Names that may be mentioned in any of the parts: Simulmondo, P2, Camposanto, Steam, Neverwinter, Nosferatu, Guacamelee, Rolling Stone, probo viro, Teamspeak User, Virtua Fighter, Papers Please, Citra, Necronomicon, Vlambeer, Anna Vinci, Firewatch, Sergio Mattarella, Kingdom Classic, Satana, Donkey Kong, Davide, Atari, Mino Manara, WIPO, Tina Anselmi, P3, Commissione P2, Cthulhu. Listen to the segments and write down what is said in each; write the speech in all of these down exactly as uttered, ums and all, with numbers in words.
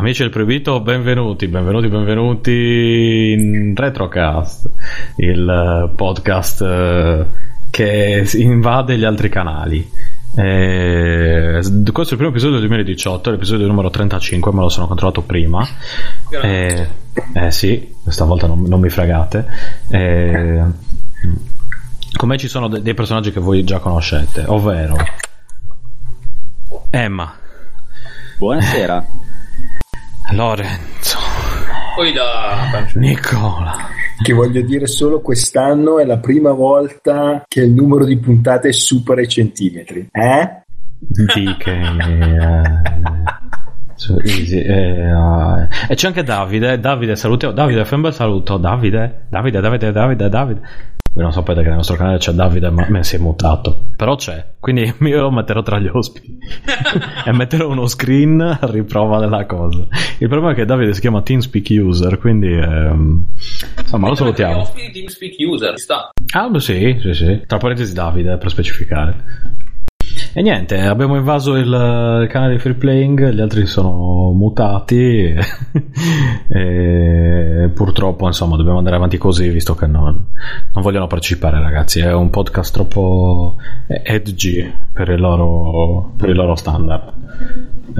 Amici del Proibito, benvenuti, benvenuti, benvenuti in Retrocast, il podcast che invade gli altri canali. Eh, questo è il primo episodio del duemiladiciotto, l'episodio numero trentacinque, me lo sono controllato prima. Eh, eh sì, questa volta non, non mi fregate. Eh, come ci sono de- dei personaggi che voi già conoscete, ovvero Emma. Buonasera. Lorenzo. Oida. Nicola. Che voglio dire solo, quest'anno è la prima volta che il numero di puntate supera i centimetri. Eh? Sì, che... Eh, eh, eh. E c'è anche Davide. Davide, salutiamo. Davide, fai un bel saluto. Davide, Davide, Davide, Davide, Davide. Voi non sapete che nel nostro canale c'è Davide, ma me si è mutato. Però c'è, quindi io lo metterò tra gli ospiti e metterò uno screen a riprova della cosa. Il problema è che Davide si chiama Teamspeak User, quindi ehm, insomma lo salutiamo. Ospiti Teamspeak User, sta. Ah, beh, sì, sì, sì. Tra parentesi Davide, per specificare. E niente, abbiamo invaso il, il canale di free playing, gli altri sono mutati e, e purtroppo insomma dobbiamo andare avanti così, visto che non, non vogliono partecipare, ragazzi. È un podcast troppo edgy per il loro, per il loro standard,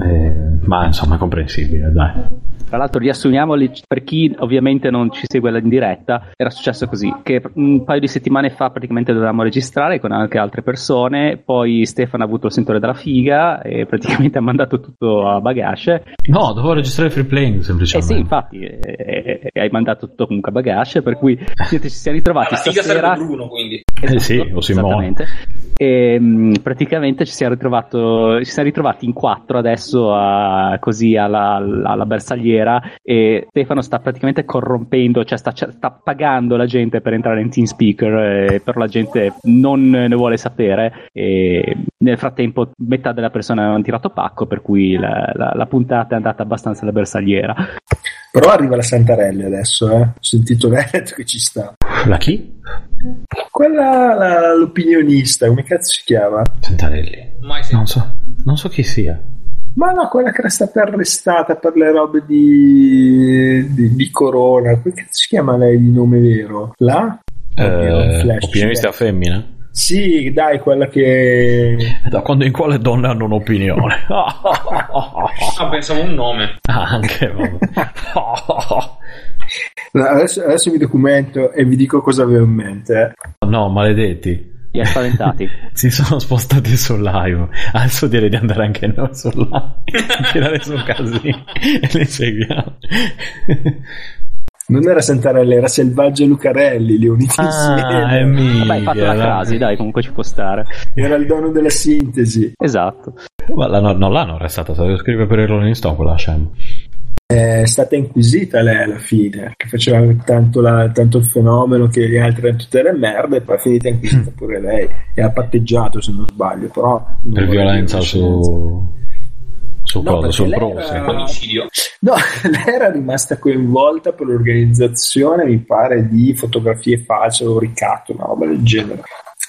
e, ma insomma è comprensibile, dai. Tra l'altro riassumiamo, per chi ovviamente non ci segue in diretta, era successo così, che un paio di settimane fa praticamente dovevamo registrare con anche altre persone, poi Stefano ha avuto il sentore della figa e praticamente ha mandato tutto a bagasce. No, dovevo registrare free playing semplicemente. Eh sì, infatti, eh, eh, hai mandato tutto comunque a bagasce, per cui niente, ci siamo ritrovati ah, la figa stasera... sarebbe Bruno, quindi. Esatto, eh sì, o Simone. E, mh, praticamente ci siamo, ritrovato, ci siamo ritrovati in quattro adesso a, così alla, alla bersagliera. E Stefano sta praticamente corrompendo, cioè sta, sta pagando la gente per entrare in TeamSpeak, eh, però la gente non ne vuole sapere e nel frattempo metà della persona hanno tirato pacco, per cui la, la, la puntata è andata abbastanza alla bersagliera. Però arriva la Santarelli adesso, eh? Ho sentito Veneto che ci sta. La chi? Quella la, l'opinionista, come cazzo si chiama? Santarelli. Mai non so, non so chi sia. Ma no, quella che era stata arrestata per le robe di, di, di Corona. Come cazzo si chiama lei di nome vero? La? Eh, opinionista femmina? Sì, dai, quella che... Da quando in quale donne hanno un'opinione? Ah, pensavo un nome. Ah, anche, vabbè. adesso, adesso mi documento e vi dico cosa avevo in mente. No, maledetti. Li ha spaventati. Si sono spostati sul live. Adesso direi di andare anche noi sul live, tirare sul casino e li seguiamo. Non era Santarelli, era Selvaggia Lucarelli, li ho uniti ah, insieme. Emilia, vabbè, hai fatto la crasi, dai, comunque ci può stare. Era il dono della sintesi. Esatto. Ma la, no, non l'hanno arrestata, se lo scrive per il Rolling Stone quella scema. È stata inquisita lei alla fine, che faceva tanto, la, tanto il fenomeno che gli altri erano tutte le merde, e poi è finita inquisita pure lei e ha patteggiato, se non sbaglio, però non per violenza su su no, cosa, sul pro era... no, lei era rimasta coinvolta per l'organizzazione, mi pare, di fotografie false o ricatto, una roba del genere,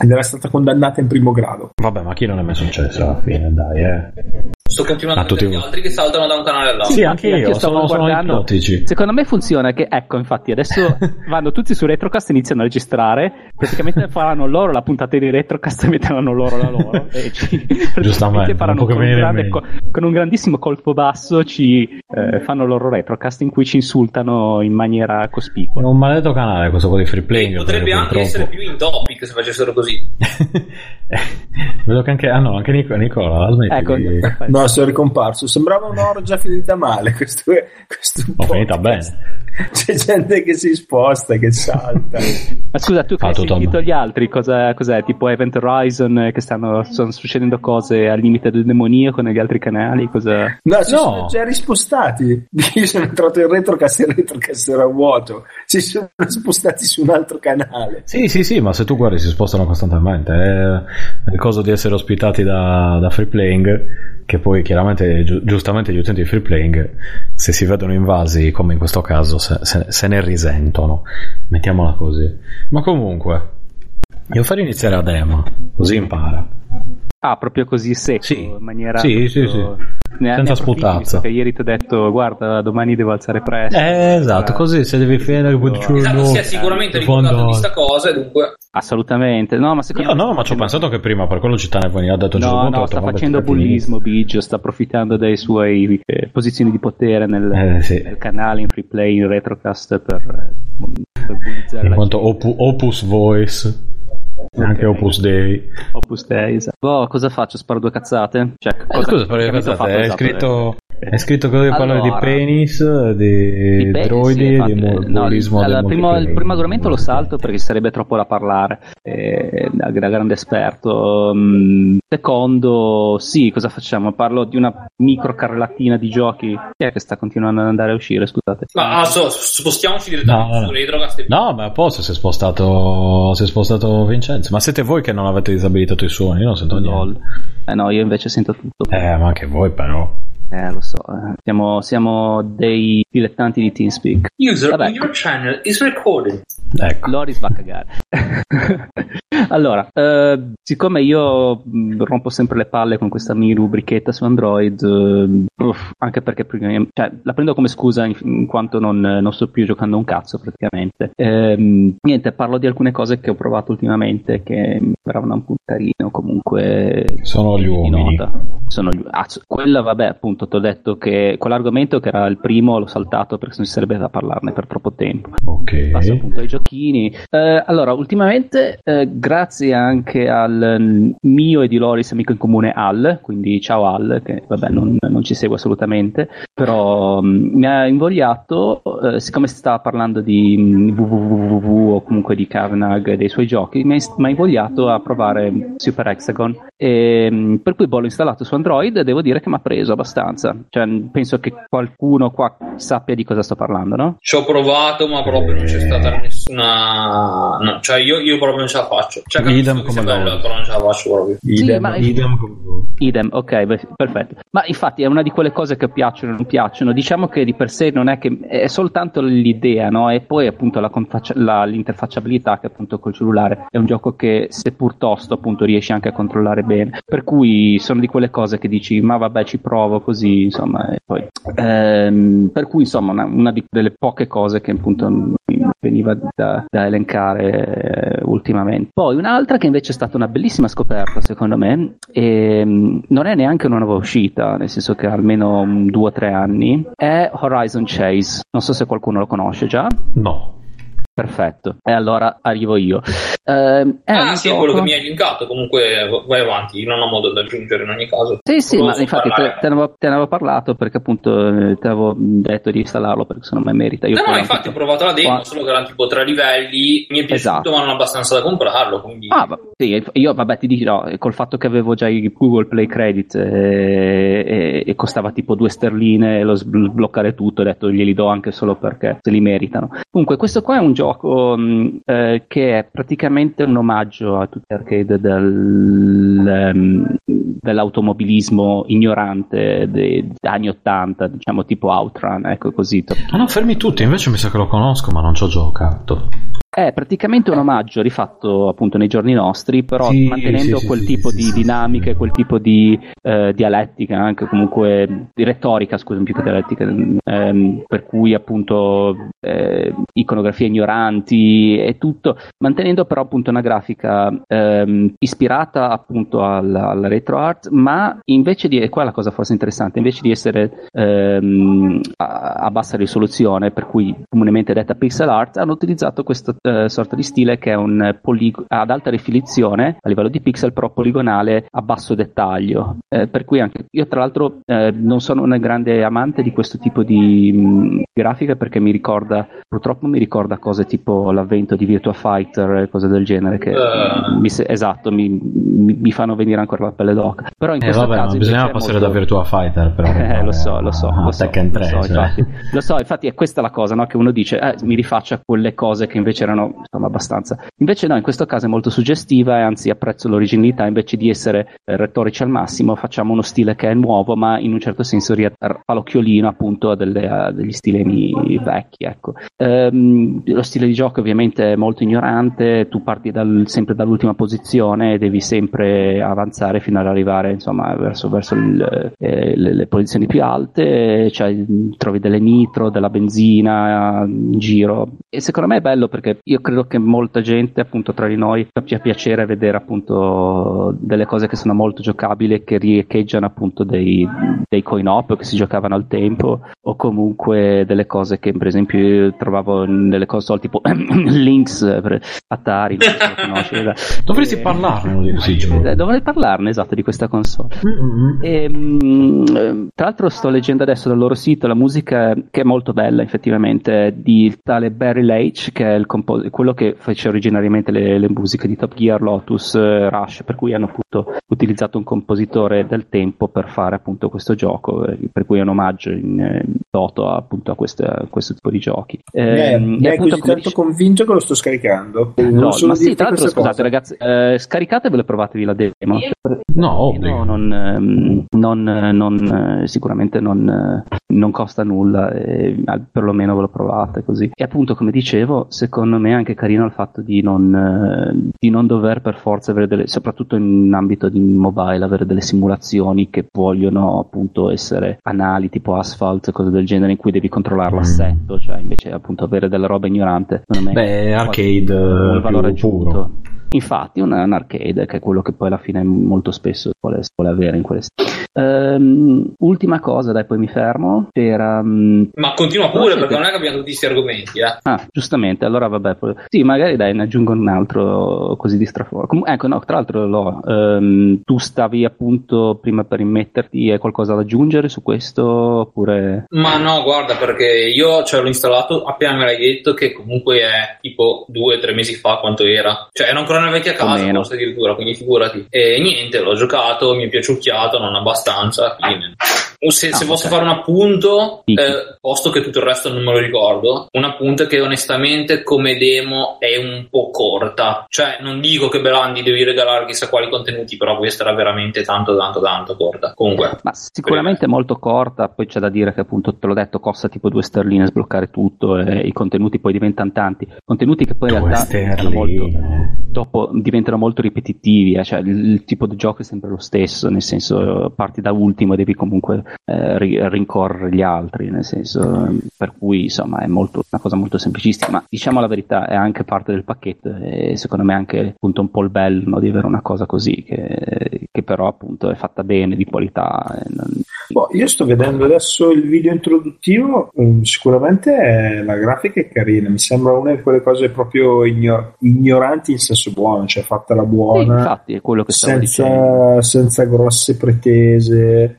ed era stata condannata in primo grado. Vabbè, ma chi non è mai successo alla fine, dai, eh. Sto continuando a tutti gli altri che saltano da un canale all'altro. Sì, anche io, io stavo sono, guardando. Sono secondo me funziona che, ecco, infatti adesso vanno tutti su Retrocast e iniziano a registrare, praticamente faranno loro la puntata di Retrocast e metteranno loro la loro e ci, giustamente, faranno con un, grande, con un grandissimo colpo basso ci eh, fanno loro Retrocast in cui ci insultano in maniera cospicua. È un maledetto canale questo po' di free playing. Potrebbe anche essere più in topic se facessero così. Vedo che anche ah no, anche Nicola, Nicola ecco, di... no, sono ricomparso, sembrava un'ora già finita male, questo è oh, finita bene, c'è gente che si sposta, che salta. Ma scusa, tu che hai sentito gli altri, cosa, cos'è, tipo Event Horizon, che stanno sono succedendo cose al limite del demoniaco negli altri canali, cosa? No, si no. Sono già rispostati, io sono entrato in Retrocast e il Retrocast era vuoto, si sono spostati su un altro canale. Sì sì sì, ma se tu guardi si spostano costantemente, è il coso di essere ospitati da, da free playing, che poi chiaramente gi- giustamente gli utenti di free playing, se si vedono invasi come in questo caso, se, se, se ne risentono, mettiamola così. Ma comunque io farei iniziare ad Emma, così impara. Ah, proprio così secco, sì. In maniera sì, sì, sì. ne, senza sputazza, perché ieri ti ho detto guarda domani devo alzare presto, eh, esatto, così se devi finire quel giorno si è sicuramente ricordato di sta cosa e dunque assolutamente no, ma secondo no, me no, ma ci ho pensato che prima per quello Cittadini ha dato no, giù no, no, sta facendo bullismo Biggio, sta approfittando dei suoi eh, posizioni di potere nel, eh, sì. nel canale in free play in retrocast per, per bullizzare in quanto opu, opus voice. Okay. Anche Opus Dei. Opus Dei, esatto. Boh, cosa faccio? Sparo due cazzate? Cioè, eh, cosa, scusa, sparo due cazzate. Hai scritto, hai scritto cosa allora, parlare di penis, di, di droidi, sì, di bullismo. No, allora, primo, il primo argomento lo salto perché sarebbe troppo da parlare, eh, da, da grande esperto. Secondo, sì, cosa facciamo? Parlo di una micro carrellatina di giochi. Chi è che sta continuando ad andare a uscire? Scusate. Ma ah, so, spostiamoci direttamente no, su Retrocast. No, ma apposta si è spostato, si è spostato Vincenzo. Ma siete voi che non avete disabilitato i suoni? Io non sento niente. Eh no, io invece sento tutto. Eh, ma anche voi però. Eh, lo so. Eh. Siamo, siamo dei dilettanti di Teamspeak. User, vabbè. Your channel is recorded. Ecco. Loris va a cagare. Allora, eh, siccome io rompo sempre le palle con questa mini rubrichetta su Android, eh, uff, anche perché cioè, la prendo come scusa in, in quanto non, non sto più giocando un cazzo praticamente. Eh, niente, parlo di alcune cose che ho provato ultimamente che mi sembravano un puntarino comunque. Sono gli uomini. Sono gli, ah, quella, vabbè, appunto. Ti ho detto che quell'argomento che era il primo l'ho saltato perché non si sarebbe da parlarne per troppo tempo. Ok. Passo appunto ai giochini. Eh, allora, ultimamente, eh, grazie anche al mio e di Loris amico in comune Al, quindi ciao Al, che vabbè non, non ci segue assolutamente, però mh, mi ha invogliato, eh, siccome si stava parlando di mh, www o comunque di Carnag e dei suoi giochi, mi ha invogliato a provare Super Hexagon, e, mh, per cui boh, l'ho installato su Android e devo dire che mi ha preso abbastanza. Cioè, penso che qualcuno qua sappia di cosa sto parlando, no? Ci ho provato, ma proprio non c'è stata nessuna. No, cioè, io, io proprio non ce la faccio. Cioè, idem come bello, però non ce la faccio proprio. Idem, sì, idem, idem, ok, perfetto. Ma infatti è una di quelle cose che piacciono o non piacciono. Diciamo che di per sé non è che è soltanto l'idea, no? E poi appunto la confac... la... l'interfacciabilità che appunto col cellulare è un gioco che seppur tosto appunto riesci anche a controllare bene. Per cui sono di quelle cose che dici, ma vabbè, ci provo così. Così, insomma, e poi, ehm, per cui insomma una, una di, delle poche cose che appunto mi veniva da, da elencare eh, ultimamente. Poi un'altra che invece è stata una bellissima scoperta secondo me e, non è neanche una nuova uscita, nel senso che almeno due o tre anni, è Horizon Chase. Non so se qualcuno lo conosce già. No. Perfetto, e allora arrivo io. Eh, è ah, sì, gioco... quello che mi hai linkato. Comunque, vai avanti, io non ho modo da aggiungere in ogni caso. Sì, sì, ma infatti te, te, ne avevo, te ne avevo parlato perché appunto te avevo detto di installarlo perché se non me merita. Io no, no, infatti, ho provato la demo, qua... solo che erano tipo tre livelli. Mi è piaciuto, esatto. Ma non abbastanza da comprarlo. Quindi... Ah, va- sì, io vabbè, ti dirò, col fatto che avevo già i Google Play Credit e, e, e costava tipo due sterline e lo sbloccare tutto, ho detto glieli do anche solo perché se li meritano. Comunque, questo qua è un gioco. Gioco eh, che è praticamente un omaggio a tutti gli arcade del, um, dell'automobilismo ignorante degli anni ottanta, diciamo tipo Outrun, ecco così. Ah no, fermi tutti, invece mi sa che lo conosco ma non ci ho giocato. È praticamente un omaggio rifatto appunto nei giorni nostri, però sì, mantenendo sì, quel sì, tipo sì, di sì, dinamiche, sì. quel tipo di eh, dialettica, anche comunque di retorica, scusa, più che dialettica, ehm, per cui appunto eh, iconografie ignoranti e tutto, mantenendo però appunto una grafica ehm, ispirata appunto alla, alla retro art, ma invece di, e qua è la cosa forse interessante, invece di essere ehm, a, a bassa risoluzione, per cui comunemente detta pixel art, hanno utilizzato questo Uh, sorta di stile che è un poligo- ad alta definizione a livello di pixel però poligonale a basso dettaglio, eh, per cui anche io tra l'altro eh, non sono un grande amante di questo tipo di mh, grafica perché mi ricorda purtroppo mi ricorda cose tipo l'avvento di Virtua Fighter e cose del genere che uh. mi se- esatto mi, mi, mi fanno venire ancora la pelle d'oca, però in eh, questo vabbè, caso bisognava passare molto... da Virtua Fighter però eh, lo so lo so ah, lo, so, lo, so, infatti, lo so infatti è questa la cosa, no? Che uno dice eh, mi rifaccia quelle cose che invece erano erano insomma abbastanza. Invece no, in questo caso è molto suggestiva e anzi apprezzo l'originalità. Invece di essere eh, retorici al massimo, facciamo uno stile che è nuovo ma in un certo senso ria- fa l'occhiolino appunto a, delle, a degli stilemi vecchi, ecco. Ehm, lo stile di gioco ovviamente è molto ignorante, tu parti dal, sempre dall'ultima posizione e devi sempre avanzare fino ad arrivare insomma verso, verso il, eh, le, le posizioni più alte, cioè trovi delle nitro, della benzina in giro e secondo me è bello perché io credo che molta gente appunto tra di noi faccia piacere vedere appunto delle cose che sono molto giocabili e che riecheggiano appunto dei, dei coin op che si giocavano al tempo o comunque delle cose che per esempio io trovavo nelle console tipo Lynx per Atari dovresti e... parlarne sì, dovrei parlarne esatto di questa console mm-hmm. E, tra l'altro sto leggendo adesso dal loro sito la musica che è molto bella effettivamente di tale Barry Leitch che è il compos- quello che fece originariamente le, le musiche di Top Gear, Lotus, Rush, per cui hanno appunto utilizzato un compositore del tempo per fare appunto questo gioco, per cui è un omaggio in toto appunto a, queste, a questo tipo di giochi. Eh, mi hai così tanto dice... convinto che lo sto scaricando. No, non ma sì, tra l'altro scusate cosa. Ragazzi, eh, scaricatevelo e provatevi la demo. No, no non, non, non sicuramente non, non costa nulla, eh, perlomeno ve lo provate così. E appunto come dicevo, secondo me è anche carino il fatto di non, eh, di non dover per forza avere delle, soprattutto in ambito di mobile, avere delle simulazioni che vogliono appunto essere anali tipo Asphalt, cose del genere in cui devi controllare l'assetto, cioè invece appunto avere della roba ignorante. Non Beh, arcade un valore più puro. Aggiunto. Infatti un, un arcade che è quello che poi alla fine molto spesso vuole, vuole avere in quelle um, ultima cosa dai poi mi fermo per, um... ma continua pure no, perché non è che abbiamo tutti questi argomenti eh. Ah giustamente allora vabbè sì magari dai ne aggiungo un altro così di strafuoco. Com- ecco no tra l'altro lo, um, tu stavi appunto prima per immetterti hai qualcosa da aggiungere su questo oppure ma no guarda perché io ce l'ho installato appena me l'hai detto che comunque è tipo due tre mesi fa quanto era cioè era ancora una vecchia casa forse addirittura quindi figurati e niente l'ho giocato mi è piaciucchiato non abbastanza quindi... se, ah, se posso okay. fare un appunto eh, posto che tutto il resto non me lo ricordo un appunto che onestamente come demo è un po' corta cioè non dico che Belandi devi regalare chissà quali contenuti però questa era veramente tanto tanto tanto corta comunque ma sicuramente molto corta poi c'è da dire che appunto te l'ho detto costa tipo due sterline sbloccare tutto e i contenuti poi diventano tanti contenuti che poi in realtà diventano molto dopo diventano molto ripetitivi eh? Cioè il, il tipo di gioco è sempre lo stesso nel senso parti da ultimo e devi comunque eh, rincorrere gli altri nel senso per cui insomma è molto, una cosa molto semplicistica ma diciamo la verità è anche parte del pacchetto e secondo me è anche appunto un po' il bello no? Di avere una cosa così che, che però appunto è fatta bene di qualità e non... boh, io sto vedendo adesso il video introduttivo um, sicuramente la grafica è carina mi sembra una di quelle cose proprio igno- ignoranti in senso buono, cioè fatta la buona, sì, infatti è quello che stavo dicendo. Senza grosse pretese.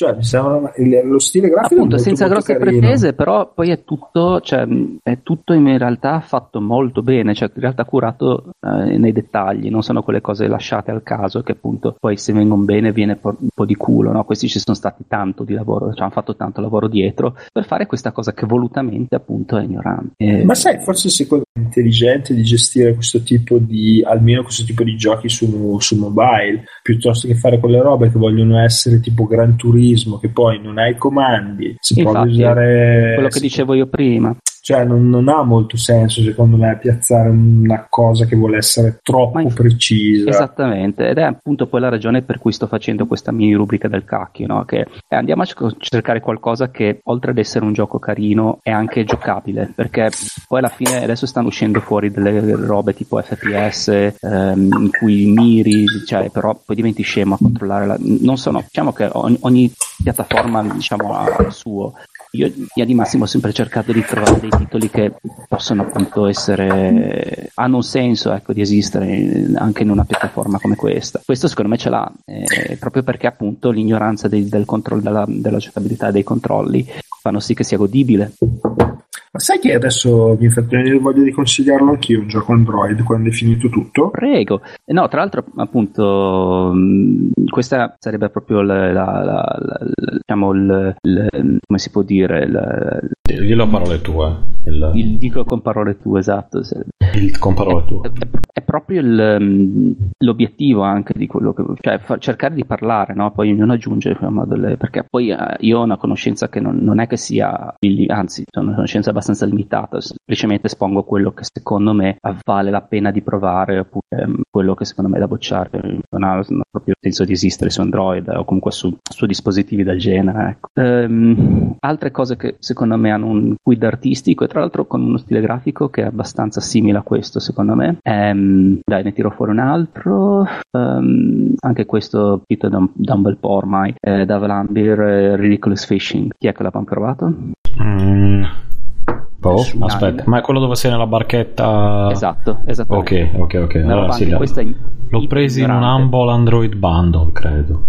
Cioè mi sembra lo stile grafico appunto molto, senza molto grosse carino. Pretese però poi è tutto cioè è tutto in realtà fatto molto bene cioè in realtà curato eh, nei dettagli non sono quelle cose lasciate al caso che appunto poi se vengono bene viene un po' di culo no questi ci sono stati tanto di lavoro cioè hanno fatto tanto lavoro dietro per fare questa cosa che volutamente appunto è ignorante e... ma sai forse secondo me è intelligente di gestire questo tipo di almeno questo tipo di giochi su, su mobile piuttosto che fare quelle robe che vogliono essere tipo Gran Turismo che poi non hai comandi si infatti, può usare quello che dicevo io prima cioè non, non ha molto senso secondo me piazzare una cosa che vuole essere troppo in... precisa esattamente ed è appunto poi la ragione per cui sto facendo questa mini rubrica del cacchio no? Che eh, andiamo a cercare qualcosa che oltre ad essere un gioco carino è anche giocabile perché poi alla fine adesso stanno uscendo fuori delle robe tipo F P S ehm, in cui miri cioè però poi diventi scemo a controllare la... non sono diciamo che ogni, ogni piattaforma diciamo ha il suo io, io di massimo ho sempre cercato di trovare dei titoli che possono appunto essere hanno un senso ecco di esistere anche in una piattaforma come questa questo secondo me ce l'ha eh, proprio perché appunto l'ignoranza dei, del controllo della, della giocabilità dei controlli fanno sì che sia godibile. Ma sai che adesso mi voglio riconsigliarlo anch'io un gioco Android quando è finito tutto? Prego, No, tra l'altro appunto questa sarebbe proprio la, la, la, la diciamo il, il, come si può dire la, dillo a parole tue il... Il, dico con parole tue, esatto, il, con parole tue è, è, è proprio il, l'obiettivo anche di quello che, cioè far, cercare di parlare, no? Poi ognuno aggiunge, perché poi io ho una conoscenza che non, non è che sia, anzi sono una conoscenza abbastanza limitata, semplicemente espongo quello che secondo me vale la pena di provare, oppure quello che secondo me è da bocciare, non ha proprio senso di esistere su Android o comunque su, su dispositivi del genere, ecco. Ehm, altre cose che secondo me hanno un guida artistico e tra l'altro con uno stile grafico che è abbastanza simile a questo, secondo me. Ehm, dai, ne tiro fuori un altro, ehm, anche questo scritto da, da un bel po' ormai, eh, da Vlambeer, eh, Ridiculous Fishing. Chi è che l'ha provato? Mm. Oh, aspetta, ma è quello dove sei nella barchetta? Esatto, esattamente. Ok, ok, ok. Allora, sì, l'ho preso in un Humble Android Bundle, credo.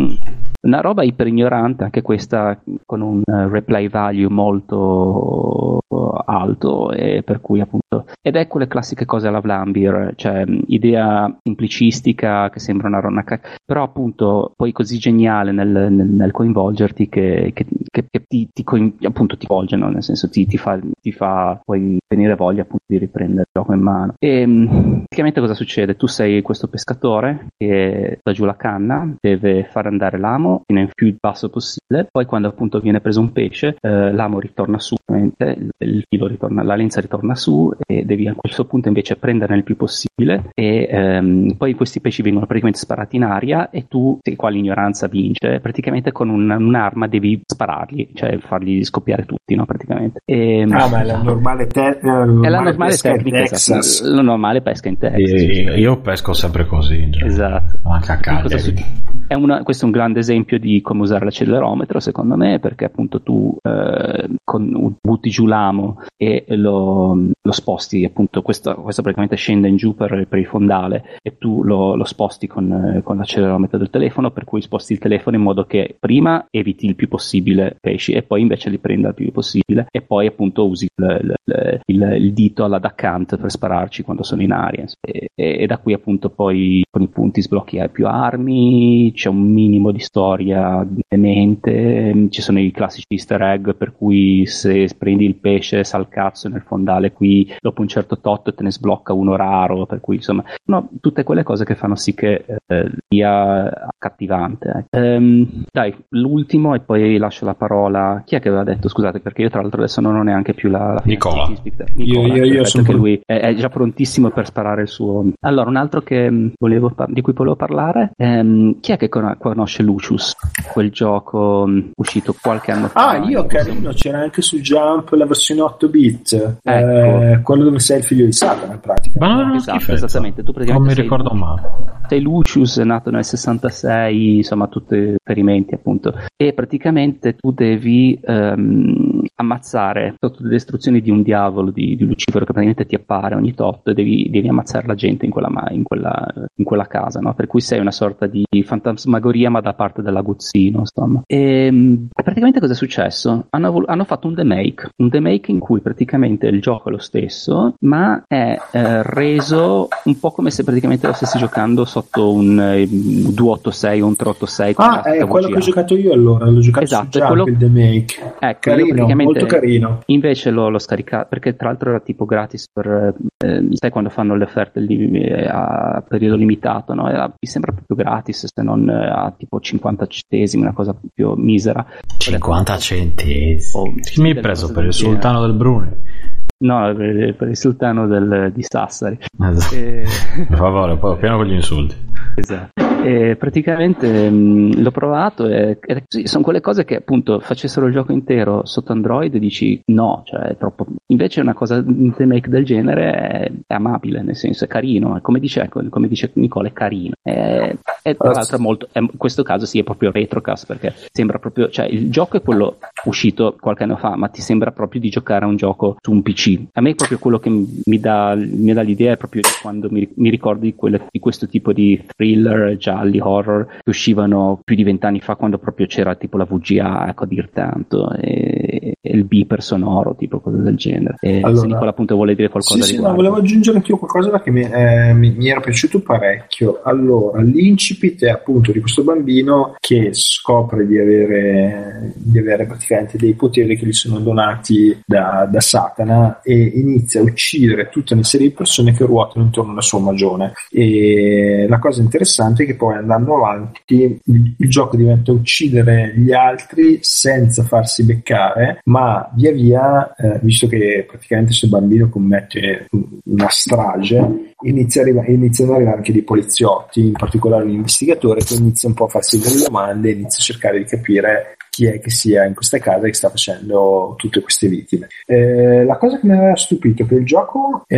Mm. Una roba iperignorante, anche questa con un replay value molto alto, e per cui appunto, ed è quelle classiche cose alla Vlambeer, cioè idea semplicistica che sembra una ronna, però appunto poi così geniale nel, nel, nel coinvolgerti che, che, che, che ti, ti coin, appunto ti coinvolge, no? Nel senso ti, ti, fa, ti fa poi venire voglia appunto di riprendere il gioco in mano. E praticamente cosa succede? Tu sei questo pescatore che sta giù la canna, deve far andare l'amo fino in più basso possibile, poi quando appunto viene preso un pesce, eh, l'amo ritorna su, il, il filo ritorna, la lenza ritorna su, e devi a questo punto invece prenderne il più possibile, e ehm, poi questi pesci vengono praticamente sparati in aria e tu, se qua l'ignoranza vince, praticamente con un, un'arma devi spararli, cioè fargli scoppiare tutti, no? Praticamente. E, ah, ma, ma è la normale, te- la normale, è la normale tecnica, esatto, la normale pesca in Texas. E, cioè. Io pesco sempre così, in genere. Esatto. Anche a Cagliari. È una, questo è un grande esempio di come usare l'accelerometro, secondo me, perché appunto tu eh, con, butti giù l'amo e lo, lo sposti, appunto questo, questo praticamente scende in giù per, per il fondale, e tu lo, lo sposti con, con l'accelerometro del telefono, per cui sposti il telefono in modo che prima eviti il più possibile pesci e poi invece li prenda il più possibile, e poi appunto usi il, il, il, il dito alla duck hunt per spararci quando sono in aria, e, e, e da qui appunto poi con i punti sblocchi hai più armi, c'è un minimo di storia di mente, ci sono i classici easter egg, per cui se prendi il pesce sal cazzo nel fondale qui, dopo un certo tot te ne sblocca uno raro, per cui insomma no, tutte quelle cose che fanno sì che eh, sia accattivante. Ehm, dai, l'ultimo e poi lascio la parola. Chi è che aveva detto, scusate, perché io tra l'altro adesso non ho neanche più la, la Nicola. Nicola, io, io, io sono che pr- lui è, è già prontissimo per sparare il suo. Allora, un altro che volevo par- di cui volevo parlare, ehm, chi è che con- conosce Lucius? Quel gioco uscito qualche anno fa. Ah, io carino, c'era anche su Jump la versione otto bit, ecco. eh, quello dove sei il figlio di Satana in pratica. Ma no, esatto, esattamente. Tu praticamente non mi ricordo sei, male. Sei Lucius, nato nel sessantasei, insomma, tutti esperimenti appunto. E praticamente tu devi ehm, ammazzare sotto le istruzioni di un diavolo, di, di Lucifero, che praticamente ti appare ogni tot, e devi, devi ammazzare la gente in quella, in quella, in quella casa, no? Per cui sei una sorta di fantasmagoria, ma da parte della Guzzino, insomma. E praticamente cosa è successo? Hanno, vol- hanno fatto un demake, un demake in cui praticamente il gioco è lo stesso, ma è eh, reso un po' come se praticamente lo stessi giocando sotto un eh, due otto sei o un tre otto sei. Ah, è quello che ho giocato io allora, l'ho giocato, esatto, su Jump, quello... il demake. Ecco, carino, molto carino. Invece l'ho, l'ho scaricato, perché tra l'altro era tipo gratis per, eh, sai quando fanno le offerte lì, eh, a periodo limitato, no? Era, mi sembra proprio gratis, se non eh, a tipo cinquanta centesimi, una cosa più misera. Cinquanta centesimi? Oh, chi mi hai preso per il sultano del Brunei? No, per, per il sultano del, di Sassari. Esatto. E... per favore, poi piano con gli insulti. Esatto. E praticamente mh, l'ho provato, e, e sono quelle cose che appunto facessero il gioco intero sotto Android e dici no, cioè è troppo. Invece una cosa, un remake del genere è, è amabile, nel senso è carino, è come dice, come dice Nicola, è carino, è, è tra l'altro molto, è, in questo caso sì, è proprio Retrocast, perché sembra proprio, cioè il gioco è quello uscito qualche anno fa, ma ti sembra proprio di giocare a un gioco su un P C. A me è proprio quello che mi dà, mi dà l'idea, è proprio quando mi, mi ricordo di, quelle, di questo tipo di thriller già gialli horror che uscivano più di vent'anni fa, quando proprio c'era tipo la V G A, ecco, a dir tanto, e, e il beeper sonoro, tipo cose del genere. E allora, se Nicola appunto vuole dire qualcosa, sì, sì, no, volevo aggiungere anch'io qualcosa che mi, eh, mi, mi era piaciuto parecchio. Allora, l'incipit è appunto di questo bambino che scopre di avere di avere praticamente dei poteri che gli sono donati da, da Satana, e inizia a uccidere tutta una serie di persone che ruotano intorno alla sua magione. E la cosa interessante è che poi, andando avanti, il, il gioco diventa uccidere gli altri senza farsi beccare, ma via via, eh, visto che praticamente questo bambino commette una strage, inizia arriva, iniziano ad arrivare anche dei poliziotti, in particolare un investigatore che inizia un po' a farsi delle domande e inizia a cercare di capire chi è che sia in questa casa che sta facendo tutte queste vittime. Eh, la cosa che mi aveva stupito è che il gioco è,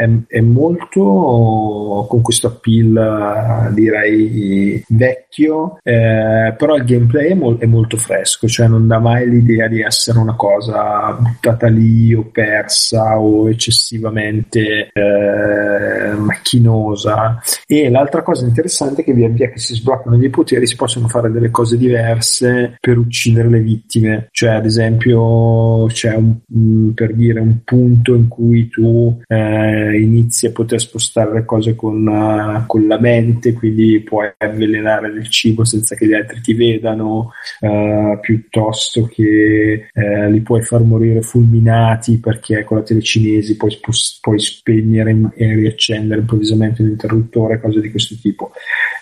è, è molto con questo appeal, direi, vecchio, eh, però il gameplay è, mol- è molto fresco, cioè non dà mai l'idea di essere una cosa buttata lì o persa o eccessivamente eh, macchinosa. E l'altra cosa interessante è che via via che si sbloccano dei poteri si possono fare delle cose diverse per uccidere uccidere le vittime. Cioè, ad esempio, c'è un, per dire, un punto in cui tu eh, inizi a poter spostare le cose con, uh, con la mente, quindi puoi avvelenare del cibo senza che gli altri ti vedano, uh, piuttosto che uh, li puoi far morire fulminati perché con la telecinesi puoi, sp- puoi spegnere e riaccendere improvvisamente l'interruttore, cose di questo tipo.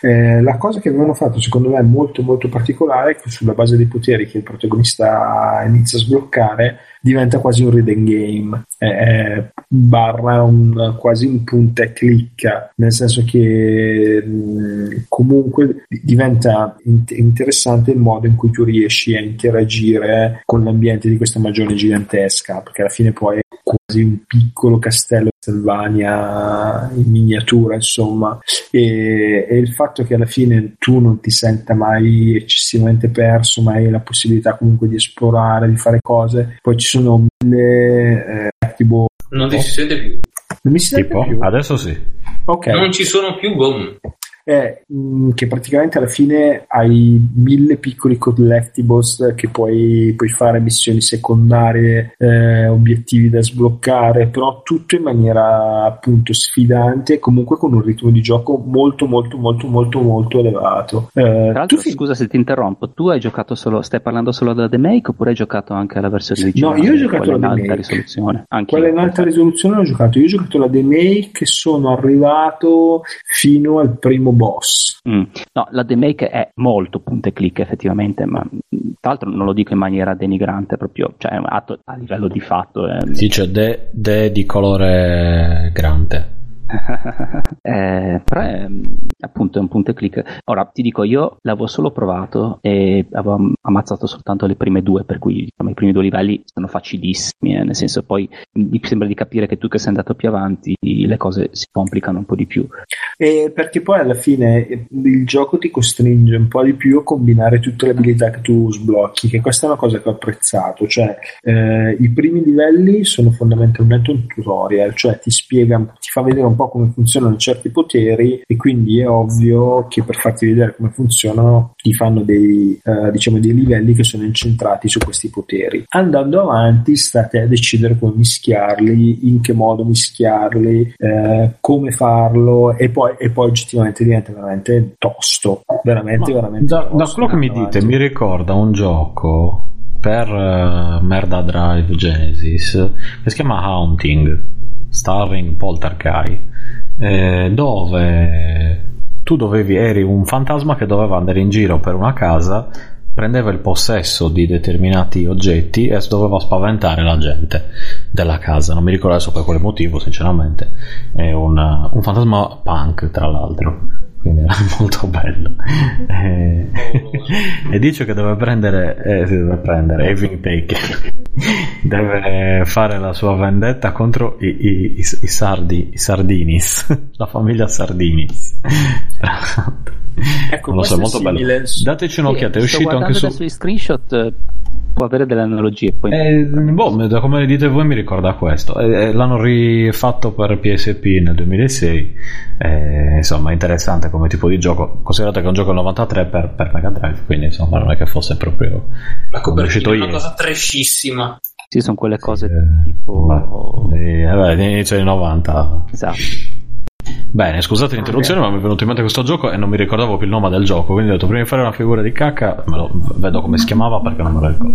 Eh, la cosa che avevano fatto, secondo me, molto molto particolare, che sulla base dei poteri che il protagonista inizia a sbloccare diventa quasi un read and game, eh, barra un, quasi un punta e clicca, nel senso che mh, comunque diventa in- interessante il modo in cui tu riesci a interagire con l'ambiente di questa magione gigantesca, perché alla fine poi è quasi un piccolo castello di Selvaggia in miniatura, insomma. E, e il fatto che alla fine tu non ti senta mai eccessivamente perso, ma hai la possibilità comunque di esplorare, di fare cose. Poi ci sono mille eh, tipo non ti si sente più non mi si sente tipo, più adesso sì, okay. Non ci sono più boom. È che praticamente alla fine hai mille piccoli collectibles che puoi, puoi fare, missioni secondarie, eh, obiettivi da sbloccare, però tutto in maniera appunto sfidante, comunque con un ritmo di gioco molto molto molto molto molto elevato. Eh, Tra tu fi- scusa se ti interrompo, tu hai giocato solo, stai parlando solo della remake oppure hai giocato anche alla versione originale? No, io ho giocato la remake, risoluzione. Quella in alta risoluzione l'ho giocato, io ho giocato la remake, sono arrivato fino al primo boss. Mm. No, la remake è molto punta e clic effettivamente, ma tra l'altro non lo dico in maniera denigrante, proprio, cioè è un atto a livello di fatto. Eh. Sì, cioè de, de di colore grande. eh, però è, appunto è un punto e click. Ora ti dico, io l'avevo solo provato e avevo ammazzato soltanto le prime due, per cui diciamo, i primi due livelli sono facilissimi, eh, nel senso, poi mi sembra di capire che tu che sei andato più avanti le cose si complicano un po' di più, eh, perché poi alla fine il gioco ti costringe un po' di più a combinare tutte le abilità che tu sblocchi, che questa è una cosa che ho apprezzato. Cioè eh, i primi livelli sono fondamentalmente un tutorial, cioè ti spiega, ti fa vedere un po' come funzionano certi poteri, e quindi è ovvio che per farti vedere come funzionano ti fanno dei eh, diciamo dei livelli che sono incentrati su questi poteri. Andando avanti state a decidere come mischiarli, in che modo mischiarli, eh, come farlo, e poi e poi oggettivamente diventa veramente tosto, veramente Ma veramente da, tosto, da quello che mi dite avanti. Mi ricorda un gioco per uh, Merda Drive Genesis che si chiama Haunting Starring Poltergeist, eh, dove tu dovevi eri un fantasma che doveva andare in giro per una casa, prendeva il possesso di determinati oggetti e doveva spaventare la gente della casa. Non mi ricordo adesso per quale motivo, sinceramente. È un, un fantasma punk, tra l'altro, quindi era molto bello. E, e dice che deve prendere eh, si deve prendere Evin Taker, deve fare la sua vendetta contro i, i, i, i sardi i Sardinis, la famiglia Sardinis. Ecco, non lo so, è molto simile. Bello, dateci un'occhiata, sì, è uscito anche su screenshot. può avere delle analogie poi. Eh, boh, da come dite voi mi ricorda questo. Eh, l'hanno rifatto per P S P nel duemilasei, eh, insomma interessante come tipo di gioco, considerato che è un gioco del novantatré per, per Mega Drive, quindi insomma non è che fosse proprio la copertina, è una cosa trashissima. Sì, sono quelle cose eh, tipo eh, vabbè, all'inizio dei novanta. Esatto. Bene, scusate l'interruzione, okay. Ma mi è venuto in mente questo gioco e non mi ricordavo più il nome del gioco, quindi ho detto prima di fare una figura di cacca me lo vedo come si chiamava perché non me lo ricordo.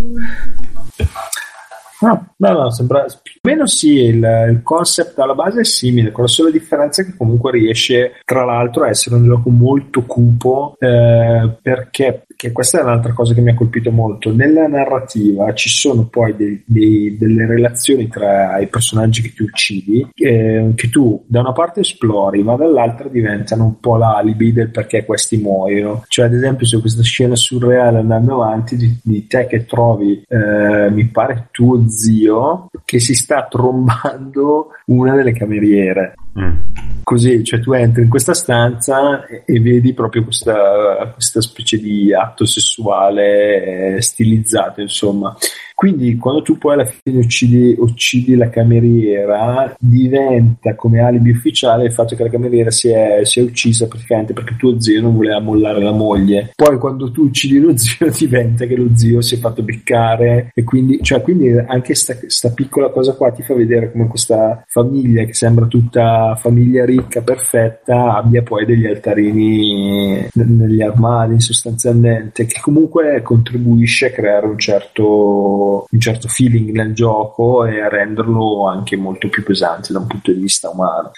No, no, no, sembra più o meno sì, il, il concept alla base è simile, con la sola differenza che comunque riesce tra l'altro a essere un gioco molto cupo, eh, perché, perché questa è un'altra cosa che mi ha colpito molto, nella narrativa ci sono poi dei, dei, delle relazioni tra i personaggi che tu uccidi, eh, che tu da una parte esplori ma dall'altra diventano un po' l'alibi del perché questi muoiono, cioè ad esempio c'è questa scena surreale andando avanti di, di te che trovi, eh, mi pare tu zio che si sta trombando una delle cameriere. Mm. Così, cioè tu entri in questa stanza e, e vedi proprio questa, questa specie di atto sessuale, eh, stilizzato insomma. Quindi quando tu poi alla fine uccidi, uccidi la cameriera, diventa come alibi ufficiale il fatto che la cameriera si è, si è uccisa praticamente perché tuo zio non voleva mollare la moglie. Poi quando tu uccidi lo zio diventa che lo zio si è fatto beccare e quindi, cioè, quindi anche sta, sta piccola cosa qua ti fa vedere come questa famiglia che sembra tutta famiglia ricca, perfetta, abbia poi degli altarini negli armadi sostanzialmente, che comunque contribuisce a creare un certo un certo feeling nel gioco e a renderlo anche molto più pesante da un punto di vista umano.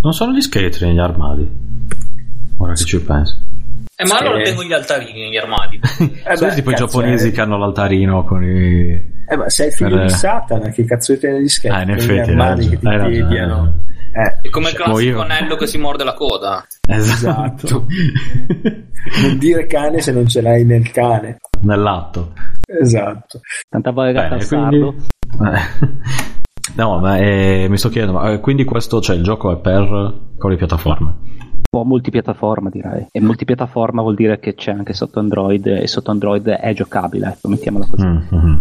Non sono gli scheletri negli armadi, ora che ci penso. Eh, ma allora tengo gli altarini negli armadi. eh Sono beh, tipo cazzo, i giapponesi eh. che hanno l'altarino con i... Eh ma sei figlio per... di Satana, che cazzo te negli scheletri? Ah, in effetti, negli armadi che ti tediano. Eh, è come il classico io... anello che si morde la coda. Esatto. Non dire cane se non ce l'hai nel cane. Nell'atto. Esatto. Tanta voglia che quindi... No, ma eh, mi sto chiedendo, ma, eh, quindi questo, cioè il gioco è per quali piattaforme? O multipiattaforma direi, e multipiattaforma vuol dire che c'è anche sotto Android e sotto Android è giocabile, ecco, mettiamola così. Mm-hmm.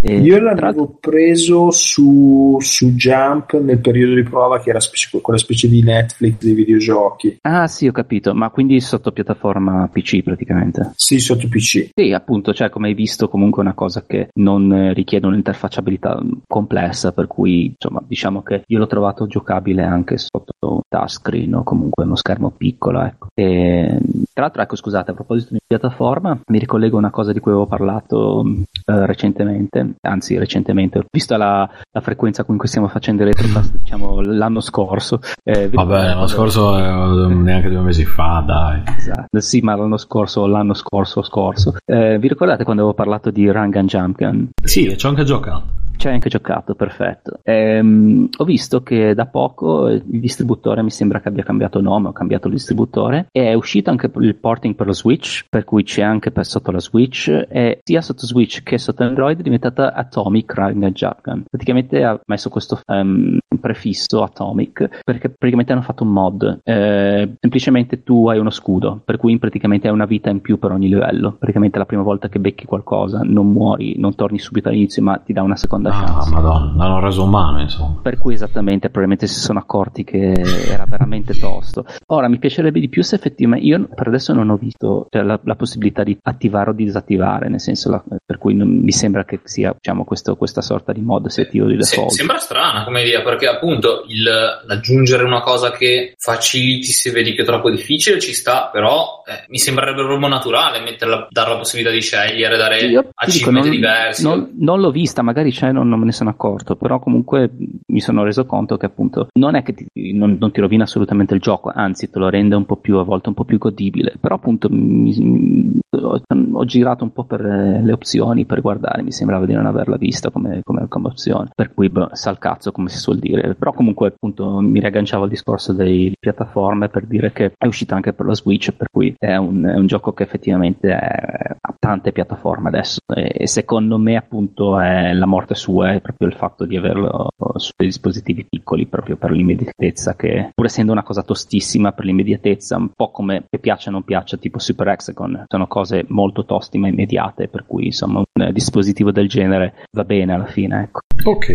E io l'avevo tra... preso su, su Jump nel periodo di prova che era specie, quella specie di Netflix dei videogiochi. Ah sì, ho capito, ma quindi sotto piattaforma P C praticamente? Sì, sotto P C. Sì, appunto, cioè come hai visto comunque è una cosa che non richiede un'interfacciabilità complessa, per cui insomma diciamo che io l'ho trovato giocabile anche sotto touchscreen o comunque uno schermo piccolo, ecco. E tra l'altro, ecco, scusate, a proposito di piattaforma mi ricollego a una cosa di cui avevo parlato eh, recentemente. Anzi, recentemente, vista la, la frequenza con cui stiamo facendo il Retrocast, diciamo l'anno scorso. Eh, Vabbè, l'anno scorso eh, neanche due mesi fa, dai. Esatto. Sì, ma l'anno scorso, l'anno scorso, scorso. Eh, vi ricordate quando avevo parlato di Rang and Jump Gun? Sì, ci ho anche giocato. C'è anche giocato, perfetto. Ehm, ho visto che da poco il distributore mi sembra che abbia cambiato nome, ho cambiato il distributore, e è uscito anche il porting per lo Switch, per cui c'è anche per sotto la Switch, e sia sotto Switch che sotto Android è diventata Atomic Rang and Jump Gun. Praticamente ha messo questo um, prefisso Atomic perché praticamente hanno fatto un mod, eh, semplicemente tu hai uno scudo, per cui praticamente hai una vita in più per ogni livello, praticamente la prima volta che becchi qualcosa non muori, non torni subito all'inizio ma ti dà una seconda. Ah, madonna, l'hanno reso umano insomma. Per cui esattamente, probabilmente si sono accorti che era veramente tosto. Ora mi piacerebbe di più se effettivamente, io per adesso non ho visto cioè, la, la possibilità di attivare o disattivare, nel senso la, per cui non, mi sembra che sia diciamo questo, questa sorta di mod settivo di default. Se, sembra strana come idea, perché appunto il, l'aggiungere una cosa che faciliti se vedi che è troppo difficile ci sta, però eh, mi sembrerebbe proprio naturale metterla, dare la possibilità di scegliere, dare io, achievement dico, non, diversi. Non, non l'ho vista, magari c'è. Non, non me ne sono accorto, però comunque mi sono reso conto che appunto non è che ti, non, non ti rovina assolutamente il gioco, anzi te lo rende un po' più a volte un po' più godibile, però appunto mi, ho, ho girato un po' per le opzioni per guardare, mi sembrava di non averla vista come, come, come opzione, per cui beh, sal cazzo come si suol dire, però comunque appunto mi riagganciavo al discorso delle piattaforme per dire che è uscita anche per la Switch, per cui è un, è un gioco che effettivamente è, ha tante piattaforme adesso e, e secondo me appunto è la morte su sua è proprio il fatto di averlo su dei dispositivi piccoli, proprio per l'immediatezza, che pur essendo una cosa tostissima, per l'immediatezza, un po' come che piaccia o non piaccia, tipo Super Hexagon, sono cose molto tosti ma immediate, per cui insomma un dispositivo del genere va bene alla fine, ecco. Ok,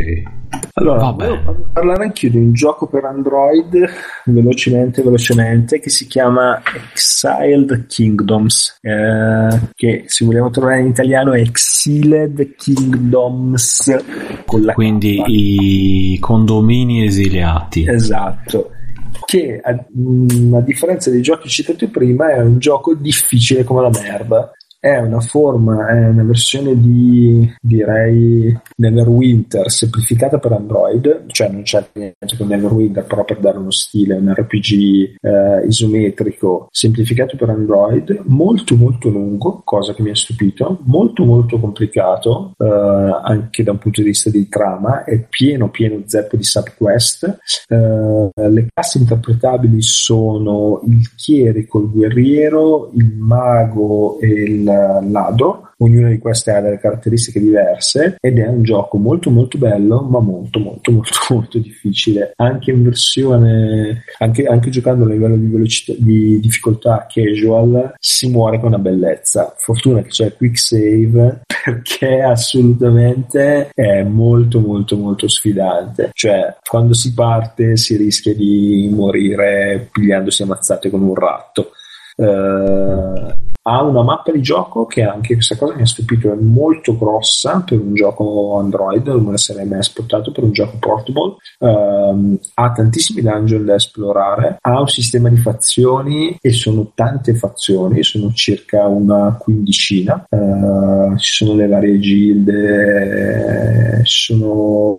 allora volevo parlare anch'io di un gioco per Android velocemente velocemente che si chiama Exiled Kingdoms, eh, che se vogliamo trovare in italiano è Exiled Kingdoms con la quindi K. I condomini esiliati, esatto, che a, a differenza dei giochi citati prima è un gioco difficile come la merda. È una forma, è una versione di, direi, Neverwinter semplificata per Android, cioè non c'è niente con Neverwinter, però per dare uno stile, un R P G eh, isometrico semplificato per Android, molto molto lungo, cosa che mi ha stupito, molto molto complicato eh, anche da un punto di vista di trama, è pieno pieno zeppo di subquest. Eh, le classi interpretabili sono il chierico, il guerriero, il mago e il ladro. Ognuna di queste ha delle caratteristiche diverse ed è un gioco molto molto bello, ma molto molto molto molto difficile, anche in versione anche, anche giocando a livello di velocità, di difficoltà casual, si muore con una bellezza. Fortuna che c'è il quick save, perché assolutamente è molto molto molto sfidante, cioè quando si parte si rischia di morire pigliandosi ammazzate con un ratto. Uh, ha una mappa di gioco che anche questa cosa mi ha stupito, è molto grossa per un gioco Android, non me la sarei mai aspettato per un gioco portable. Um, ha tantissimi dungeon da esplorare, ha un sistema di fazioni e sono tante fazioni, sono circa una quindicina, uh, ci sono le varie gilde, ci sono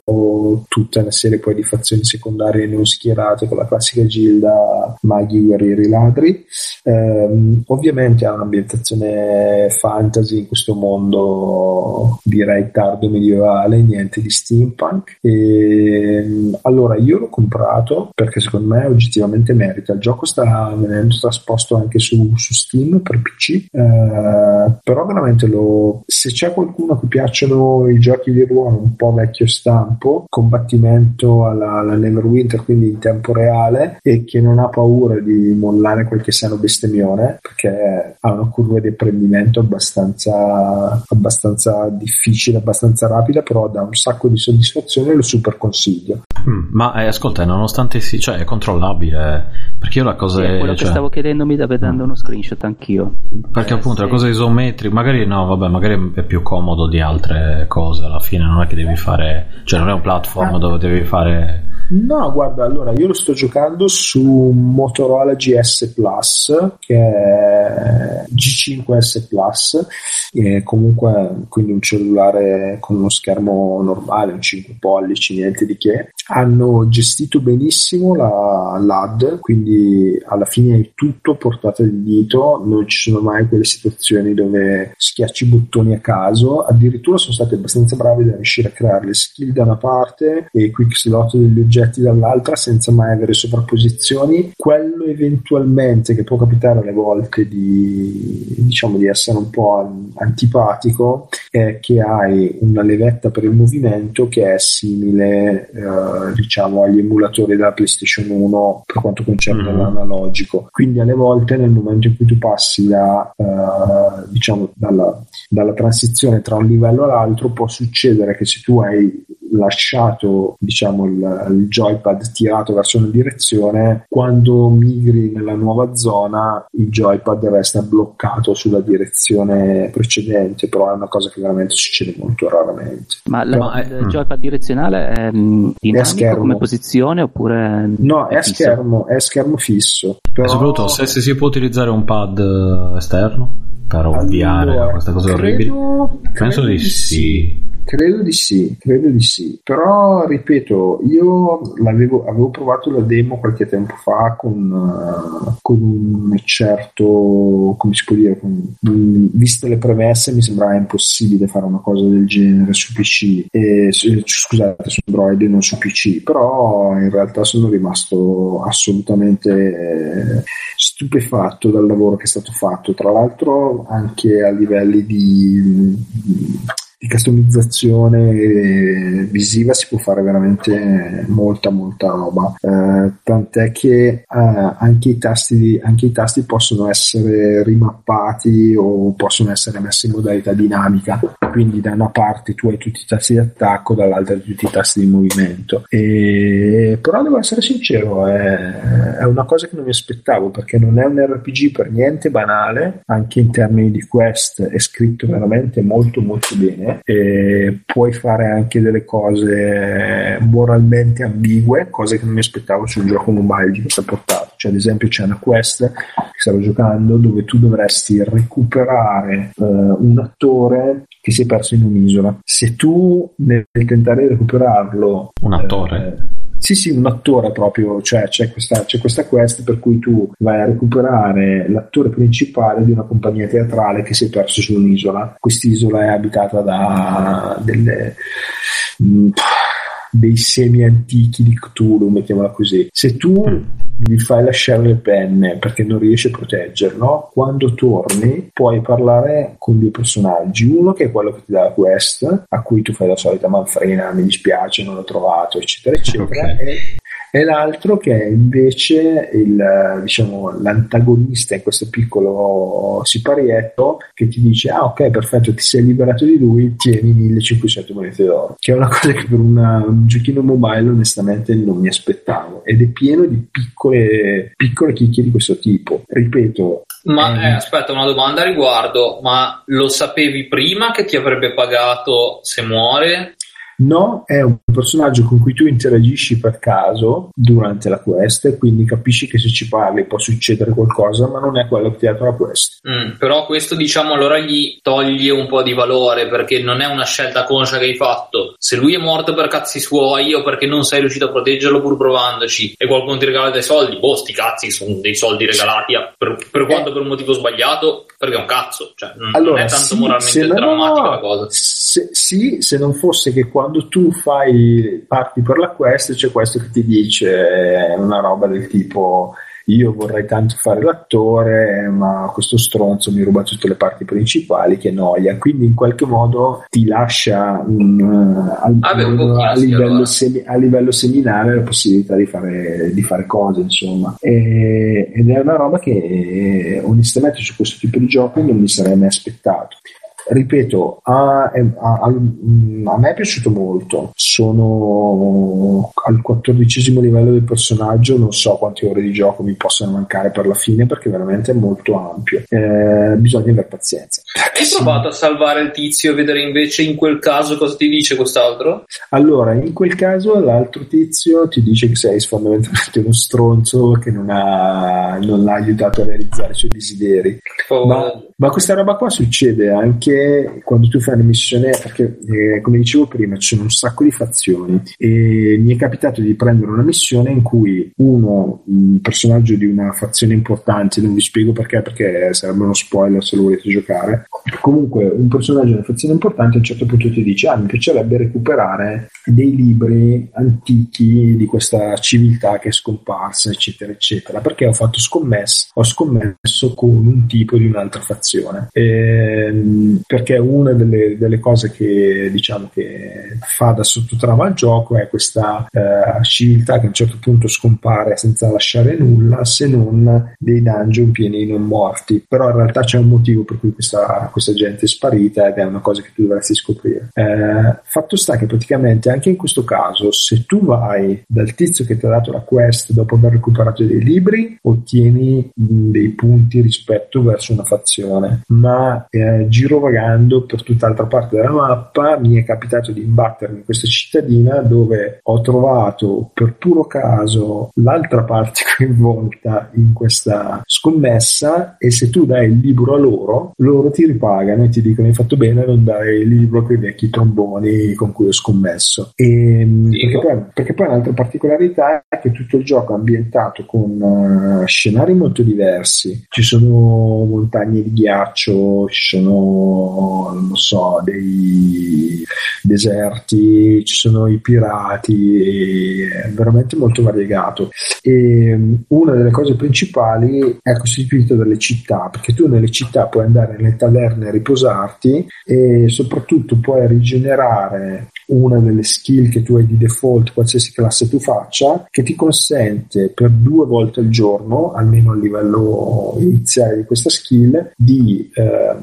tutta una serie poi di fazioni secondarie non schierate con la classica gilda maghi, guerrieri, ladri. Um, ovviamente ha una ambientazione fantasy in questo mondo direi tardo medievale, niente di steampunk. E allora io l'ho comprato perché secondo me oggettivamente merita, il gioco sta venendo trasposto anche su, su Steam per P C, eh, però veramente lo, se c'è qualcuno che piacciono i giochi di ruolo un po' vecchio stampo, combattimento alla, alla Neverwinter, quindi in tempo reale, e che non ha paura di mollare qualche sano bestemmione, perché ha una curva di apprendimento abbastanza abbastanza difficile, abbastanza rapida, però dà un sacco di soddisfazione e lo super consiglio. Mm, ma eh, ascolta, nonostante sì, cioè è controllabile, perché io la cosa è, è quello cioè... che stavo chiedendo, mi da vedendo uno screenshot anch'io, perché eh, appunto sì. La cosa isometrica magari no, vabbè, magari è più comodo di altre cose, alla fine non è che devi fare, cioè non è un platform ah. dove devi fare. No, guarda, allora io lo sto giocando su Motorola G S Plus, che è G cinque S Plus, e comunque quindi un cellulare con uno schermo normale, un cinque pollici, niente di che. Hanno gestito benissimo la L A D, quindi alla fine è tutto portato di dito, non ci sono mai quelle situazioni dove schiacci bottoni a caso, addirittura sono stati abbastanza bravi da riuscire a creare le skill da una parte e i quick slot degli oggetti dall'altra senza mai avere sovrapposizioni. Quello eventualmente che può capitare alle volte di, diciamo, di essere un po' antipatico, è che hai una levetta per il movimento che è simile eh, diciamo agli emulatori della PlayStation uno per quanto concerne mm-hmm. l'analogico, quindi alle volte nel momento in cui tu passi da eh, diciamo dalla, dalla transizione tra un livello all'altro, può succedere che se tu hai lasciato diciamo il, il joypad tirato verso una direzione, quando migri nella nuova zona il joypad resta bloccato sulla direzione precedente, però è una cosa che veramente succede molto raramente. Ma però, la, il mh. joypad direzionale è dinamico come posizione oppure no? È, è schermo, è schermo fisso, però... e soprattutto se, se si può utilizzare un pad esterno per ovviare allora, questa cosa orribile, penso di sì. Credo di sì, credo di sì, però ripeto, io l'avevo, avevo provato la demo qualche tempo fa con, uh, con un certo, come si può dire, con, um, viste le premesse mi sembrava impossibile fare una cosa del genere su P C, e, scusate, su Android e non su P C, però in realtà sono rimasto assolutamente eh, stupefatto dal lavoro che è stato fatto, tra l'altro anche a livelli di... di di customizzazione visiva si può fare veramente molta molta roba, eh, tant'è che eh, anche i tasti anche i tasti possono essere rimappati o possono essere messi in modalità dinamica, quindi da una parte tu hai tutti i tasti di attacco, dall'altra tutti i tasti di movimento. E però devo essere sincero, è, è una cosa che non mi aspettavo, perché non è un erre pi gi per niente banale, anche in termini di quest è scritto veramente molto molto bene, e puoi fare anche delle cose moralmente ambigue, cose che non mi aspettavo sul gioco mobile di questa portata. Cioè, ad esempio, c'è una quest che stavo giocando dove tu dovresti recuperare eh, un attore che si è perso in un'isola. Se tu nel tentare di recuperarlo un attore eh, Sì, sì, un attore proprio, cioè c'è questa, c'è questa quest per cui tu vai a recuperare l'attore principale di una compagnia teatrale che si è perso su un'isola. Quest'isola è abitata da delle... Mh, dei semi antichi di Cthulhu, mettiamola così. Se tu gli fai lasciare le penne perché non riesci a proteggerlo, quando torni puoi parlare con due personaggi, uno che è quello che ti dà la quest, a cui tu fai la solita manfrina, mi dispiace non l'ho trovato, eccetera eccetera, okay. e, e l'altro che è invece il, diciamo, l'antagonista in questo piccolo siparietto, che ti dice ah ok perfetto ti sei liberato di lui, tieni millecinquecento monete d'oro, che è una cosa che per una, un giochino mobile onestamente non mi aspettavo, ed è pieno di piccole piccole chicche di questo tipo, ripeto. Ma eh, aspetta, una domanda a riguardo, ma lo sapevi prima che ti avrebbe pagato se muore? No, è un personaggio con cui tu interagisci per caso durante la quest, e quindi capisci che se ci parli può succedere qualcosa, ma non è quello che ti ha dato la quest. Mm, però questo, diciamo, allora gli toglie un po' di valore, perché non è una scelta conscia che hai fatto. Se lui è morto per cazzi suoi o perché non sei riuscito a proteggerlo pur provandoci, e qualcuno ti regala dei soldi, boh, sti cazzi, sono dei soldi regalati a, per, per quanto per un motivo sbagliato, perché è un cazzo, cioè non, allora, non è tanto sì, moralmente drammatica no, la cosa. Se, sì, se non fosse che quando Quando tu fai parti per la quest, c'è questo che ti dice una roba del tipo io vorrei tanto fare l'attore ma questo stronzo mi ruba tutte le parti principali, che noia, quindi in qualche modo ti lascia un, al, ah, beh, un po' a, livello allora. semi, a livello seminale la possibilità di fare, di fare cose insomma, e, ed è una roba che onestamente su questo tipo di gioco non mi sarei mai aspettato. Ripeto, a, a, a, a me è piaciuto molto. Sono al quattordicesimo livello del personaggio, non so quante ore di gioco mi possono mancare per la fine, perché veramente è molto ampio. Eh, bisogna avere pazienza. Hai provato a salvare il tizio e vedere invece in quel caso cosa ti dice quest'altro? Allora, in quel caso l'altro tizio ti dice che sei fondamentalmente uno stronzo che non ha non l'ha aiutato a realizzare i suoi desideri. Oh. Ma, ma questa roba qua succede anche quando tu fai una missione, perché eh, come dicevo prima ci sono un sacco di fazioni, e mi è capitato di prendere una missione in cui uno, un personaggio di una fazione importante, non vi spiego perché perché sarebbe uno spoiler se lo volete giocare, comunque un personaggio di una fazione importante a un certo punto ti dice ah mi piacerebbe recuperare dei libri antichi di questa civiltà che è scomparsa eccetera eccetera, perché ho fatto scommesse ho scommesso con un tipo di un'altra fazione, ehm perché una delle, delle cose che diciamo che fa da sottotrama al gioco è questa eh, civiltà che a un certo punto scompare senza lasciare nulla se non dei dungeon pieni di non morti, però in realtà c'è un motivo per cui questa, questa gente è sparita, ed è una cosa che tu dovresti scoprire. Eh, fatto sta che praticamente anche in questo caso, se tu vai dal tizio che ti ha dato la quest dopo aver recuperato dei libri, ottieni mh, dei punti rispetto verso una fazione, ma eh, giro vagando per tutt'altra parte della mappa mi è capitato di imbattermi in questa cittadina dove ho trovato per puro caso l'altra parte coinvolta in questa scommessa, e se tu dai il libro a loro, loro ti ripagano e ti dicono hai fatto bene a non dare il libro ai vecchi tromboni con cui ho scommesso. E, perché, poi, perché poi un'altra particolarità è che tutto il gioco è ambientato con uh, scenari molto diversi, ci sono montagne di ghiaccio, ci sono non so, dei, deserti, ci sono i pirati, è veramente molto variegato. E una delle cose principali è costituita dalle città, perché tu nelle città puoi andare nelle taverne a riposarti e soprattutto puoi rigenerare una delle skill che tu hai di default, qualsiasi classe tu faccia, che ti consente per due volte al giorno, almeno a livello iniziale di questa skill, di eh,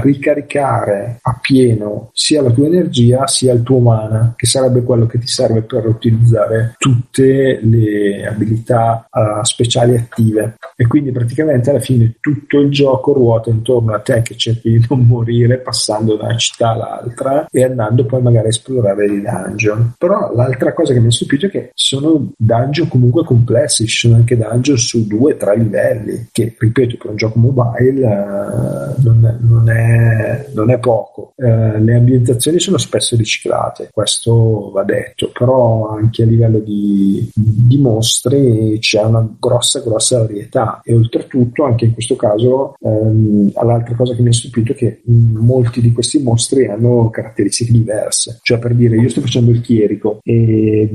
ricaricare a pieno sia la tua energia sia il tuo mana, che sarebbe quello che ti serve per utilizzare tutte le abilità eh, speciali attive. E quindi praticamente alla fine tutto il gioco ruota intorno a te che cerchi di non morire passando da una città all'altra e andando poi magari a esplorare dei dungeon. Però l'altra cosa che mi ha stupito è che sono dungeon comunque complessi, ci sono anche dungeon su due o tre livelli, che ripeto per un gioco mobile eh, non, è, non, è, non è poco. Eh, le ambientazioni sono spesso riciclate, questo va detto, però anche a livello di, di mostri c'è una grossa grossa varietà. E oltretutto anche in questo caso ehm, l'altra cosa che mi ha stupito è che molti di questi mostri hanno caratteristiche diverse, cioè per dire io sto facendo il chierico e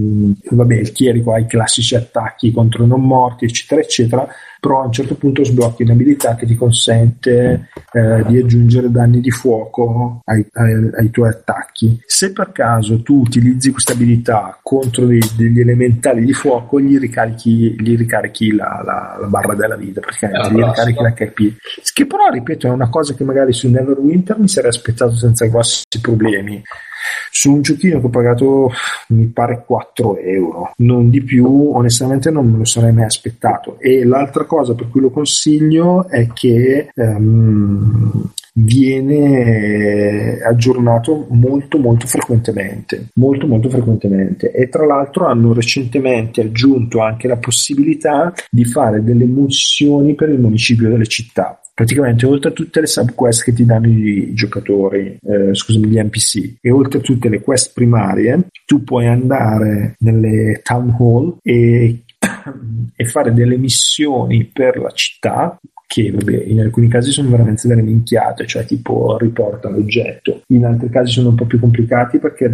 vabbè il chierico ha i classici attacchi contro non morti eccetera eccetera, però a un certo punto sblocchi un'abilità che ti consente eh, di aggiungere danni di fuoco ai, ai, ai tuoi attacchi. Se per caso tu utilizzi questa abilità contro dei, degli elementali di fuoco, gli ricarichi, gli ricarichi la, la, la barra della vita, praticamente gli ricarichi l'H P, che però ripeto è una cosa che magari su Neverwinter mi sarei aspettato senza grossi problemi. Su un giochino che ho pagato mi pare quattro euro, non di più, onestamente non me lo sarei mai aspettato. E l'altra cosa per cui lo consiglio è che um, viene aggiornato molto molto frequentemente molto molto frequentemente e tra l'altro hanno recentemente aggiunto anche la possibilità di fare delle missioni per il municipio delle città. Praticamente oltre a tutte le subquest che ti danno i giocatori, eh, scusami gli N P C, e oltre a tutte le quest primarie, tu puoi andare nelle town hall e, e fare delle missioni per la città, che vabbè, in alcuni casi sono veramente delle minchiate, cioè tipo riporta l'oggetto, in altri casi sono un po' più complicati perché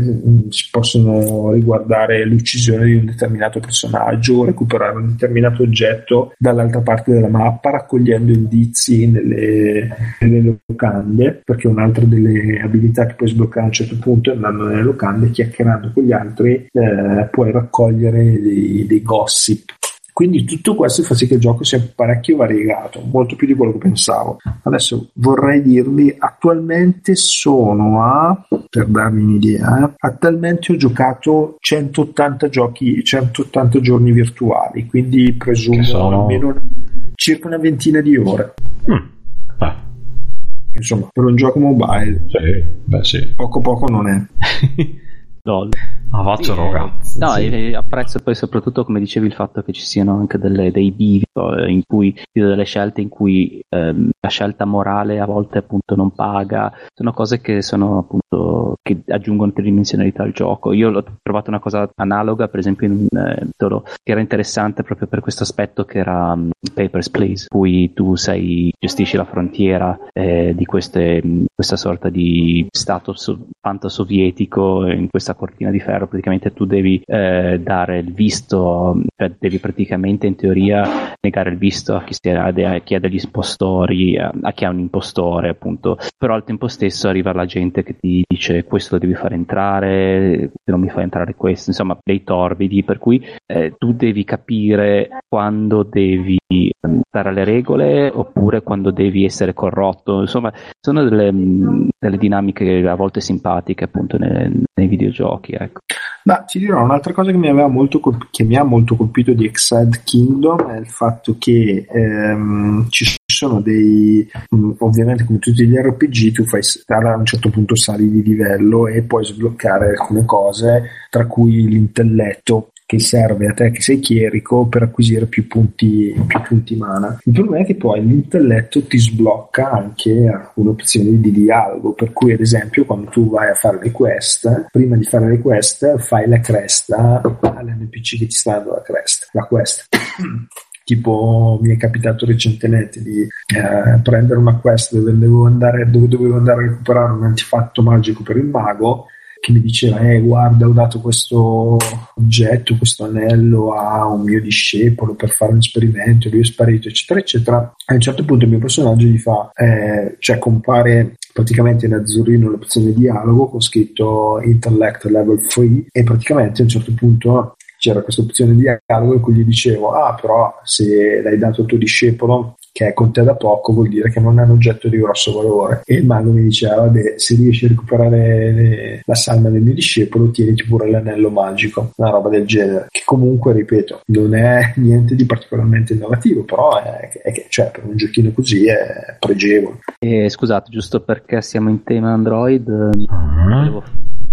si possono riguardare l'uccisione di un determinato personaggio, recuperare un determinato oggetto dall'altra parte della mappa raccogliendo indizi nelle, nelle locande, perché un'altra delle abilità che puoi sbloccare a un certo punto è andando nelle locande, chiacchierando con gli altri, eh, puoi raccogliere dei, dei gossip. Quindi tutto questo fa sì che il gioco sia parecchio variegato, molto più di quello che pensavo. Adesso vorrei dirvi, attualmente sono a, per darvi un'idea, attualmente ho giocato centottanta giochi, centottanta giorni virtuali, quindi presumo sono... almeno circa una ventina di ore. Mm. Ah. Insomma, per un gioco mobile, sì, beh sì. Poco poco non è. No, faccio ragazzi. No, sì. Apprezzo poi soprattutto, come dicevi, il fatto che ci siano anche delle, dei bivi in cui delle scelte in cui ehm, la scelta morale a volte appunto non paga. Sono cose che sono appunto che aggiungono tridimensionalità al gioco. Io l'ho trovato una cosa analoga, per esempio, in un eh, titolo che era interessante proprio per questo aspetto, che era um, Papers, Please, in cui tu sei gestisci la frontiera eh, di queste questa sorta di stato so- panto-sovietico in questa cortina di ferro. Praticamente tu devi eh, dare il visto, cioè devi praticamente in teoria negare il visto a chi, sia, a chi ha degli impostori, a, a chi ha un impostore appunto, però al tempo stesso arriva la gente che ti dice questo lo devi fare entrare, non mi fai entrare questo, insomma dei torbidi, per cui eh, tu devi capire quando devi stare alle regole oppure quando devi essere corrotto. Insomma sono delle, delle dinamiche a volte simpatiche appunto nei, nei videogiochi, ecco. Ma ti dirò un'altra cosa che mi aveva molto colp- che mi ha molto colpito di Exiled Kingdom è il fatto che ehm, ci sono dei mh, ovviamente come tutti gli R P G tu fai a un certo punto sali di livello e puoi sbloccare alcune cose, tra cui l'intelletto, che serve a te che sei chierico per acquisire più punti più punti mana. Il problema è che poi l'intelletto ti sblocca anche alcune opzioni di dialogo, per cui ad esempio quando tu vai a fare le quest, prima di fare le quest fai la cresta all'N P C che ti sta dando la cresta la quest tipo mi è capitato recentemente di eh, prendere una quest dove dovevo andare dove dovevo andare a recuperare un antefatto magico per il mago, che mi diceva eh guarda, ho dato questo oggetto, questo anello a un mio discepolo per fare un esperimento, lui è sparito eccetera eccetera. A un certo punto il mio personaggio gli fa eh, cioè compare praticamente in azzurrino l'opzione di dialogo con scritto intellect level three, e praticamente a un certo punto c'era questa opzione di dialogo in cui gli dicevo ah però se l'hai dato al tuo discepolo che è con te da poco vuol dire che non è un oggetto di grosso valore, e il mago mi diceva vabbè, se riesci a recuperare le... la salma del mio discepolo tieniti pure l'anello magico, una roba del genere, che comunque ripeto non è niente di particolarmente innovativo, però è, è cioè per un giochino così è pregevole. Eh, scusate, giusto perché siamo in tema Android, mm-hmm. volevo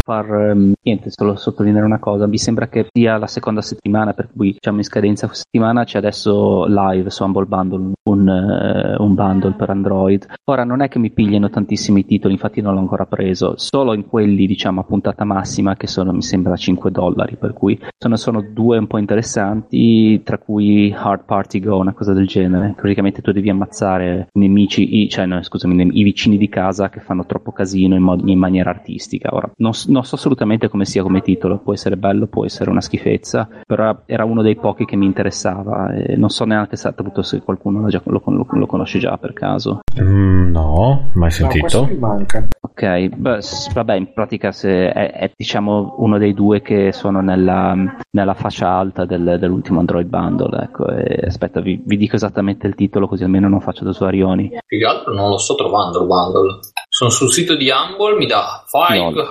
far niente, solo sottolineare una cosa. Mi sembra che sia la seconda settimana per cui diciamo in scadenza questa settimana c'è adesso live su Humble Bundle un, uh, un bundle per Android. Ora non è che mi pigliano tantissimi titoli, infatti non l'ho ancora preso, solo in quelli diciamo a puntata massima che sono mi sembra cinque dollari, per cui sono, sono due un po' interessanti, tra cui Hard Party Go, una cosa del genere. Praticamente tu devi ammazzare nemici i, cioè no, scusami, i vicini di casa che fanno troppo casino in, mod- in maniera artistica. Ora non so Non so assolutamente come sia come titolo, può essere bello, può essere una schifezza, però era uno dei pochi che mi interessava. E non so neanche esatto, se qualcuno lo, già, lo, lo, lo conosce già per caso. Mm, no, mai sentito. No, questo mi manca. Ok, beh, vabbè, in pratica se è, è diciamo uno dei due che sono nella, nella fascia alta del, dell'ultimo Android Bundle. Ecco, e, aspetta, vi, vi dico esattamente il titolo così almeno non faccio da suarioni. Più che altro non lo sto trovando il bundle. Sono sul sito di Humble, mi dà cinque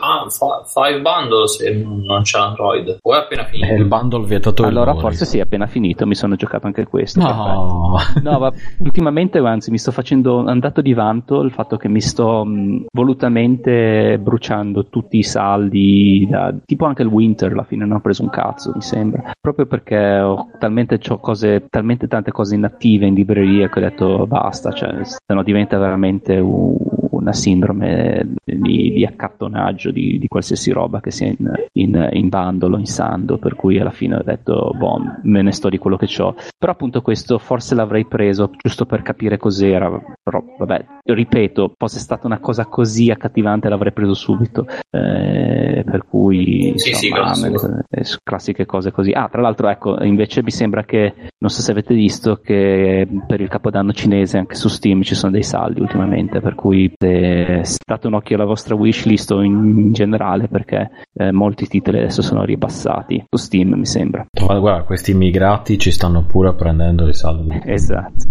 bundles e non c'è Android. O è appena finito? Eh, il bundle vietato. Allora forse sì, è appena finito, mi sono giocato anche questo. No, no ma ultimamente anzi mi sto facendo andato di vanto il fatto che mi sto mh, volutamente bruciando tutti i saldi, da, tipo anche il Winter alla fine non ho preso un cazzo mi sembra, proprio perché ho talmente c'ho cose, talmente tante cose inattive in libreria che ho detto basta, cioè se no diventa veramente un una sindrome di, di accattonaggio di, di qualsiasi roba che sia in, in, in bundle o in sando, per cui alla fine ho detto boh, me ne sto di quello che c'ho. Però appunto questo forse l'avrei preso giusto per capire cos'era, però vabbè, ripeto, fosse stata una cosa così accattivante l'avrei preso subito, eh, per cui sì, insomma, sì, me, classiche cose così. Ah, tra l'altro ecco, invece mi sembra che, non so se avete visto che per il Capodanno cinese anche su Steam ci sono dei saldi ultimamente, per cui date un occhio alla vostra wishlist o in generale, perché eh, molti titoli adesso sono ribassati su Steam mi sembra. Ma guarda, questi immigrati ci stanno pure prendendo i saldi. Esatto.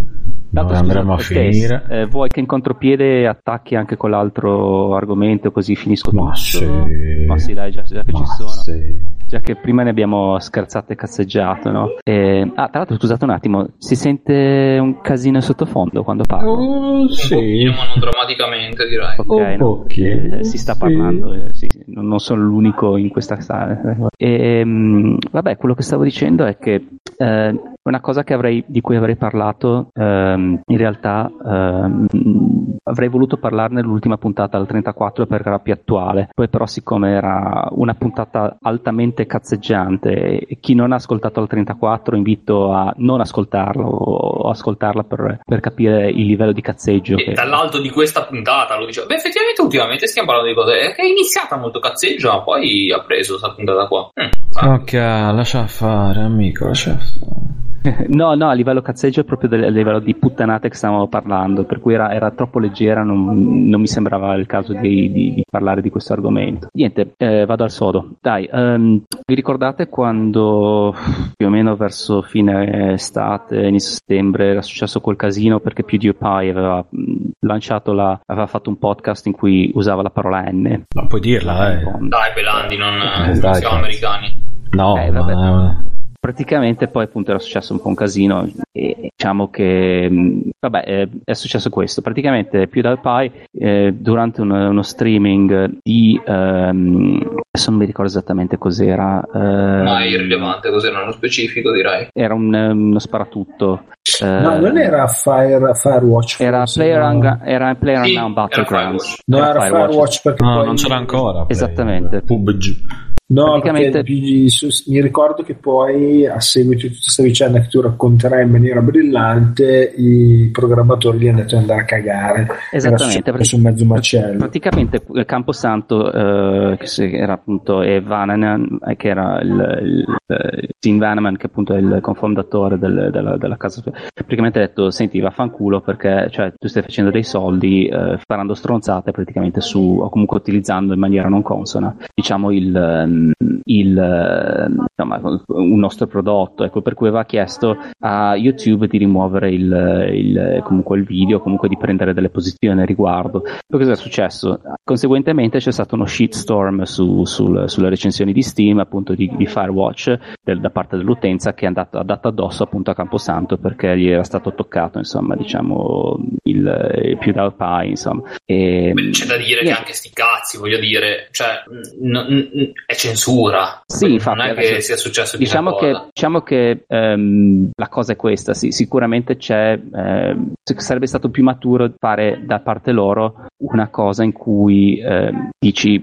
Dove andremo a finire? Eh, vuoi che in contropiede attacchi anche con l'altro argomento così finisco tutto? Ma sì, ma sì dai, già, già che ma ci sono sì. Già che prima ne abbiamo scherzato e cazzeggiato, no? E, ah, tra l'altro scusate un attimo, si sente un casino sottofondo quando parlo? Oh, sì, un po' drammaticamente direi. Okay, oh, no, okay. Eh, si sta parlando, eh, sì, non sono l'unico in questa sala. E, mh, vabbè, quello che stavo dicendo è che eh, una cosa che avrei, di cui avrei parlato ehm, in realtà ehm, avrei voluto parlarne l'ultima puntata al trentaquattro perché era più attuale, poi però siccome era una puntata altamente cazzeggiante e chi non ha ascoltato al trentaquattro invito a non ascoltarlo o ascoltarla per, per capire il livello di cazzeggio e che... dall'alto di questa puntata lo dicevo. Beh, effettivamente ultimamente stiamo parlando di cose che è iniziata molto cazzeggio ma poi ha preso questa puntata qua. mm, ok, lascia fare amico, lascia fare. No, no, a livello cazzeggio è proprio del, a livello di puttanate che stavamo parlando, per cui era, era troppo leggera, non, non mi sembrava il caso di, di, di parlare di questo argomento. Niente, eh, vado al sodo. Dai, um, vi ricordate quando più o meno verso fine estate, inizio settembre, era successo quel casino perché PewDiePie aveva lanciato la, aveva fatto un podcast in cui usava la parola N? Non puoi dirla, eh. Dai, Pelandi, non, eh, non siamo americani. No, eh, vabbè. Ma... praticamente poi appunto era successo un po' un casino e diciamo che vabbè è successo questo. Praticamente PewDiePie eh, durante uno, uno streaming di ehm, adesso non mi ricordo esattamente cos'era, ehm, no è irrilevante, cos'era nello specifico direi, era un, uno sparatutto eh, no non era Fire, Firewatch era Player era PlayerUnknown's Battlegrounds, no era Firewatch perché no, poi non c'era ancora play, esattamente P U B G. No, praticamente... mi ricordo che poi a seguito di tutta questa vicenda che tu racconterai in maniera brillante, i programmatori gli hanno detto di andare a cagare. Esattamente, su mezzo macello. Praticamente Camposanto, eh, che era appunto Evanen, che era il Tim Vaneman, che appunto è il confondatore del, della, della casa, praticamente ha detto: senti, vaffanculo, perché cioè, tu stai facendo dei soldi eh, farando stronzate praticamente su, o comunque utilizzando in maniera non consona, diciamo, il il insomma, un nostro prodotto, ecco, per cui aveva chiesto a YouTube di rimuovere il, il comunque il video, comunque di prendere delle posizioni a riguardo. Poi cosa è successo? Conseguentemente c'è stato uno shitstorm su, sul, sulle recensioni di Steam, appunto di, di Firewatch, del, da parte dell'utenza che è andata adatta addosso appunto a Camposanto, perché gli era stato toccato, insomma, diciamo il, il PewDiePie, insomma. E beh, c'è da dire yeah. che anche sti cazzi, voglio dire, cioè n- n- è censura. Sì, infatti, non è che sia successo di diciamo che cosa. Diciamo che ehm, la cosa è questa, sì, sicuramente c'è ehm, sarebbe stato più maturo fare da parte loro una cosa in cui ehm, dici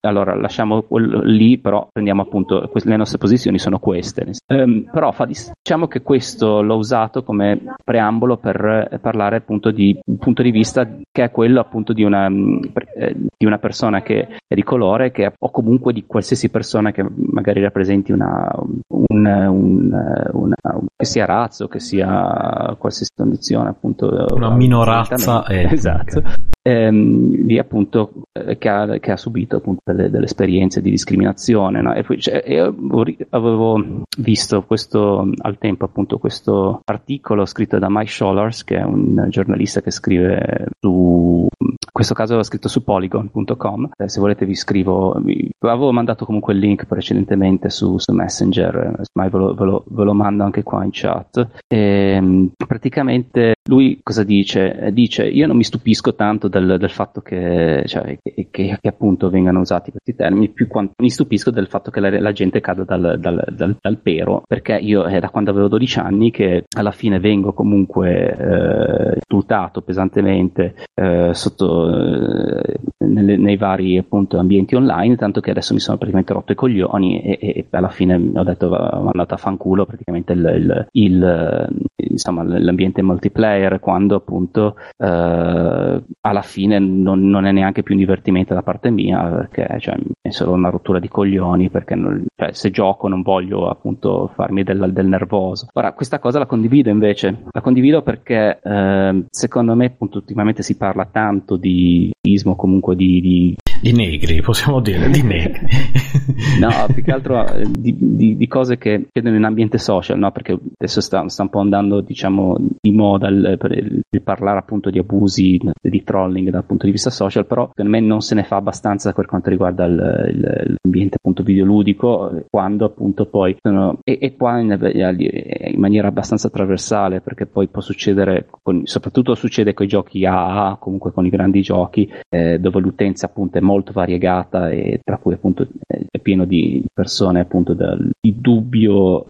allora lasciamo lì, però prendiamo appunto que- le nostre posizioni sono queste, ehm, però fa, diciamo che questo l'ho usato come preambolo per parlare appunto di un punto di vista che è quello appunto di una, eh, di una persona che è di colore, che o comunque di qualsiasi persona che magari rappresenti una, una, una, una che sia razza o che sia qualsiasi condizione, appunto una minoranza, eh, esatto, okay. Ehm, lì appunto eh, che, ha, che ha subito appunto delle, delle esperienze di discriminazione, no? E poi cioè, io avevo visto questo al tempo appunto questo articolo scritto da Mike Schollars, che è un giornalista che scrive su, in questo caso aveva scritto su polygon punto com, eh, se volete vi scrivo, vi, avevo mandato comunque il link precedentemente su, su Messenger, ma ve lo, ve, lo, ve lo mando anche qua in chat. Ehm, praticamente lui cosa dice? Dice: io non mi stupisco tanto del, del fatto che, cioè, che, che, che appunto vengano usati questi termini, più quanto mi stupisco del fatto che la, la gente cada dal, dal, dal, dal pero, perché io è da quando avevo dodici anni che alla fine vengo comunque insultato eh, pesantemente eh, sotto eh, nelle, nei vari appunto ambienti online, tanto che adesso mi sono praticamente rotto i coglioni e, e, e alla fine ho detto ho andato a fanculo praticamente il, il, il, insomma, l'ambiente multiplayer, quando appunto eh, alla fine non, non è neanche più un divertimento da parte mia, perché cioè, è solo una rottura di coglioni, perché non, cioè, se gioco non voglio appunto farmi del, del nervoso. Ora questa cosa la condivido invece, la condivido perché eh, secondo me appunto ultimamente si parla tanto di ismo, comunque di, di di negri, possiamo dire di negri no, più che altro di, di, di cose che chiedono in ambiente social, no? Perché adesso sta, sta un po' andando diciamo di moda il, per il, il parlare appunto di abusi, di trolling dal punto di vista social, però secondo me non se ne fa abbastanza per quanto riguarda il, il, l'ambiente appunto videoludico, quando appunto poi sono, e, e qua in, in maniera abbastanza trasversale, perché poi può succedere con, soprattutto succede con i giochi A A, comunque con i grandi giochi eh, dove l'utenza appunto è molto variegata e tra cui appunto è pieno di persone appunto da, di dubbio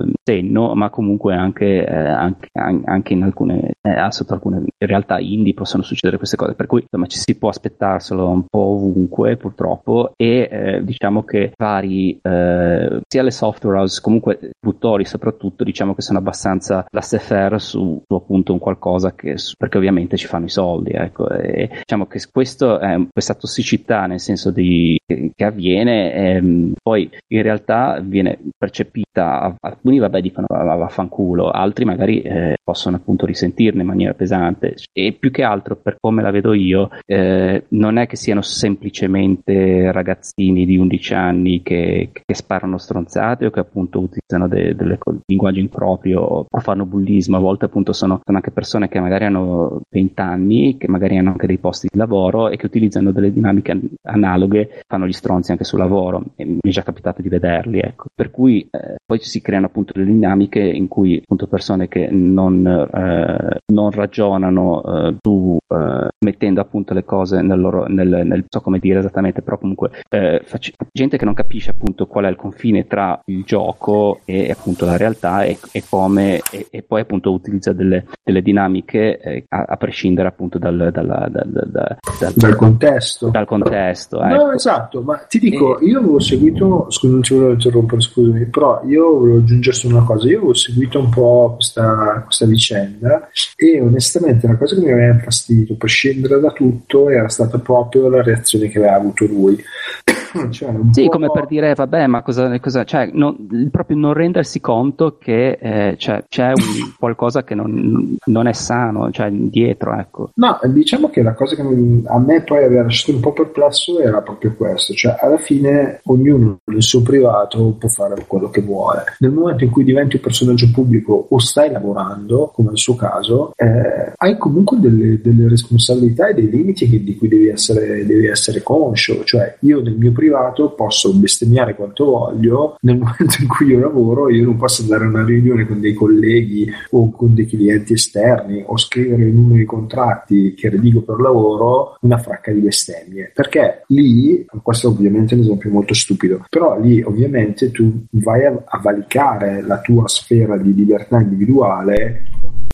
eh, senno, ma comunque anche, eh, anche, anche in alcune eh, sotto alcune realtà indie possono succedere queste cose, per cui insomma ci si può aspettarselo un po' ovunque purtroppo, e eh, diciamo che vari eh, sia le software house comunque produttori soprattutto diciamo che sono abbastanza laissez-faire su, su appunto un qualcosa che su, perché ovviamente ci fanno i soldi, ecco, e diciamo che questo è questa tossicità nel senso di che, che avviene ehm, poi in realtà viene percepita, alcuni vabbè dicono vaffanculo, altri magari eh, possono appunto risentirne in maniera pesante, e più che altro per come la vedo io eh, non è che siano semplicemente ragazzini di undici anni che, che sparano stronzate o che appunto utilizzano dei de, linguaggi impropri o fanno bullismo, a volte appunto sono, sono anche persone che magari hanno venti anni, che magari hanno anche dei posti di lavoro e che utilizzano delle dinamiche analoghe, fanno gli stronzi anche sul lavoro, e mi è già capitato di vederli, ecco, per cui eh, poi si creano appunto delle dinamiche in cui appunto persone che non, eh, non ragionano eh, su eh, mettendo appunto le cose nel loro nel, nel, non so come dire esattamente, però comunque eh, fac- gente che non capisce appunto qual è il confine tra il gioco e appunto la realtà e, e come e, e poi appunto utilizza delle, delle dinamiche eh, a, a prescindere appunto dal dal, dal, dal, dal, dal contesto. Dal contesto, no, ecco. Esatto. fatto, ma ti dico, io avevo seguito, scusa, non ci volevo interrompere, scusami, però io volevo aggiungere solo una cosa. Io avevo seguito un po' questa, questa vicenda e onestamente la cosa che mi aveva infastidito, per scendere da tutto, era stata proprio la reazione che aveva avuto lui. Cioè, sì, come per dire, vabbè, ma cosa, cosa cioè, non, proprio non rendersi conto che eh, cioè, c'è un, qualcosa che non, non è sano, cioè indietro, ecco. No, diciamo che la cosa che a me poi aveva lasciato un po' perplesso era proprio questo, cioè alla fine ognuno nel suo privato può fare quello che vuole. Nel momento in cui diventi un personaggio pubblico o stai lavorando, come nel suo caso, eh, hai comunque delle, delle responsabilità e dei limiti che, di cui devi essere, devi essere conscio. Cioè, io nel mio privato posso bestemmiare quanto voglio, nel momento in cui io lavoro io non posso andare a una riunione con dei colleghi o con dei clienti esterni o scrivere in uno dei contratti che redigo per lavoro una fracca di bestemmie, perché lì, questo ovviamente è un esempio molto stupido, però lì ovviamente tu vai a, a valicare la tua sfera di libertà individuale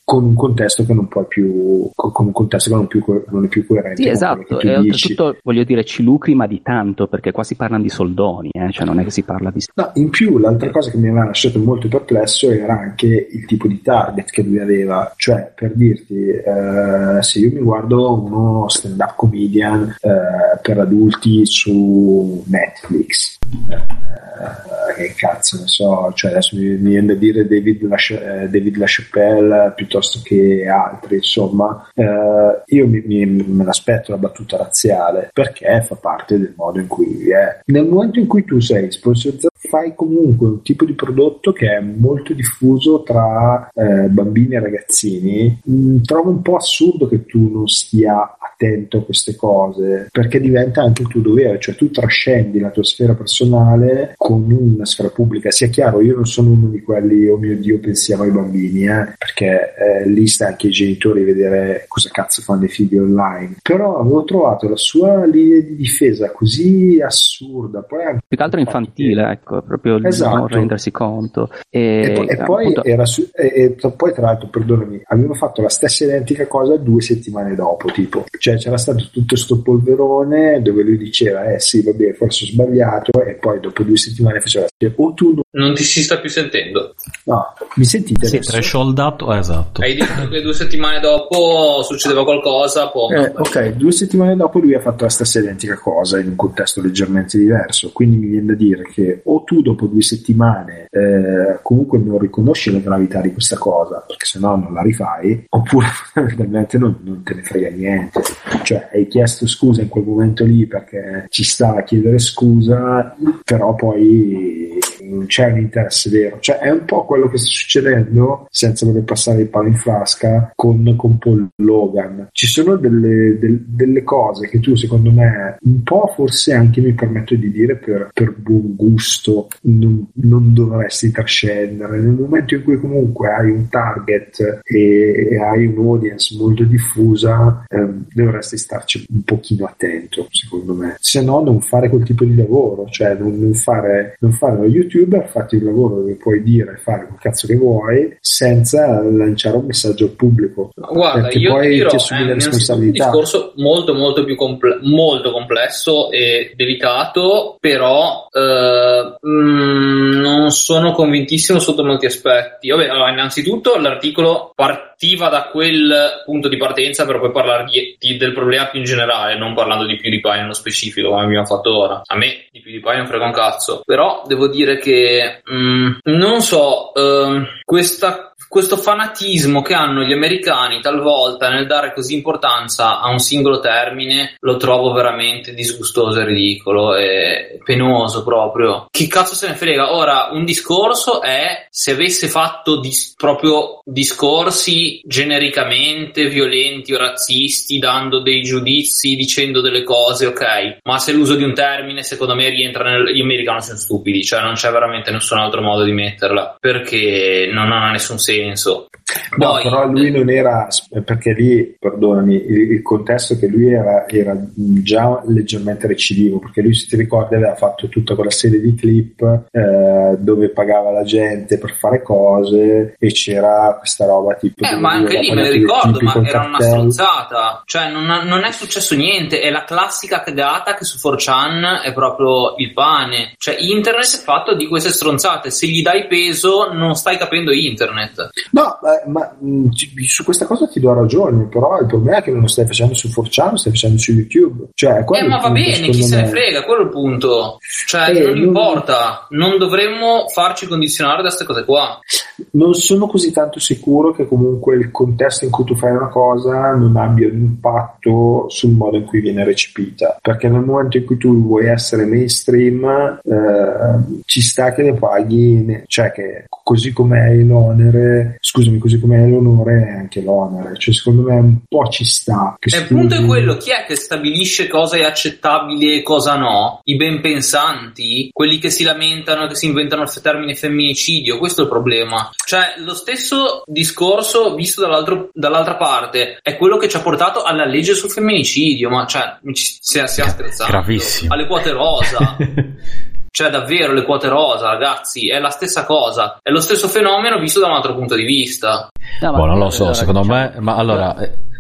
con un contesto che non puoi più, con un contesto che non, più, non è più coerente. Sì, esatto, e oltretutto dici, voglio dire, ci lucri ma di tanto, perché qua si parlano di soldoni, eh? Cioè non è che si parla di... No, in più l'altra cosa che mi aveva lasciato molto perplesso era anche il tipo di target che lui aveva, cioè per dirti, eh, se io mi guardo uno stand up comedian eh, per adulti su Netflix, eh, che cazzo ne so, cioè adesso mi viene da dire David, Lasche- David LaChapelle piuttosto che altri, insomma, eh, io mi, mi, me l'aspetto la battuta razziale, perché fa parte del modo in cui è. Nel momento in cui tu sei sponsorizzato, fai comunque un tipo di prodotto che è molto diffuso tra eh, bambini e ragazzini. Mm, trovo un po' assurdo che tu non stia attento a queste cose, perché diventa anche il tuo dovere, cioè tu trascendi la tua sfera personale con una sfera pubblica. Sia chiaro, io non sono uno di quelli, oh mio Dio, pensiamo ai bambini, eh, perché Eh, lì sta anche ai genitori vedere cosa cazzo fanno i figli online, però avevo trovato la sua linea di difesa così assurda, poi anche più che altro infantile, ecco, proprio esatto, non rendersi conto e, e, po- e ah, poi appunto... era su- e, e poi tra l'altro, perdonami, avevano fatto la stessa identica cosa due settimane dopo, tipo, cioè c'era stato tutto sto polverone dove lui diceva eh sì vabbè forse ho sbagliato, e poi dopo due settimane faceva o tu non... non ti si sta più sentendo. No, mi sentite? Sì, thresholdato, eh, esatto. Hai detto che due settimane dopo succedeva qualcosa, poi... eh, ok, due settimane dopo lui ha fatto la stessa identica cosa in un contesto leggermente diverso, quindi mi viene da dire che o tu dopo due settimane eh, comunque non riconosci la gravità di questa cosa, perché sennò non la rifai, oppure fondamentalmente non, non te ne frega niente, cioè hai chiesto scusa in quel momento lì perché ci stava a chiedere scusa, però poi non c'è un interesse vero, cioè è un po' quello che sta succedendo, senza voler passare il palo in frasca, con, con Paul Logan. Ci sono delle, del, delle cose che tu, secondo me, un po' forse anche, mi permetto di dire, per, per buon gusto non, non dovresti trascendere, nel momento in cui comunque hai un target e, e hai un'audience molto diffusa, eh, dovresti starci un pochino attento, secondo me, se no non fare quel tipo di lavoro, cioè non, non fare non fare lo YouTuber, fatti il lavoro dove puoi dire, fare quel cazzo che vuoi senza lanciare un messaggio al pubblico. Guarda, perché io poi ti dirò, ti assumi la responsabilità. È un discorso molto molto più comple- molto complesso e delicato, però eh, mh, non sono convintissimo sotto molti aspetti. Vabbè, allora, innanzitutto l'articolo partiva da quel punto di partenza per poi parlare di, di, del problema più in generale, non parlando di PewDiePie nello specifico, come abbiamo fatto ora. A me di PewDiePie non frega un cazzo, però devo dire che mh, non so, eh, questa questo fanatismo che hanno gli americani talvolta nel dare così importanza a un singolo termine lo trovo veramente disgustoso e ridicolo e penoso proprio. Che cazzo se ne frega? Ora, un discorso è se avesse fatto dis- proprio discorsi genericamente violenti o razzisti, dando dei giudizi, dicendo delle cose, ok, ma se l'uso di un termine secondo me rientra nel... gli americani sono stupidi, cioè non c'è veramente nessun altro modo di metterla, perché non ha nessun senso. No, poi, però lui non era, perché lì, perdonami, il, il contesto è che lui era, era già leggermente recidivo, perché lui, se ti ricordi, aveva fatto tutta quella serie di clip eh, dove pagava la gente per fare cose e c'era questa roba tipo... Eh, ma anche lì me ne ricordo, ma era cartelli. Una stronzata, cioè non, non è successo niente, è la classica cagata che su four chan è proprio il pane, cioè internet è fatto di queste stronzate, se gli dai peso non stai capendo internet. No, ma, ma su questa cosa ti do ragione, però il problema è che non lo stai facendo su four chan, lo stai facendo su YouTube, cioè, eh, ma va punto, bene, chi me... se ne frega, quello è il punto, cioè eh, non importa, non... non dovremmo farci condizionare da queste cose qua. Non sono così tanto sicuro che comunque il contesto in cui tu fai una cosa non abbia un impatto sul modo in cui viene recepita, perché nel momento in cui tu vuoi essere mainstream eh, ci sta che ne paghi, cioè che così com'è l'onere, scusami, così com'è l'onore è anche l'onere, cioè secondo me un po' ci sta. E il punto è quello, chi è che stabilisce cosa è accettabile e cosa no? I ben pensanti, quelli che si lamentano, che si inventano il termine femminicidio, questo è il problema. Cioè lo stesso discorso visto dall'altro, dall'altra parte è quello che ci ha portato alla legge sul femminicidio, ma cioè si sia scherzato, gravissimo, alle quote rosa. Cioè davvero le quote rosa, ragazzi, è la stessa cosa, è lo stesso fenomeno visto da un altro punto di vista. No, boh, non lo so, allora, secondo diciamo... me, ma allora...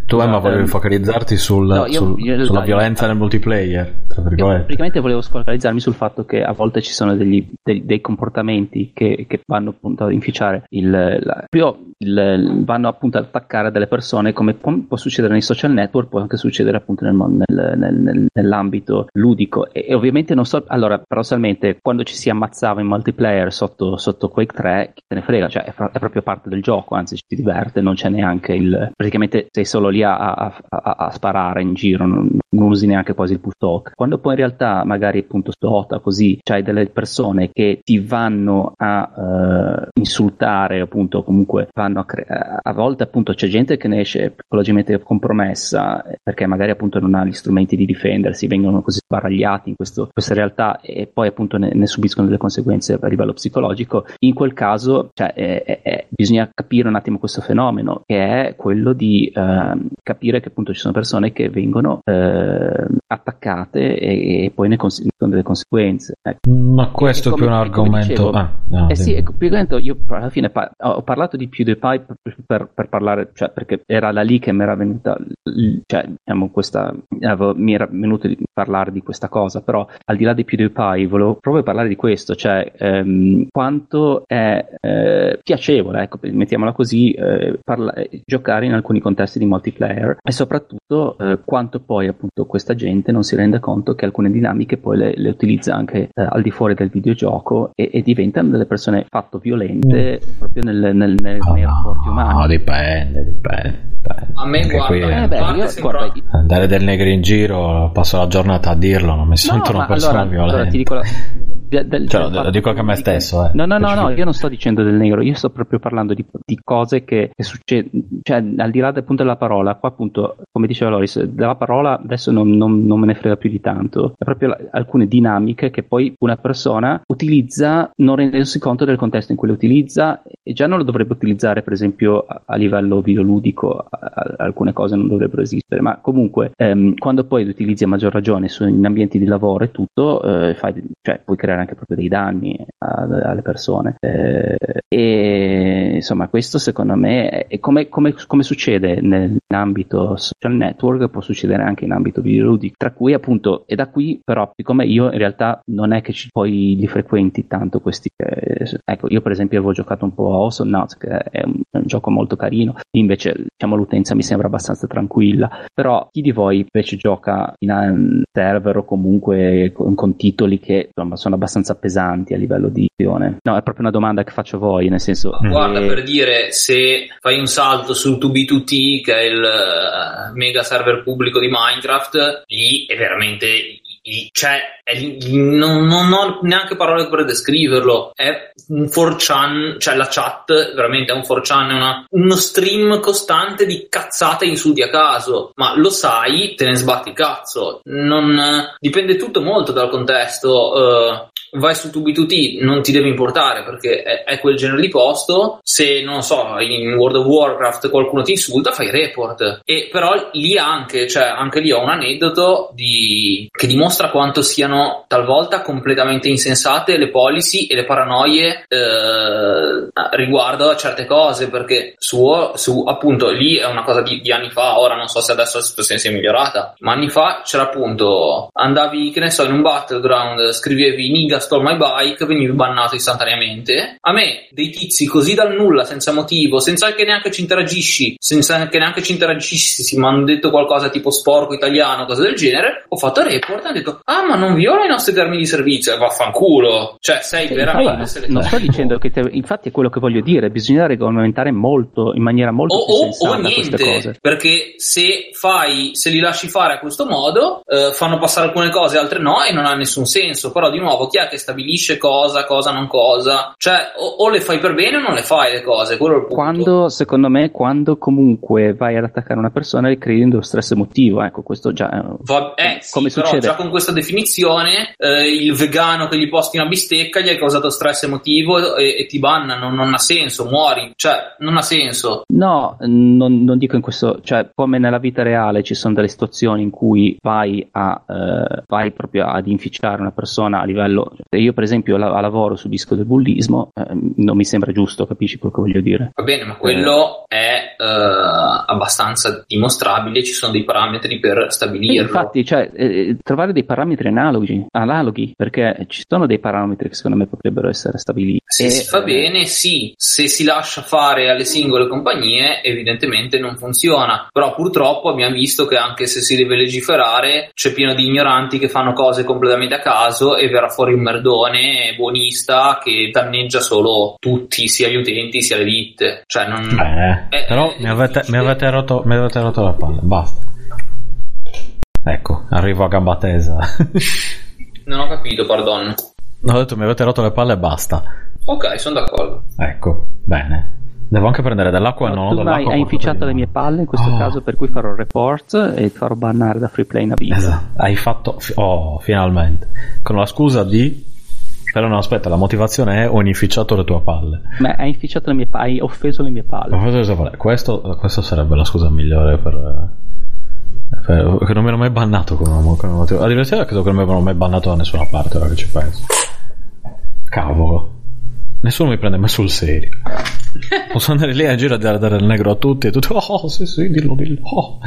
Tu Emma volevi focalizzarti sul, no, io, sul, io, sulla no, violenza io, nel multiplayer, tra virgolette. Io praticamente volevo focalizzarmi sul fatto che a volte ci sono degli, dei, dei comportamenti che, che vanno appunto ad inficiare il, la, più il, vanno appunto ad attaccare delle persone, come può, può succedere nei social network, può anche succedere appunto nel, nel, nel, nel, nell'ambito ludico e, e ovviamente non so, allora paradossalmente quando ci si ammazzava in multiplayer sotto, sotto Quake tre, chi te ne frega, cioè è, fra, è proprio parte del gioco, anzi ci diverte, non c'è neanche il, praticamente sei solo lì a, a, a, a sparare in giro, non, non usi neanche quasi il push talk. Quando poi in realtà magari appunto su Dota così c'hai delle persone che ti vanno a uh, insultare, appunto comunque vanno a, cre- a volte appunto c'è gente che ne esce psicologicamente compromessa perché magari appunto non ha gli strumenti di difendersi, vengono così sbaragliati in questo, questa realtà e poi appunto ne, ne subiscono delle conseguenze a livello psicologico. In quel caso cioè, è, è, è, bisogna capire un attimo questo fenomeno che è quello di uh, capire che appunto ci sono persone che vengono eh, attaccate e, e poi ne conseguono delle conseguenze, ecco. Ma questo come, è più un argomento dicevo, ah, no, eh sì, ecco, più io alla fine par- ho parlato di PewDiePie per, per, per parlare, cioè perché era da lì che mi era venuta cioè diciamo questa avevo, mi era venuto di parlare di questa cosa, però al di là di PewDiePie volevo proprio parlare di questo, cioè ehm, quanto è eh, piacevole, ecco, mettiamola così, eh, parla- giocare in alcuni contesti di multiplayer e soprattutto eh, quanto poi appunto questa gente non si renda conto che alcune dinamiche poi le, le utilizza anche eh, al di fuori del videogioco e, e diventano delle persone fatto violente mm. proprio nel, nel, nel, oh, nei rapporti umani. No, dipende, dipende, dipende. A me anche guarda, eh, beh, io, guarda io... andare del negro in giro, passo la giornata a dirlo, non mi sento no, una persona allora, violenta. Allora ti dico la... Del, cioè, del lo dico anche a me stesso eh. no no no, no io non sto dicendo del negro, io sto proprio parlando di, di cose che, che succedono, cioè al di là del punto della parola, qua appunto come diceva Loris della parola adesso non, non, non me ne frega più di tanto, è proprio la, alcune dinamiche che poi una persona utilizza non rendendosi conto del contesto in cui le utilizza e già non lo dovrebbe utilizzare, per esempio a, a livello videoludico a, a, alcune cose non dovrebbero esistere, ma comunque ehm, quando poi le utilizzi a maggior ragione su, in ambienti di lavoro e tutto eh, fai, cioè puoi creare anche proprio dei danni alle persone eh, e insomma questo secondo me è come, come, come succede nell'ambito social network può succedere anche in ambito videoludico, tra cui appunto e da qui però siccome io in realtà non è che ci poi li frequenti tanto questi eh, ecco io per esempio avevo giocato un po' a Awesome Nuts che è un, è un gioco molto carino, invece diciamo l'utenza mi sembra abbastanza tranquilla, però chi di voi invece gioca in un server o comunque con, con titoli che insomma sono abbastanza pesanti a livello di azione? No, è proprio una domanda che faccio a voi, nel senso guarda eh... per dire, se fai un salto sul two B two T che è il mega server pubblico di Minecraft, lì è veramente cioè è, non, non ho neanche parole per descriverlo, è un four chan, cioè la chat veramente è un four chan, è una, uno stream costante di cazzate insulti a caso, ma lo sai te ne sbatti cazzo, non dipende tutto molto dal contesto. Uh, vai su Tubituti, non ti deve importare perché è, è quel genere di posto. Se non so, in World of Warcraft qualcuno ti insulta, fai report. E però lì anche, cioè anche lì ho un aneddoto di, che dimostra quanto siano talvolta completamente insensate le policy e le paranoie eh, riguardo a certe cose, perché su, su appunto lì è una cosa di, di anni fa, ora non so se adesso la situazione sia migliorata, ma anni fa c'era appunto, andavi che ne so in un battleground, scrivevi "nigga stole my bike", venivi bannato istantaneamente. A me dei tizi così dal nulla, senza motivo, senza che neanche ci interagisci, senza che neanche ci interagissi, mi hanno detto qualcosa tipo "sporco italiano", cose del genere, ho fatto report e hanno detto "ah, ma non viola i nostri termini di servizio", e vaffanculo, cioè sei sì, veramente se non sto dicendo che te... infatti è quello che voglio dire, bisogna regolamentare molto, in maniera molto o, più sensata o niente, queste cose, perché se fai, se li lasci fare a questo modo eh, fanno passare alcune cose altre no, e non ha nessun senso. Però di nuovo chi è che stabilisce cosa, cosa non cosa, cioè o, o le fai per bene o non le fai le cose, quello è il punto. Quando, secondo me, quando comunque vai ad attaccare una persona e crei dello stress emotivo, ecco, questo già va, eh, come sì, succede? Però già con questa definizione eh, il vegano che gli posti una bistecca gli hai causato stress emotivo e, e ti bannano, non, non ha senso, muori, cioè non ha senso. No, non, non dico in questo, cioè come nella vita reale ci sono delle situazioni in cui vai a eh, vai proprio ad inficiare una persona a livello, io per esempio la, lavoro sul disco del bullismo, eh, non mi sembra giusto, capisci quello che voglio dire? Va bene, ma quello eh. è eh, abbastanza dimostrabile, ci sono dei parametri per stabilirlo. E infatti, cioè eh, trovare dei parametri analoghi, analoghi, perché ci sono dei parametri che secondo me potrebbero essere stabiliti. Se e, si fa eh, bene, sì, se si lascia fare alle singole compagnie evidentemente non funziona, però purtroppo abbiamo visto che anche se si deve legiferare c'è pieno di ignoranti che fanno cose completamente a caso e verrà fuori un merdone buonista che danneggia solo tutti, sia gli utenti sia le ditte, cioè non... Beh, è, però è, mi, avete, mi, avete rotto, mi avete rotto la palla, basta, ecco, arrivo a gamba tesa. Non ho capito, pardon. No, ho detto mi avete rotto le palle e basta. Ok, sono d'accordo. Ecco, bene. Devo anche prendere dell'acqua, no, non dell'acqua. Hai inficiato le mie palle in questo oh. caso, per cui farò report e farò bannare da free play in avviso. Esatto. Hai fatto oh, finalmente. Con la scusa di però no, aspetta, la motivazione è ho inficiato le tue palle. Ma hai inficiato le mie palle, hai offeso le mie palle. Ho offeso le tue palle. Questo questo sarebbe la scusa migliore per per che non mi ero mai bannato con una, con una motivazione. La diversità credo che non mi avevano mai bannato da nessuna parte, ora che ci penso. Cavolo. Nessuno mi prende mai sul serio. Posso andare lì a girare a dare il negro a tutti e tutto. Oh, sì, sì, dillo, dillo. Oh.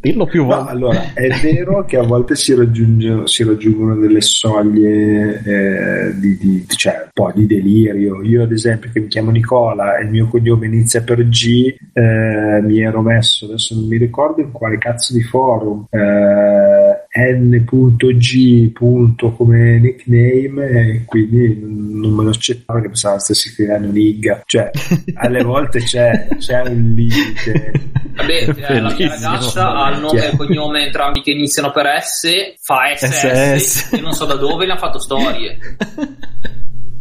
Dillo più volte. No, allora, è vero che a volte si raggiungono, si raggiungono delle soglie eh, di, di, cioè, un po' di delirio. Io, ad esempio, che mi chiamo Nicola e il mio cognome inizia per G, eh, mi ero messo, adesso non mi ricordo in quale cazzo di forum, eh, N G come nickname, e quindi non me lo accettavo che pensavo stessi creando nigga, cioè alle volte c'è, c'è un limite. Vabbè, cioè, la mia ragazza ha il nome e il cognome entrambi che iniziano per S, fa S S, S S. E non so da dove le ha fatto storie,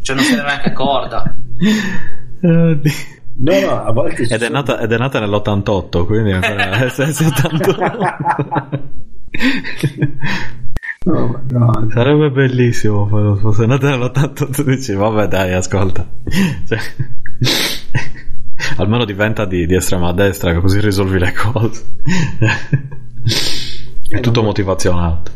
cioè non se ne è neanche accorta. Oddio. No, no, a volte ed è, nata, ed è nata nell'ottantotto, quindi ancora S S ottantotto. No, no. Sarebbe bellissimo se fosse andata nell'ottantotto, dici vabbè dai, ascolta, cioè, almeno diventa di, di estrema destra, così risolvi le cose. È tutto motivazionato.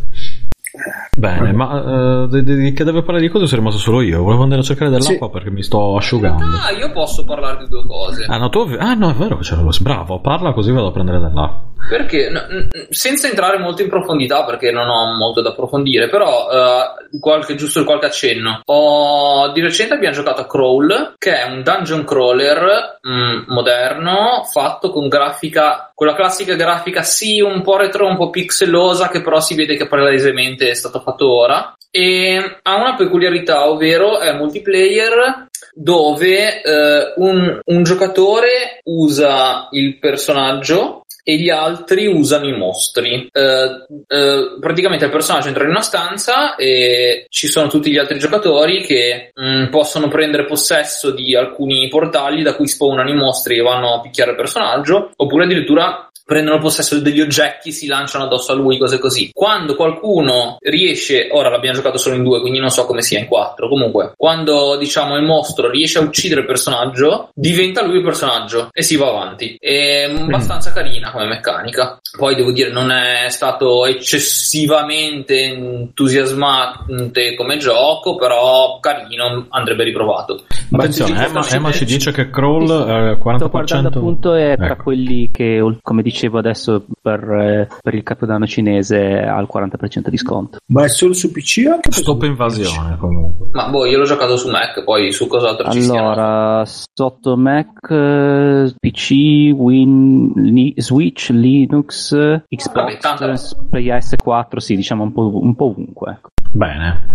Bene, ma uh, di, di, che deve parlare di cose sono rimasto solo io. Volevo andare a cercare dell'acqua, sì, perché mi sto asciugando. Ah, io posso parlare di due cose. Ah no, tu, ah, no è vero che c'era lo bravo. Parla così vado a prendere dell'acqua. Perché, no, senza entrare molto in profondità, perché non ho molto da approfondire, però uh, qualche, giusto qualche accenno. Oh, di recente abbiamo giocato a Crawl, che è un dungeon crawler mh, moderno, fatto con grafica, quella classica grafica sì, un po' retro, un po' pixelosa, che però si vede che palesemente è stato fatto ora, e ha una peculiarità, ovvero è multiplayer, dove eh, un, un giocatore usa il personaggio e gli altri usano i mostri. Eh, eh, praticamente il personaggio entra in una stanza e ci sono tutti gli altri giocatori che mh, possono prendere possesso di alcuni portali da cui spawnano i mostri e vanno a picchiare il personaggio, oppure addirittura prendono possesso degli oggetti, si lanciano addosso a lui, cose così. Quando qualcuno riesce, ora l'abbiamo giocato solo in due, quindi non so come sia in quattro, comunque, quando diciamo il mostro riesce a uccidere il personaggio, diventa lui il personaggio e si va avanti. È abbastanza mm. carina come meccanica. Poi devo dire, non è stato eccessivamente entusiasmante come gioco, però carino, andrebbe riprovato. Attenzione, Emma, Emma ci dice che Crawl al quaranta per cento. Sto guardando, appunto, è tra ecco. quelli che, come dice dicevo adesso, per, per il capodanno cinese al quaranta per cento di sconto. Ma è solo su P C o anche stop invasione? Comunque, ma boh, io l'ho giocato su Mac, poi su cos'altro allora, ci stiamo? Allora, sotto Mac, P C, Win, Li, Switch, Linux, Xbox, P S quattro, sì, diciamo un po', un po' ovunque. Bene.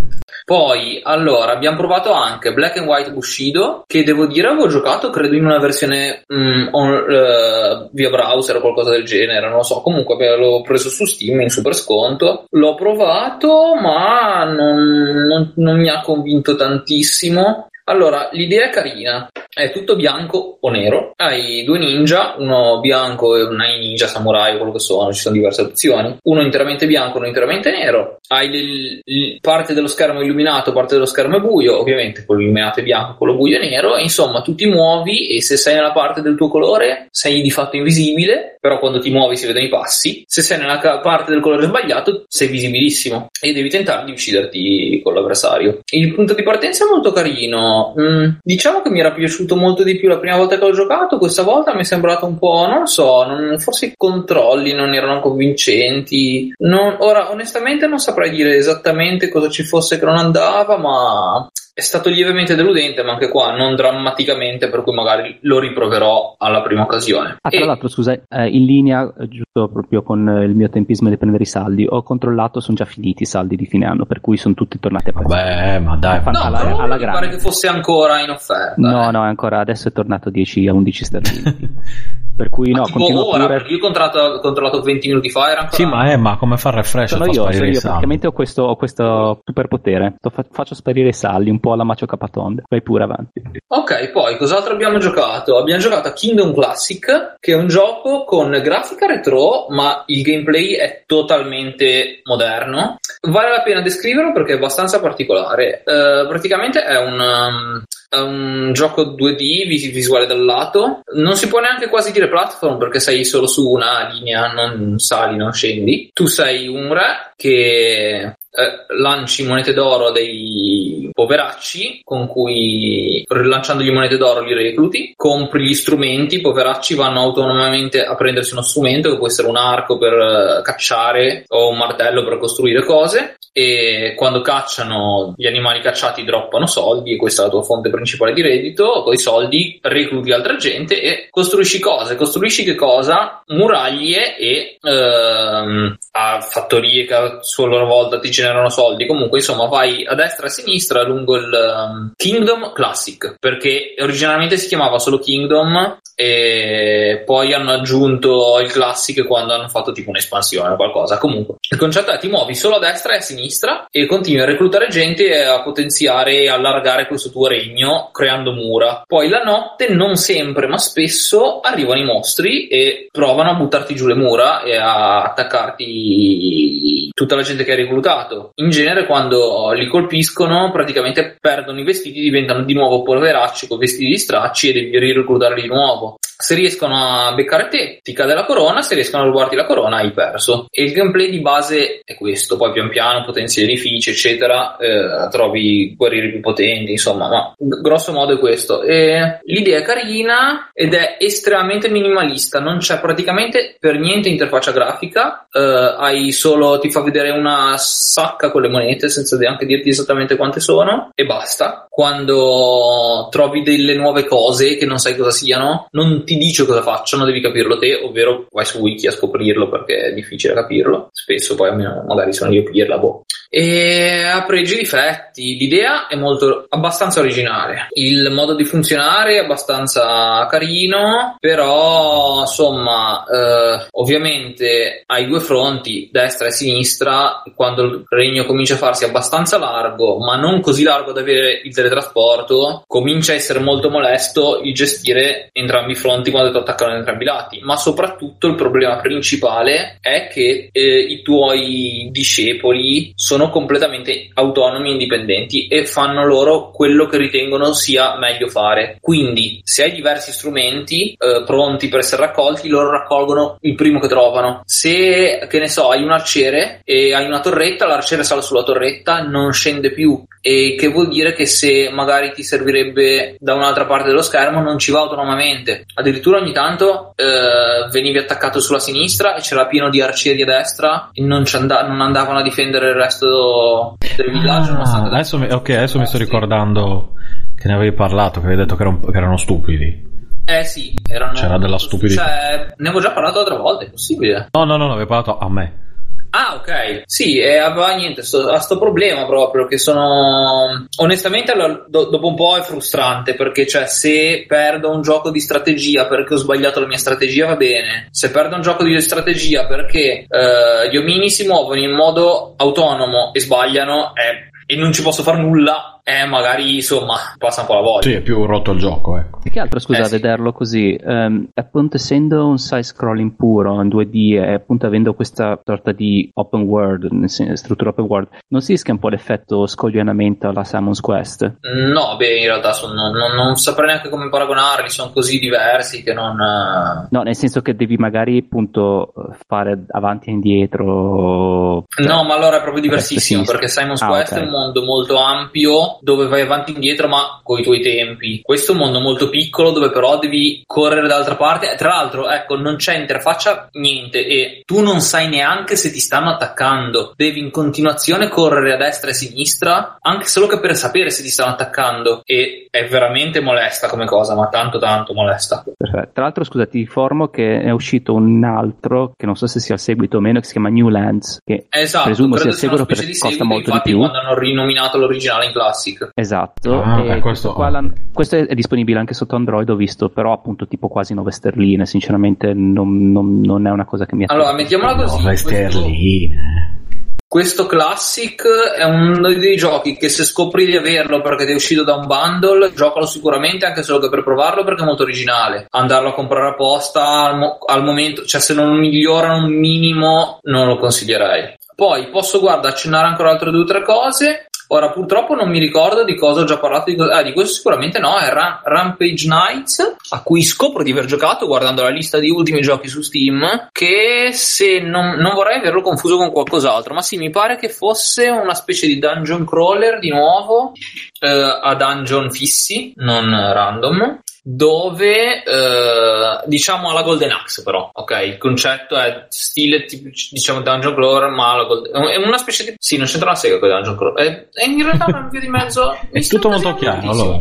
Poi, allora, abbiamo provato anche Black and White Bushido, che devo dire avevo giocato, credo, in una versione mh, on, uh, via browser o qualcosa del genere, non lo so. Comunque l'ho preso su Steam in super sconto, l'ho provato, ma non, non, non mi ha convinto tantissimo. Allora, l'idea è carina, è tutto bianco o nero, hai due ninja, uno bianco e una ninja samurai, quello che sono, ci sono diverse opzioni, uno interamente bianco, uno interamente nero, hai del, il, parte dello schermo illuminato, parte dello schermo è buio, ovviamente quello illuminato è bianco, quello buio è nero, e insomma tu ti muovi e se sei nella parte del tuo colore sei di fatto invisibile, però quando ti muovi si vedono i passi, se sei nella parte del colore sbagliato sei visibilissimo e devi tentare di ucciderti con l'avversario. Il punto di partenza è molto carino. Mm, diciamo che mi era piaciuto molto di più la prima volta che l'ho giocato, questa volta mi è sembrato un po', non so, non, forse i controlli non erano convincenti, non, ora onestamente non saprei dire esattamente cosa ci fosse che non andava, ma è stato lievemente deludente, ma anche qua non drammaticamente, per cui magari lo riproverò alla prima occasione. Ah, tra e... l'altro, scusa, eh, in linea, giusto proprio con il mio tempismo di prendere i saldi, ho controllato, sono già finiti i saldi di fine anno, per cui sono tutti tornati a prezzo. Beh, ma dai, no, alla, però alla mi grande. Pare che fosse ancora in offerta. No, eh. no, ancora adesso è tornato dieci a undici sterline. Per cui ma no, continuo ora, pure... perché io ho contratto, controllato venti minuti fa, era ancora... Sì, ma è, ma come fa il refresh? Sono io, io, io praticamente ho questo, ho questo superpotere, fa- faccio sparire i saldi, un po' alla Macio Capatonde, vai pure avanti. Ok, poi cos'altro abbiamo giocato? Abbiamo giocato a Kingdom Classic, che è un gioco con grafica retro, ma il gameplay è totalmente moderno. Vale la pena descriverlo perché è abbastanza particolare. Uh, praticamente è un... Um... È un gioco due D visuale dal lato, non si può neanche quasi dire platform perché sei solo su una linea, non sali, non scendi, tu sei un re che eh, lanci monete d'oro a dei poveracci con cui, rilanciandogli monete d'oro, li recluti, compri gli strumenti, i poveracci vanno autonomamente a prendersi uno strumento che può essere un arco per cacciare o un martello per costruire cose, e quando cacciano gli animali cacciati droppano soldi e questa è la tua fonte principale di reddito. Con i soldi recluti altra gente e costruisci cose, costruisci che cosa? Muraglie e ehm, a fattorie che a sua loro volta ti generano soldi. Comunque insomma vai a destra e a sinistra lungo il um, Kingdom Classic, perché originalmente si chiamava solo Kingdom e poi hanno aggiunto il Classic quando hanno fatto tipo un'espansione o qualcosa. Comunque il concetto è ti muovi solo a destra e a sinistra e continui a reclutare gente e a potenziare e allargare questo tuo regno creando mura. Poi la notte, non sempre ma spesso, arrivano i mostri e provano a buttarti giù le mura e a attaccarti tutta la gente che hai reclutato. In genere quando li colpiscono praticamente perdono i vestiti, diventano di nuovo polveracci con vestiti di stracci e devi rireclutarli di nuovo. Se riescono a beccare te ti cade la corona, se riescono a rubarti la corona hai perso. E il gameplay di base è questo, poi pian piano potenzi edifici eccetera, eh, trovi guerrieri più potenti, insomma, ma grosso modo è questo. E l'idea è carina ed è estremamente minimalista, non c'è praticamente per niente interfaccia grafica, eh, hai solo, ti fa vedere una sacca con le monete senza neanche dirti esattamente quante sono e basta. Quando trovi delle nuove cose che non sai cosa siano non ti dice cosa facciano, devi capirlo te, ovvero vai su wiki a scoprirlo perché è difficile capirlo spesso, poi magari sono io a pirla, boh. E ha pregi e difetti. L'idea è molto abbastanza originale, il modo di funzionare è abbastanza carino, però insomma eh, ovviamente hai due fronti, destra e sinistra. Quando il regno comincia a farsi abbastanza largo, ma non così largo da avere il teletrasporto, comincia a essere molto molesto il gestire entrambi i fronti quando ti attaccano da entrambi i lati. Ma soprattutto il problema principale è che eh, i tuoi discepoli sono completamente autonomi e indipendenti e fanno loro quello che ritengono sia meglio fare. Quindi se hai diversi strumenti eh, pronti per essere raccolti, loro raccolgono il primo che trovano. Se, che ne so, hai un arciere e hai una torretta, l'arciere sale sulla torretta, non scende più, e che vuol dire che se magari ti servirebbe da un'altra parte dello schermo non ci va autonomamente. Addirittura ogni tanto eh, venivi attaccato sulla sinistra e c'era pieno di arcieri a destra e non, ci and- non andavano a difendere il resto del villaggio. Ah, adesso mi, ok, adesso mi sto ricordando che ne avevi parlato, che avevi detto che, ero, che erano stupidi. Eh sì, erano, c'era della stupidità. Cioè, ne avevo già parlato altre volte, è possibile? No, no, no, ne avevo parlato a me. Ah, ok, sì, e aveva niente, sto, a sto problema proprio, che sono... Onestamente do, dopo un po' è frustrante, perché cioè se perdo un gioco di strategia perché ho sbagliato la mia strategia, va bene. Se perdo un gioco di strategia perché eh, gli omini si muovono in modo autonomo e sbagliano, eh, e non ci posso far nulla... Eh, magari insomma passa un po' la voglia. Sì, è più rotto il gioco, ecco. Più che altro, scusa, eh, sì. Vederlo così ehm, appunto, essendo un side scrolling puro in due D e appunto avendo questa sorta di open world, struttura open world, non si rischia un po' l'effetto scoglionamento alla Simon's Quest? No, beh, in realtà sono, non, non saprei neanche come paragonarli, sono così diversi che non... No, nel senso che devi magari appunto fare avanti e indietro. Cioè, no, ma allora è proprio diversissimo, perché Simon's ah, Quest okay. È un mondo molto ampio dove vai avanti e indietro ma coi tuoi tempi. Questo è un mondo molto piccolo dove però devi correre dall'altra parte, tra l'altro ecco non c'è interfaccia, niente, e tu non sai neanche se ti stanno attaccando, devi in continuazione correre a destra e a sinistra anche solo che per sapere se ti stanno attaccando, e è veramente molesta come cosa, ma tanto tanto molesta. Perfetto. Tra l'altro scusa, ti informo che è uscito un altro che non so se sia seguito o meno, che si chiama Newlands, che esatto, presumo sia seguito perché costa seguito, molto di più, quando hanno rinominato l'originale in classe. Esatto, ah, e questo, qua, la, questo è disponibile anche sotto Android, ho visto, però appunto tipo quasi nove sterline, sinceramente non, non, non è una cosa che mi attende. Allora mettiamola così, nove sterline. Questo Classic è uno dei giochi che se scopri di averlo perché ti è uscito da un bundle, giocalo sicuramente, anche solo che per provarlo, perché è molto originale. Andarlo a comprare apposta al, mo- al momento, cioè se non migliorano un minimo non lo consiglierei. Poi posso guarda accennare ancora altre due o tre cose. Ora purtroppo non mi ricordo di cosa ho già parlato, di, co- ah, di questo sicuramente no, è Ram- Rampage Knights, a cui scopro di aver giocato guardando la lista di ultimi giochi su Steam, che se non, non vorrei averlo confuso con qualcos'altro, ma sì, mi pare che fosse una specie di dungeon crawler di nuovo, eh, a dungeon fissi, non random, dove eh, diciamo alla Golden Axe, però ok, il concetto è stile tipo, diciamo Dungeon Glory, ma la Golden... è una specie di sì, non c'entra una sega con Dungeon Glory, è, è in realtà una via di mezzo è tutto molto chiaro. Allora.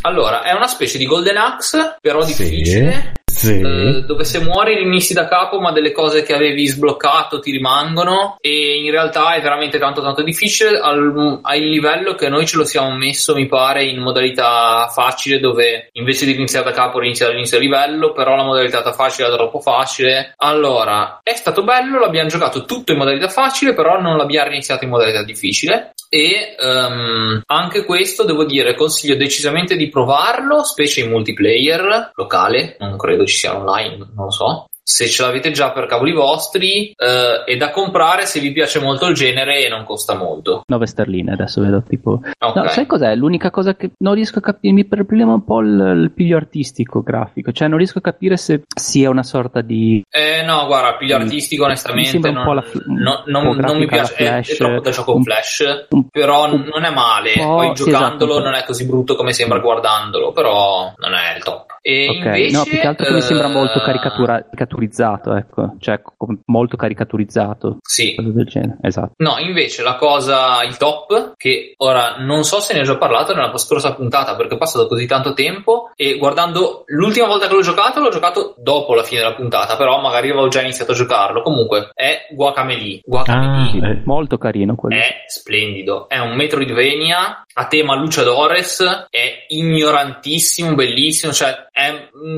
allora è una specie di Golden Axe però difficile, sì. Sì. Dove se muori rinizi da capo, ma delle cose che avevi sbloccato ti rimangono, e in realtà è veramente tanto tanto difficile al, al livello che noi ce lo siamo messo mi pare in modalità facile, dove invece di iniziare da capo iniziare all'inizio livello, però la modalità facile era troppo facile. Allora è stato bello, l'abbiamo giocato tutto in modalità facile, però non l'abbiamo iniziato in modalità difficile, e um, anche questo devo dire consiglio decisamente di provarlo, specie in multiplayer locale, non credo ci sia online, non lo so. Se ce l'avete già, per cavoli vostri, eh, è da comprare se vi piace molto il genere e non costa molto. nove sterline adesso vedo tipo. Okay. No, sai cos'è? L'unica cosa che non riesco a capire, mi problema un po' il, il piglio artistico grafico, cioè non riesco a capire se sia una sorta di Eh no, guarda, il piglio artistico onestamente mi non, un po la fl- no, non, non mi piace, è, è troppo da gioco un, flash, un, però un, non è male, poi giocandolo sì, esatto, non è così brutto come sembra guardandolo, però non è il top. E okay. Invece, no, più che altro che uh... mi sembra molto caricatura- caricaturizzato, ecco, cioè molto caricaturizzato. Sì. Cosa del genere. Esatto. No, invece la cosa, il top, che ora non so se ne ho già parlato nella scorsa puntata perché è passato così tanto tempo, e guardando l'ultima volta che l'ho giocato, l'ho giocato dopo la fine della puntata, però magari avevo già iniziato a giocarlo. Comunque è Guacamelee. Guacamelee. Ah, sì. Molto carino quello. È splendido. È un Metroidvania a tema Luciadores, è ignorantissimo, bellissimo, cioè è,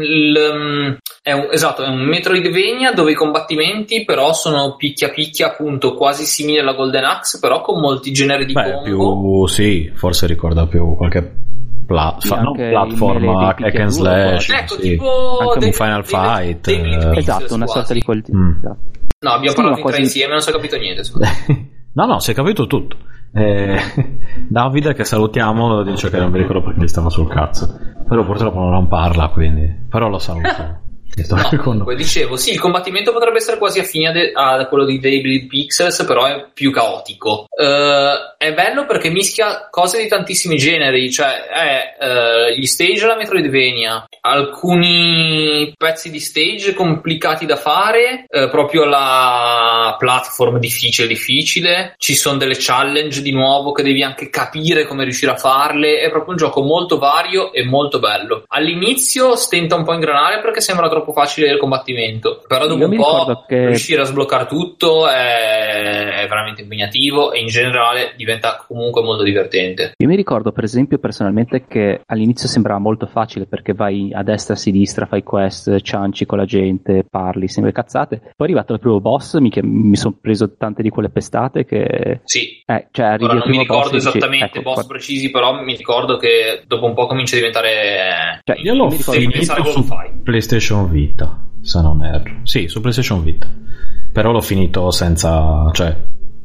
il, è un, esatto, è un Metroidvania dove i combattimenti però sono picchia picchia, appunto, quasi simili alla Golden Axe, però con molti generi di Beh, combo. Più, sì, forse ricorda più qualche Pla- sì, fa- non platform hack and slash, ecco, sì. Tipo anche un Final Fight, dei, dei, dei esatto, una sorta di quel mm. No, abbiamo sì, parlato quasi... insieme, non si è capito niente. No, no, si è capito tutto. Eh, Davide, che salutiamo, dice che non mi ricordo perché gli stava sul cazzo, però purtroppo non parla, quindi però lo saluto. No, comunque dicevo, sì, il combattimento potrebbe essere quasi affine a, de- a quello di Daybreed Pixels, però è più caotico. Uh, è bello perché mischia cose di tantissimi generi, cioè è, uh, gli stage alla Metroidvania, alcuni pezzi di stage complicati da fare, uh, proprio la platform difficile difficile, ci sono delle challenge di nuovo che devi anche capire come riuscire a farle. È proprio un gioco molto vario e molto bello. All'inizio stenta un po' ingranare perché sembra troppo facile il combattimento, però dopo un po' che... riuscire a sbloccare tutto è... è veramente impegnativo, e in generale diventa comunque molto divertente. Io mi ricordo per esempio personalmente che all'inizio sembrava molto facile perché vai a destra a sinistra, fai quest, cianci con la gente, parli, sempre cazzate. Poi è arrivato il primo boss, mi, mi sono preso tante di quelle pestate che sì, eh, cioè arrivi. Ora non mi ricordo boss esattamente dici, ecco, boss quattro... precisi, però mi ricordo che dopo un po' comincia a diventare, cioè, io l'ho finito su PlayStation Vita, se non erro. Sì, su PlayStation Vita. Però l'ho finito senza, cioè,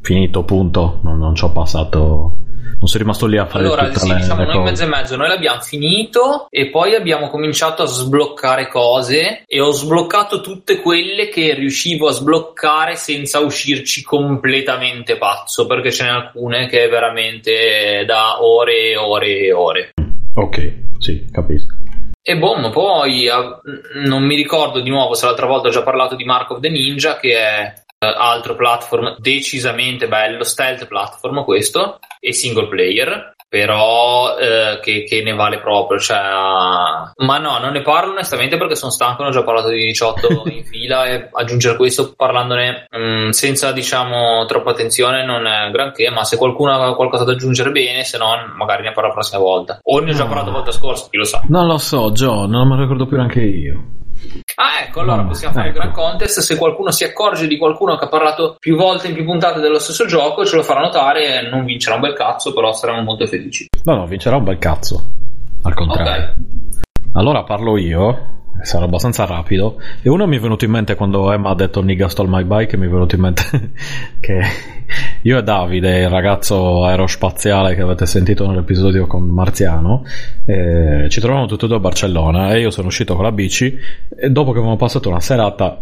finito punto, non, non ci ho passato, non sono rimasto lì a fare allora, tutte sì, le, diciamo, le noi cose. Noi mezzo e mezzo, noi l'abbiamo finito e poi abbiamo cominciato a sbloccare cose, e ho sbloccato tutte quelle che riuscivo a sbloccare senza uscirci completamente pazzo, perché ce n'è alcune che è veramente da ore e ore e ore. Ok, sì, capisco. E boom, poi non mi ricordo di nuovo se l'altra volta ho già parlato di Mark of the Ninja, che è altro platform decisamente bello, stealth platform questo, e single player, però eh, che, che ne vale proprio, cioè... Ma no, non ne parlo onestamente perché sono stanco, ne ho già parlato di diciotto in fila, e aggiungere questo parlandone mh, senza, diciamo, troppa attenzione non è granché, ma se qualcuno ha qualcosa da aggiungere, bene, se no magari ne parlo la prossima volta, o ne ho già parlato la volta scorsa, chi lo sa. Non lo so, John, non me lo ricordo più neanche io. Ah, ecco, allora possiamo fare il gran contest. Se qualcuno si accorge di qualcuno che ha parlato più volte in più puntate dello stesso gioco, ce lo farà notare, non vincerà un bel cazzo, però saremo molto felici. No, no, vincerà un bel cazzo, al contrario. Okay. Allora parlo io, sarà abbastanza rapido. E uno mi è venuto in mente quando Emma ha detto "Nigga stole my bike", mi è venuto in mente che io e Davide, il ragazzo aerospaziale che avete sentito nell'episodio con Marziano, eh, ci trovavamo tutti e due a Barcellona, e io sono uscito con la bici, e dopo che avevamo passato una serata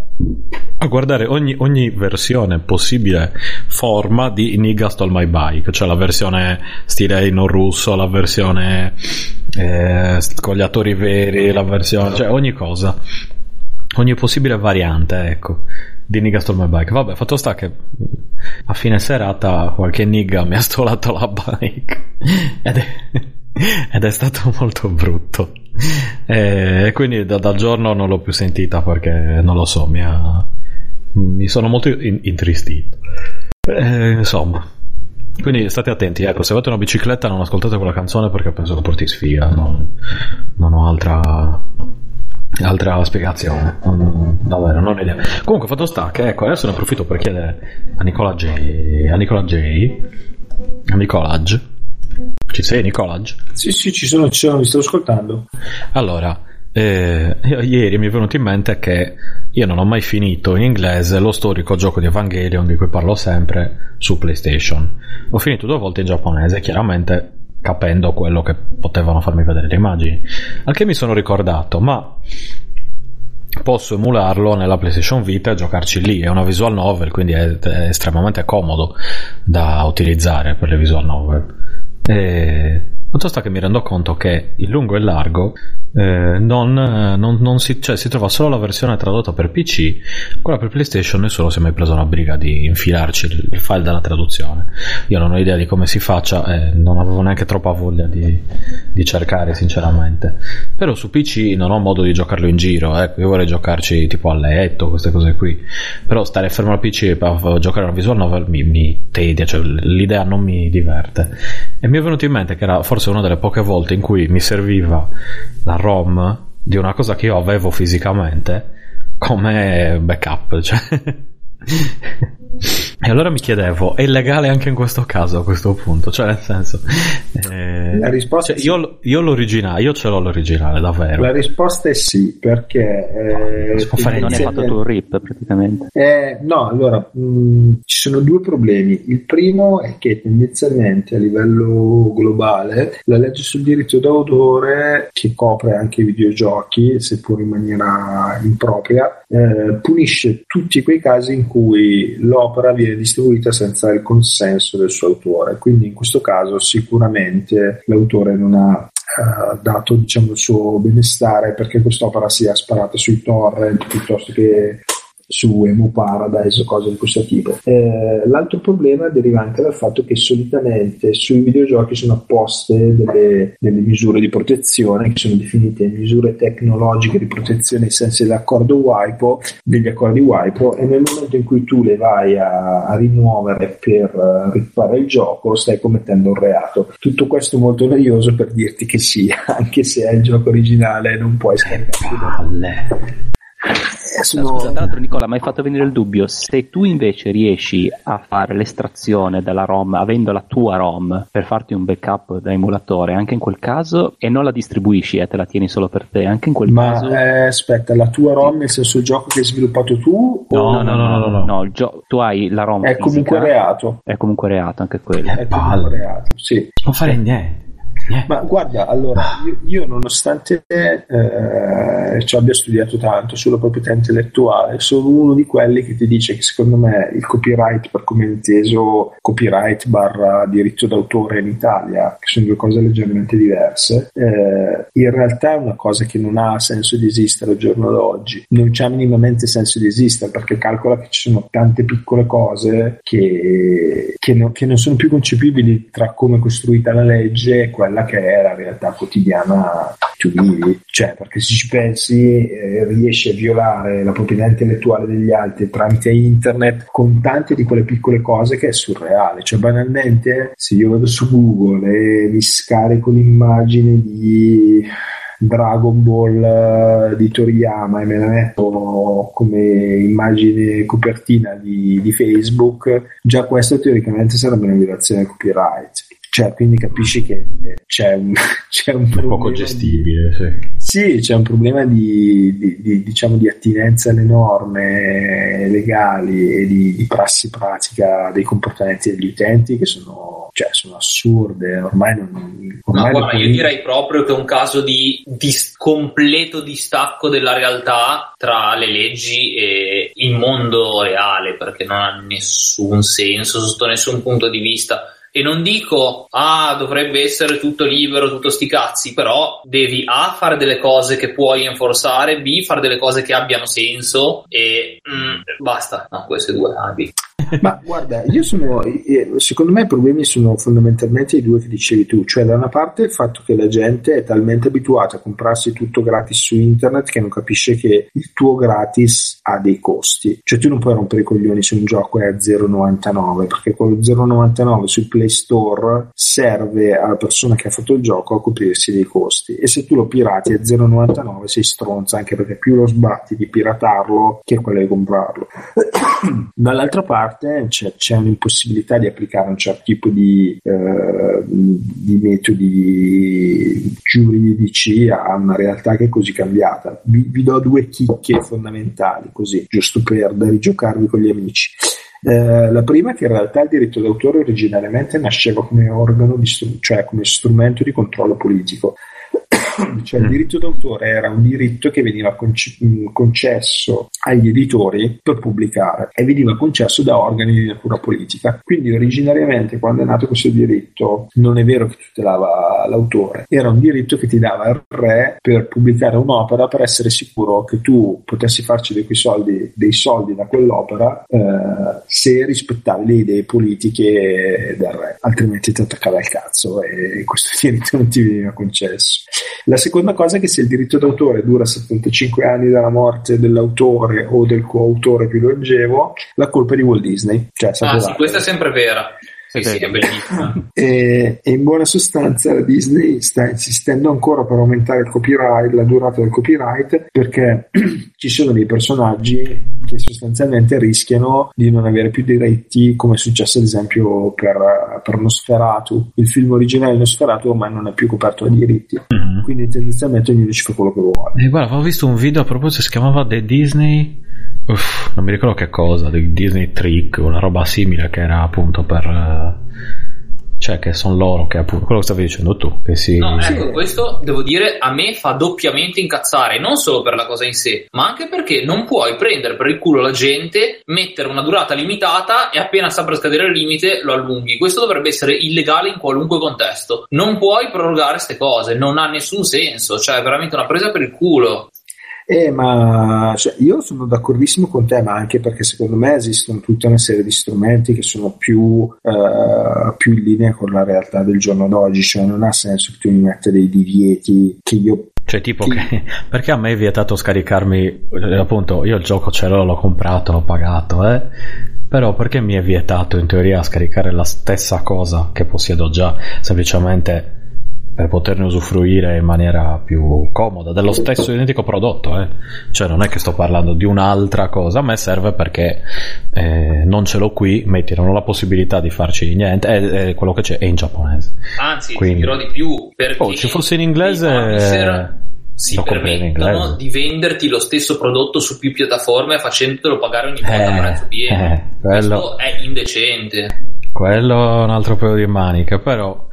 a guardare ogni, ogni versione possibile forma di "Nigga stole my bike", cioè la versione stile in russo, la versione eh, con gli attori veri, la versione, cioè ogni cosa, ogni possibile variante, ecco, di "Nigga stole my bike". Vabbè, fatto sta che a fine serata qualche nigga mi ha stolato la bike ed è, ed è stato molto brutto, e quindi da, da giorno non l'ho più sentita perché non lo so, mi, ha, mi sono molto in, intristito, e, insomma, quindi state attenti, ecco, se avete una bicicletta non ascoltate quella canzone perché penso che porti sfiga, non, non ho altra altra spiegazione, non, davvero non ho idea. Comunque fatto sta che, ecco, adesso ne approfitto per chiedere a Nicola J a Nicola J a Nicolaj, ci sei Nicolaj? Sì sì, ci sono, ci sono, mi sto ascoltando. Allora, eh, ieri mi è venuto in mente che io non ho mai finito in inglese lo storico gioco di Evangelion di cui parlo sempre su PlayStation. Ho finito due volte in giapponese, chiaramente capendo quello che potevano farmi vedere le immagini, anche mi sono ricordato, ma posso emularlo nella PlayStation Vita e giocarci lì. È una visual novel, quindi è, è estremamente comodo da utilizzare per le visual novel, e Tutto sta che mi rendo conto che il lungo e il largo eh, non, non, non si, cioè, si trova solo la versione tradotta per P C, quella per PlayStation nessuno si è mai preso la briga di infilarci il, il file dalla traduzione. Io non ho idea di come si faccia e eh, non avevo neanche troppa voglia di, di cercare sinceramente, però su P C non ho modo di giocarlo in giro, eh. Io vorrei giocarci tipo a letto, queste cose qui, però stare fermo al P C e giocare una visual novel mi, mi tedia, cioè l'idea non mi diverte. E mi è venuto in mente che era forse una delle poche volte in cui mi serviva la ROM di una cosa che io avevo fisicamente come backup, cioè. E allora mi chiedevo, è legale anche in questo caso a questo punto? Cioè nel senso eh, la risposta, cioè, io, io l'originale, io ce l'ho l'originale davvero. La risposta è sì, perché eh, fare, non hai fatto tu un rip praticamente. Eh, no, allora mh, ci sono due problemi. Il primo è che tendenzialmente a livello globale la legge sul diritto d'autore, che copre anche i videogiochi seppur in maniera impropria, eh, punisce tutti quei casi in cui l'opera viene distribuita senza il consenso del suo autore, quindi in questo caso sicuramente l'autore non ha Uh, dato diciamo il suo benestare perché quest'opera sia sparata sui torrent piuttosto che su Emo Paradise o cose di questo tipo. Eh, l'altro problema deriva anche dal fatto che solitamente sui videogiochi sono apposte delle, delle misure di protezione che sono definite misure tecnologiche di protezione ai sensi dell'accordo WIPO, degli accordi WIPO, e nel momento in cui tu le vai a, a rimuovere per uh, riparare il gioco stai commettendo un reato. Tutto questo molto noioso per dirti che sì, anche se è il gioco originale non puoi scaricare. Sono... Scusa, tra l'altro Nicola mi hai fatto venire il dubbio, se tu invece riesci a fare l'estrazione della ROM avendo la tua ROM per farti un backup da emulatore, anche in quel caso, e non la distribuisci e eh, te la tieni solo per te, anche in quel ma, caso eh, aspetta, la tua ROM nel senso il gioco che hai sviluppato tu? No, o... no, no, no, no, no, no, no il gio... tu hai la ROM è fisica, comunque reato, è comunque reato anche quello, è comunque reato, sì, non fare niente. Ma guarda, allora io, io nonostante eh, ci abbia studiato tanto sulla proprietà intellettuale, sono uno di quelli che ti dice che secondo me il copyright, per come inteso copyright barra diritto d'autore in Italia, che sono due cose leggermente diverse, eh, in realtà è una cosa che non ha senso di esistere al giorno d'oggi, non c'ha minimamente senso di esistere, perché calcola che ci sono tante piccole cose che, che, no, che non sono più concepibili tra come è costruita la legge e quella che è la realtà quotidiana che vivi, cioè perché se ci pensi eh, riesci a violare la proprietà intellettuale degli altri tramite internet con tante di quelle piccole cose che è surreale, cioè banalmente se io vado su Google e mi scarico l'immagine di Dragon Ball di Toriyama e me la metto come immagine copertina di, di Facebook, già questo teoricamente sarebbe una violazione del copyright. Cioè, quindi capisci che c'è un, c'è un problema poco gestibile di, sì. sì, c'è un problema di, di, di diciamo di attinenza alle norme legali e di, di prassi pratica dei comportamenti degli utenti che sono, cioè, sono assurde ormai, non, ormai no, guarda, io direi proprio che è un caso di, di completo distacco della realtà tra le leggi e il mondo reale, perché non ha nessun senso sotto nessun punto di vista. E non dico, ah, dovrebbe essere tutto libero, tutto sti cazzi, però devi A, fare delle cose che puoi enforzare, B, fare delle cose che abbiano senso e mm, basta. No, queste due A, B. Ma guarda, io sono, secondo me i problemi sono fondamentalmente i due che dicevi tu, cioè da una parte il fatto che la gente è talmente abituata a comprarsi tutto gratis su internet che non capisce che il tuo gratis ha dei costi, cioè tu non puoi rompere i coglioni se un gioco è a zero virgola novantanove, perché quello zero virgola novantanove sul Play Store serve alla persona che ha fatto il gioco a coprirsi dei costi, e se tu lo pirati a zero virgola novantanove sei stronza, anche perché più lo sbatti di piratarlo che quello di comprarlo. Dall'altra parte C'è, c'è un'impossibilità di applicare un certo tipo di, eh, di metodi giuridici a una realtà che è così cambiata. Vi, vi do due chicche fondamentali, così, giusto per da rigiocarvi con gli amici. Eh, la prima è che in realtà il diritto d'autore originariamente nasceva come organo, di, cioè come strumento di controllo politico. cioè il diritto d'autore era un diritto che veniva concesso agli editori per pubblicare e veniva concesso da organi di natura politica. Quindi originariamente, quando è nato questo diritto, non è vero che tutelava l'autore, era un diritto che ti dava il re per pubblicare un'opera, per essere sicuro che tu potessi farci dei soldi, dei soldi da quell'opera, eh, se rispettavi le idee politiche del re, altrimenti ti attaccava il cazzo e questo diritto non ti veniva concesso. La seconda cosa è che se il diritto d'autore dura settantacinque anni dalla morte dell'autore o del coautore più longevo, la colpa è di Walt Disney. Cioè, ah, sì, questa è sempre vera. Sì, sì, è bellissimo. E, e in buona sostanza la Disney sta insistendo ancora per aumentare il copyright, la durata del copyright, perché ci sono dei personaggi che sostanzialmente rischiano di non avere più diritti, come è successo ad esempio per, per Nosferatu. Il film originale di Nosferatu ormai non è più coperto da diritti, mm. quindi tendenzialmente ognuno ci fa quello che vuole. E guarda, avevo visto un video a proposito, si chiamava The Disney, Uff, non mi ricordo che cosa, The Disney Trick o una roba simile, che era appunto per, cioè che sono loro che appunto quello che stavi dicendo tu, che si... No, ecco, questo devo dire a me fa doppiamente incazzare, non solo per la cosa in sé, ma anche perché non puoi prendere per il culo la gente, mettere una durata limitata e appena sta per scadere il limite lo allunghi. Questo dovrebbe essere illegale in qualunque contesto, non puoi prorogare queste cose, non ha nessun senso, cioè è veramente una presa per il culo. Eh, ma cioè, io sono d'accordissimo con te, ma anche perché secondo me esistono tutta una serie di strumenti che sono più, eh, più in linea con la realtà del giorno d'oggi, cioè non ha senso che tu mi metta dei divieti che io... Cioè tipo che... Che, perché a me è vietato scaricarmi, appunto io il gioco ce l'ho, l'ho comprato, l'ho pagato, eh? Però perché mi è vietato in teoria scaricare la stessa cosa che possiedo già, semplicemente... per poterne usufruire in maniera più comoda dello stesso identico prodotto, eh? Cioè non è che sto parlando di un'altra cosa, a me serve perché eh, non ce l'ho qui, metti, non ho la possibilità di farci niente, è, è quello che c'è, è in giapponese, anzi quindi, ti dirò di più, perché oh, ci fosse in inglese si permettono di venderti lo stesso prodotto su più piattaforme facendotelo pagare ogni volta a eh, prezzo pieno, eh, quello... questo è indecente, quello è un altro paio di maniche, però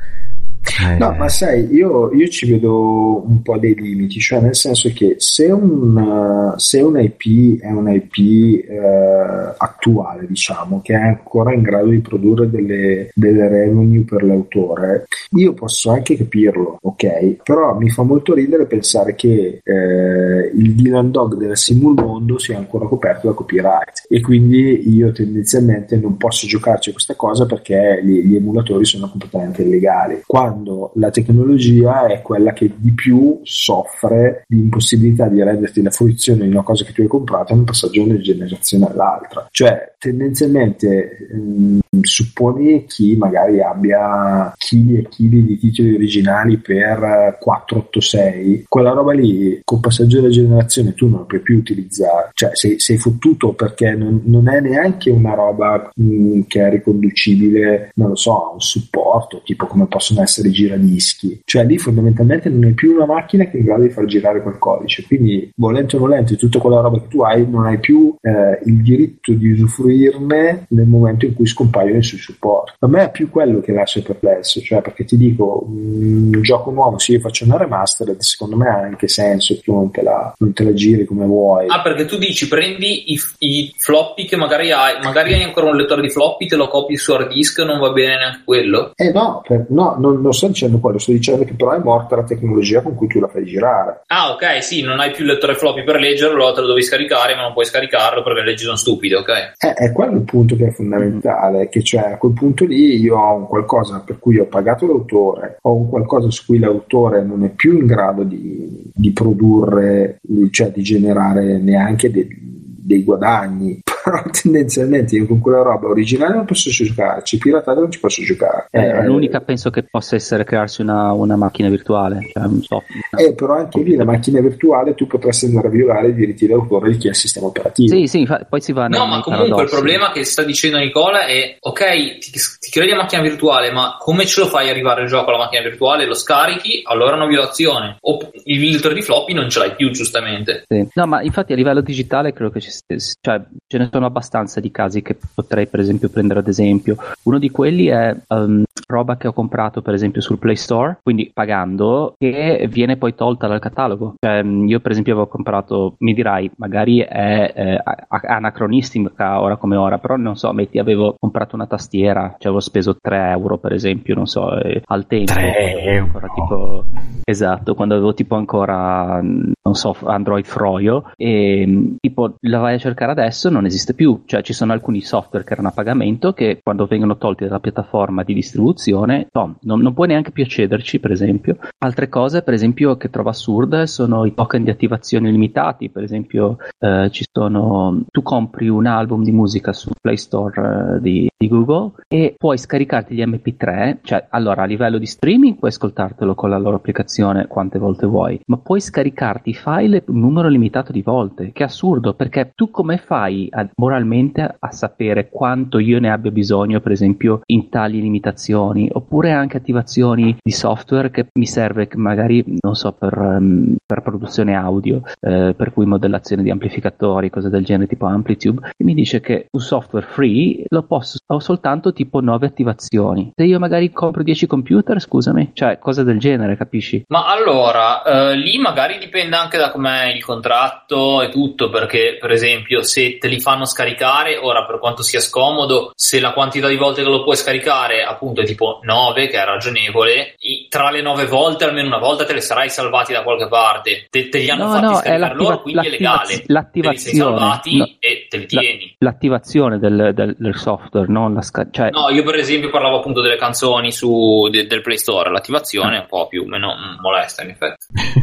no, ma sai, io, io ci vedo un po' dei limiti, cioè nel senso che se un, se un I P è un I P eh, attuale, diciamo, che è ancora in grado di produrre delle, delle revenue per l'autore, io posso anche capirlo, ok? Però mi fa molto ridere pensare che eh, il Dylan Dog della Simulmondo sia ancora coperto da copyright e quindi io tendenzialmente non posso giocarci a questa cosa perché gli, gli emulatori sono completamente illegali. Quando la tecnologia è quella che di più soffre di impossibilità di renderti la fruizione di una cosa che tu hai comprato in un passaggio da una generazione all'altra, cioè tendenzialmente mh, supponi chi magari abbia chili e chili di titoli originali per quattro otto sei, quella roba lì con passaggio della generazione tu non la puoi più utilizzare, cioè sei, sei fottuto perché non, non è neanche una roba mh, che è riconducibile, non lo so, a un supporto tipo come possono essere di giradischi, cioè lì fondamentalmente non è più una macchina che è in grado di far girare quel codice, quindi volente o volente tutta quella roba che tu hai non hai più eh, il diritto di usufruirne nel momento in cui scompaiono i suoi supporti. A me è più quello che lascia perplesso, cioè perché ti dico un gioco nuovo, se io faccio una remastered secondo me ha anche senso che tu non te la, non te la giri come vuoi. Ah, perché tu dici prendi i, i floppy che magari hai, magari hai ancora un lettore di floppy, te lo copi su hard disk, non va bene neanche quello? Eh no, per, no non non sto dicendo quello, sto dicendo che però è morta la tecnologia con cui tu la fai girare. Ah, ok, sì, non hai più il lettore floppy per leggerlo, te lo devi scaricare, ma non puoi scaricarlo perché le leggi sono stupide, ok? Eh, è quello il punto che è fondamentale, che cioè a quel punto lì io ho un qualcosa per cui ho pagato l'autore, ho un qualcosa su cui l'autore non è più in grado di, di produrre, cioè di generare neanche dei dei guadagni, però tendenzialmente io con quella roba originale non posso giocarci, piratata non ci posso giocare. Eh, l'unica penso che possa essere crearsi una, una macchina virtuale, cioè un software. Eh, però anche lì la macchina virtuale tu potresti andare a violare i diritti d'autore di chi è il sistema operativo. Sì, sì, poi si va. No, ma comunque paradossi. Il problema che sta dicendo Nicola è ok, ti, ti crei la macchina virtuale, ma come ce lo fai arrivare il gioco alla macchina virtuale? Lo scarichi, allora è una violazione. O, il lettore di floppy non ce l'hai più, giustamente. Sì. No, ma infatti a livello digitale credo che ci stessi, cioè, ce ne sono abbastanza di casi che potrei per esempio prendere ad esempio. Uno di quelli è um, roba che ho comprato per esempio sul Play Store, quindi pagando, che viene poi tolta dal catalogo. Cioè, io per esempio avevo comprato, mi dirai magari è eh, anacronistica ora come ora, però non so, metti avevo comprato una tastiera, cioè avevo speso tre euro per esempio, non so, eh, al tempo ancora, tipo, esatto, quando avevo tipo ancora non so Android froio, e tipo la vai a cercare adesso non esiste più, cioè ci sono alcuni software che erano a pagamento che quando vengono tolti dalla piattaforma di distribuzione no, non, non puoi neanche più accederci, per esempio. Altre cose per esempio che trovo assurde sono i token di attivazione limitati, per esempio eh, ci sono, tu compri un album di musica su Play Store eh, di, di Google e puoi scaricarti gli M P tre, cioè allora a livello di streaming puoi ascoltartelo con la loro applicazione quante volte vuoi, ma puoi scaricarti i file un numero limitato di volte, che è assurdo, perché tu come fai a, moralmente a sapere quanto io ne abbia bisogno per esempio in tali limitazioni, oppure anche attivazioni di software che mi serve magari non so per, um, per produzione audio, eh, per cui modellazione di amplificatori, cose del genere tipo Amplitude, e mi dice che un software free lo posso, ho soltanto tipo nove attivazioni, se io magari compro dieci computer, scusami, cioè cose del genere, capisci? Ma allora eh, lì magari dipende anche da com'è il contratto e tutto, perché per esempio se te li fanno scaricare, ora per quanto sia scomodo, se la quantità di volte che lo puoi scaricare appunto è tipo nove, che è ragionevole, tra le nove volte almeno una volta te le sarai salvati da qualche parte, te, te li hanno no, fatti no, scaricare loro, quindi è legale, l'attivazione, te li sei salvati no, e te li tieni, l'attivazione del, del, del software, non la sca- cioè... no, io per esempio parlavo appunto delle canzoni su de, del Play Store, l'attivazione è un po' più meno molesta in effetti.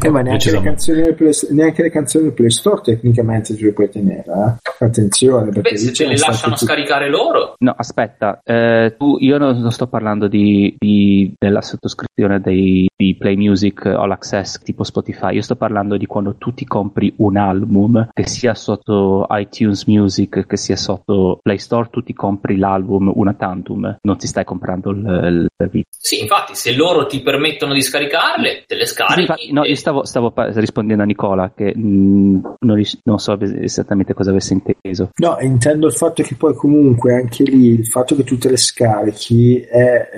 Eh, ma neanche le canzoni del Play, neanche le canzoni del Play Store tecnicamente ce le puoi tenere, eh? Attenzione, perché beh, se ce le lasciano tutti... scaricare loro. No, aspetta, eh, tu, io non, non sto parlando di, di della sottoscrizione dei, di Play Music All Access tipo Spotify, io sto parlando di quando tu ti compri un album, che sia sotto iTunes Music, che sia sotto Play Store, tu ti compri l'album una tantum, non ti stai comprando il servizio. Sì, infatti se loro ti permettono di scaricarle, te le scarichi. Sì, infatti, no, e... io stavo, stavo rispondendo a Nicola che mh, non, non so esattamente cosa avesse inteso. No, intendo il fatto che poi comunque anche lì il fatto che tu te le scarichi è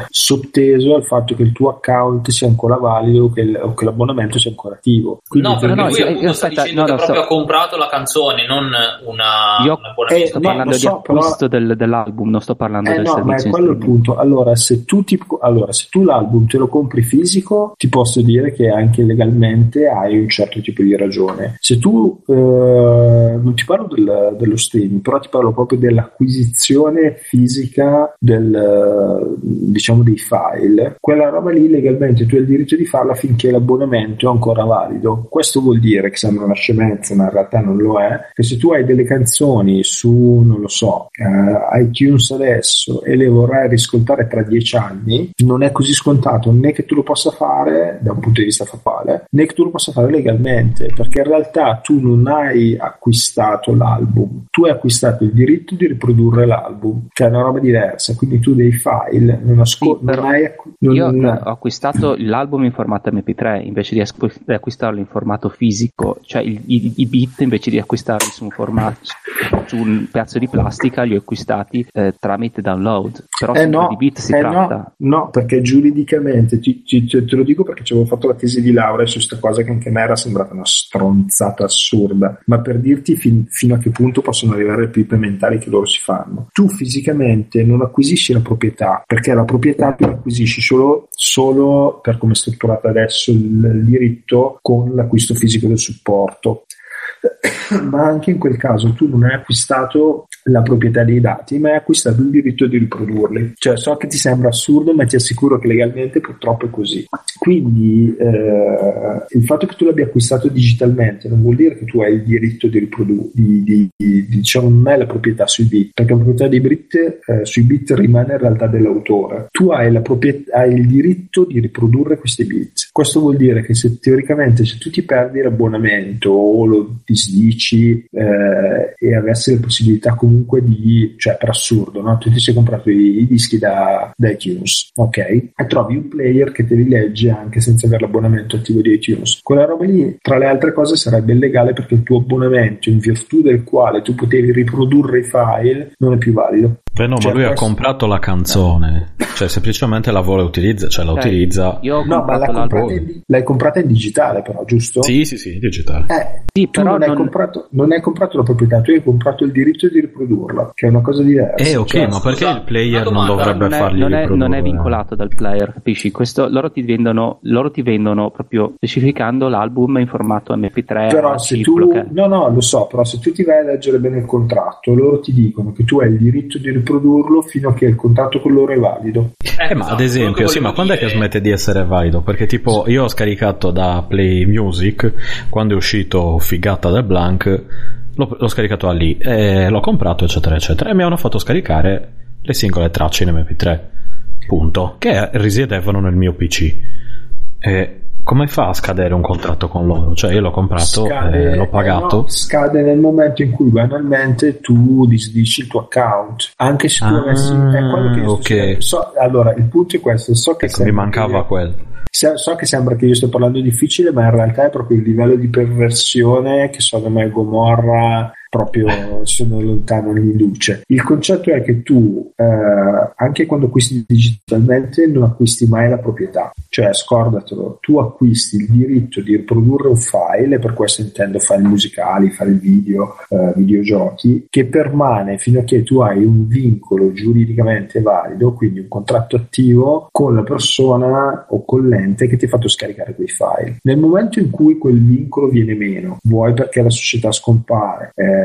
eh, sotteso al fatto che il tuo account sia ancora valido, che il, o che l'abbonamento sia ancora attivo. Quindi no, perché no, lui no, appunto io, sta aspetta, dicendo no, che no, proprio so. Ha comprato la canzone, non una, io, un abbonamento. Eh, sto parlando so, di acquisto però... del, dell'album, non sto parlando eh, del no, servizio. Ma è quello il punto. Allora se, tu ti, allora, se tu l'album te lo compri fisico, ti posso dire che anche legalmente hai un certo tipo di ragione. Se tu, eh, non ti parlo del, dello streaming, però ti parlo proprio dell'acquisizione fisica del, diciamo, dei file, quella roba lì legalmente tu hai il diritto di farla finché l'abbonamento è ancora valido. Questo vuol dire, che sembra una scemenza ma in realtà non lo è, che se tu hai delle canzoni su, non lo so, eh, iTunes adesso e le vorrai riscoltare tra dieci anni, non è così scontato né che tu lo possa fare da un punto di vista papale, né che tu lo possa fare legalmente, perché in realtà tu non hai acquistato l'album, tu hai acquistato il diritto di riprodurre l'album, cioè è una roba diversa, quindi tu dei file non, asco- sì, non hai acqu- non, io non... ho acquistato l'album in formato M P tre invece di acquistarlo in formato fisico, cioè i, i, i bit invece di acquistarli su un formato, su un pezzo di plastica, li ho acquistati eh, tramite download, però eh no, di bit si eh tratta no, no, perché giuridicamente ti, ti, te lo dico perché ci avevo fatto la tesi di laurea su questa cosa che anche a me era sembrata una stronzata assurda, ma per dirti fin, fino a che punto possono arrivare i pipementari che loro si fanno. Tu fisicamente non acquisisci la proprietà, perché la proprietà tu la acquisisci solo, solo per come è strutturato adesso il diritto con l'acquisto fisico del supporto, ma anche in quel caso tu non hai acquistato la proprietà dei dati, ma hai acquistato il diritto di riprodurli. Cioè, so che ti sembra assurdo, ma ti assicuro che legalmente purtroppo è così. Quindi eh, il fatto che tu l'abbia acquistato digitalmente non vuol dire che tu hai il diritto di riprodurli, di, di, di, diciamo, non hai la proprietà sui bit, perché la proprietà dei bit eh, sui bit rimane in realtà dell'autore. Tu hai la proprietà, hai il diritto di riprodurre questi bit. Questo vuol dire che se teoricamente se tu ti perdi l'abbonamento o lo fisdici eh, e avessi la possibilità comunque di, cioè per assurdo, no? Tu ti sei comprato i, i dischi da, da iTunes, ok? E trovi un player che te li legge anche senza avere l'abbonamento attivo di iTunes. Quella roba lì, tra le altre cose, sarebbe illegale perché il tuo abbonamento in virtù del quale tu potevi riprodurre i file non è più valido. Beh no, cioè, ma lui questo... ha comprato la canzone, no. Cioè semplicemente la vuole utilizza, cioè la utilizza. Io no, ma l'hai comprata, in, l'hai comprata in digitale però, giusto? Sì, sì, sì, digitale. Eh, sì, tu però non, non... hai comprato, non hai comprato la proprietà, tu hai comprato il diritto di riprodurla, che è una cosa diversa. Eh ok, cioè, ma perché scusa, il player domanda, non dovrebbe non è, fargli non è, riprodurre? Non è vincolato dal player, capisci? Questo loro ti vendono, loro ti vendono proprio specificando l'album in formato emme pi tre. Però se tu, che... no no, lo so, però se tu ti vai a leggere bene il contratto, loro ti dicono che tu hai il diritto di riprodurlo fino a che il contratto con loro è valido. Eh, ma ad esempio, sì, ma quando è che smette di essere valido? Perché tipo io ho scaricato da Play Music quando è uscito Figata del Blank, l'ho, l'ho scaricato da lì e l'ho comprato eccetera eccetera e mi hanno fatto scaricare le singole tracce in emme pi tre punto, che risiedevano nel mio P C. E come fa a scadere un contratto con loro? Cioè io l'ho comprato, scade, eh, l'ho pagato. Eh no, scade nel momento in cui banalmente tu disdici il tuo account, anche se tu ah, avessi è quello che io okay. so, allora il punto è questo, so che ecco, mi mancava che... quello. So che sembra che io sto parlando difficile, ma in realtà è proprio il livello di perversione che so da me Gomorra proprio sono lontano ogni luce. Il concetto è che tu eh, anche quando acquisti digitalmente non acquisti mai la proprietà, cioè scordatelo, tu acquisti il diritto di riprodurre un file, e per questo intendo file musicali, file video, eh, videogiochi, che permane fino a che tu hai un vincolo giuridicamente valido, quindi un contratto attivo con la persona o con l'ente che ti ha fatto scaricare quei file. Nel momento in cui quel vincolo viene meno, vuoi perché la società scompare, eh,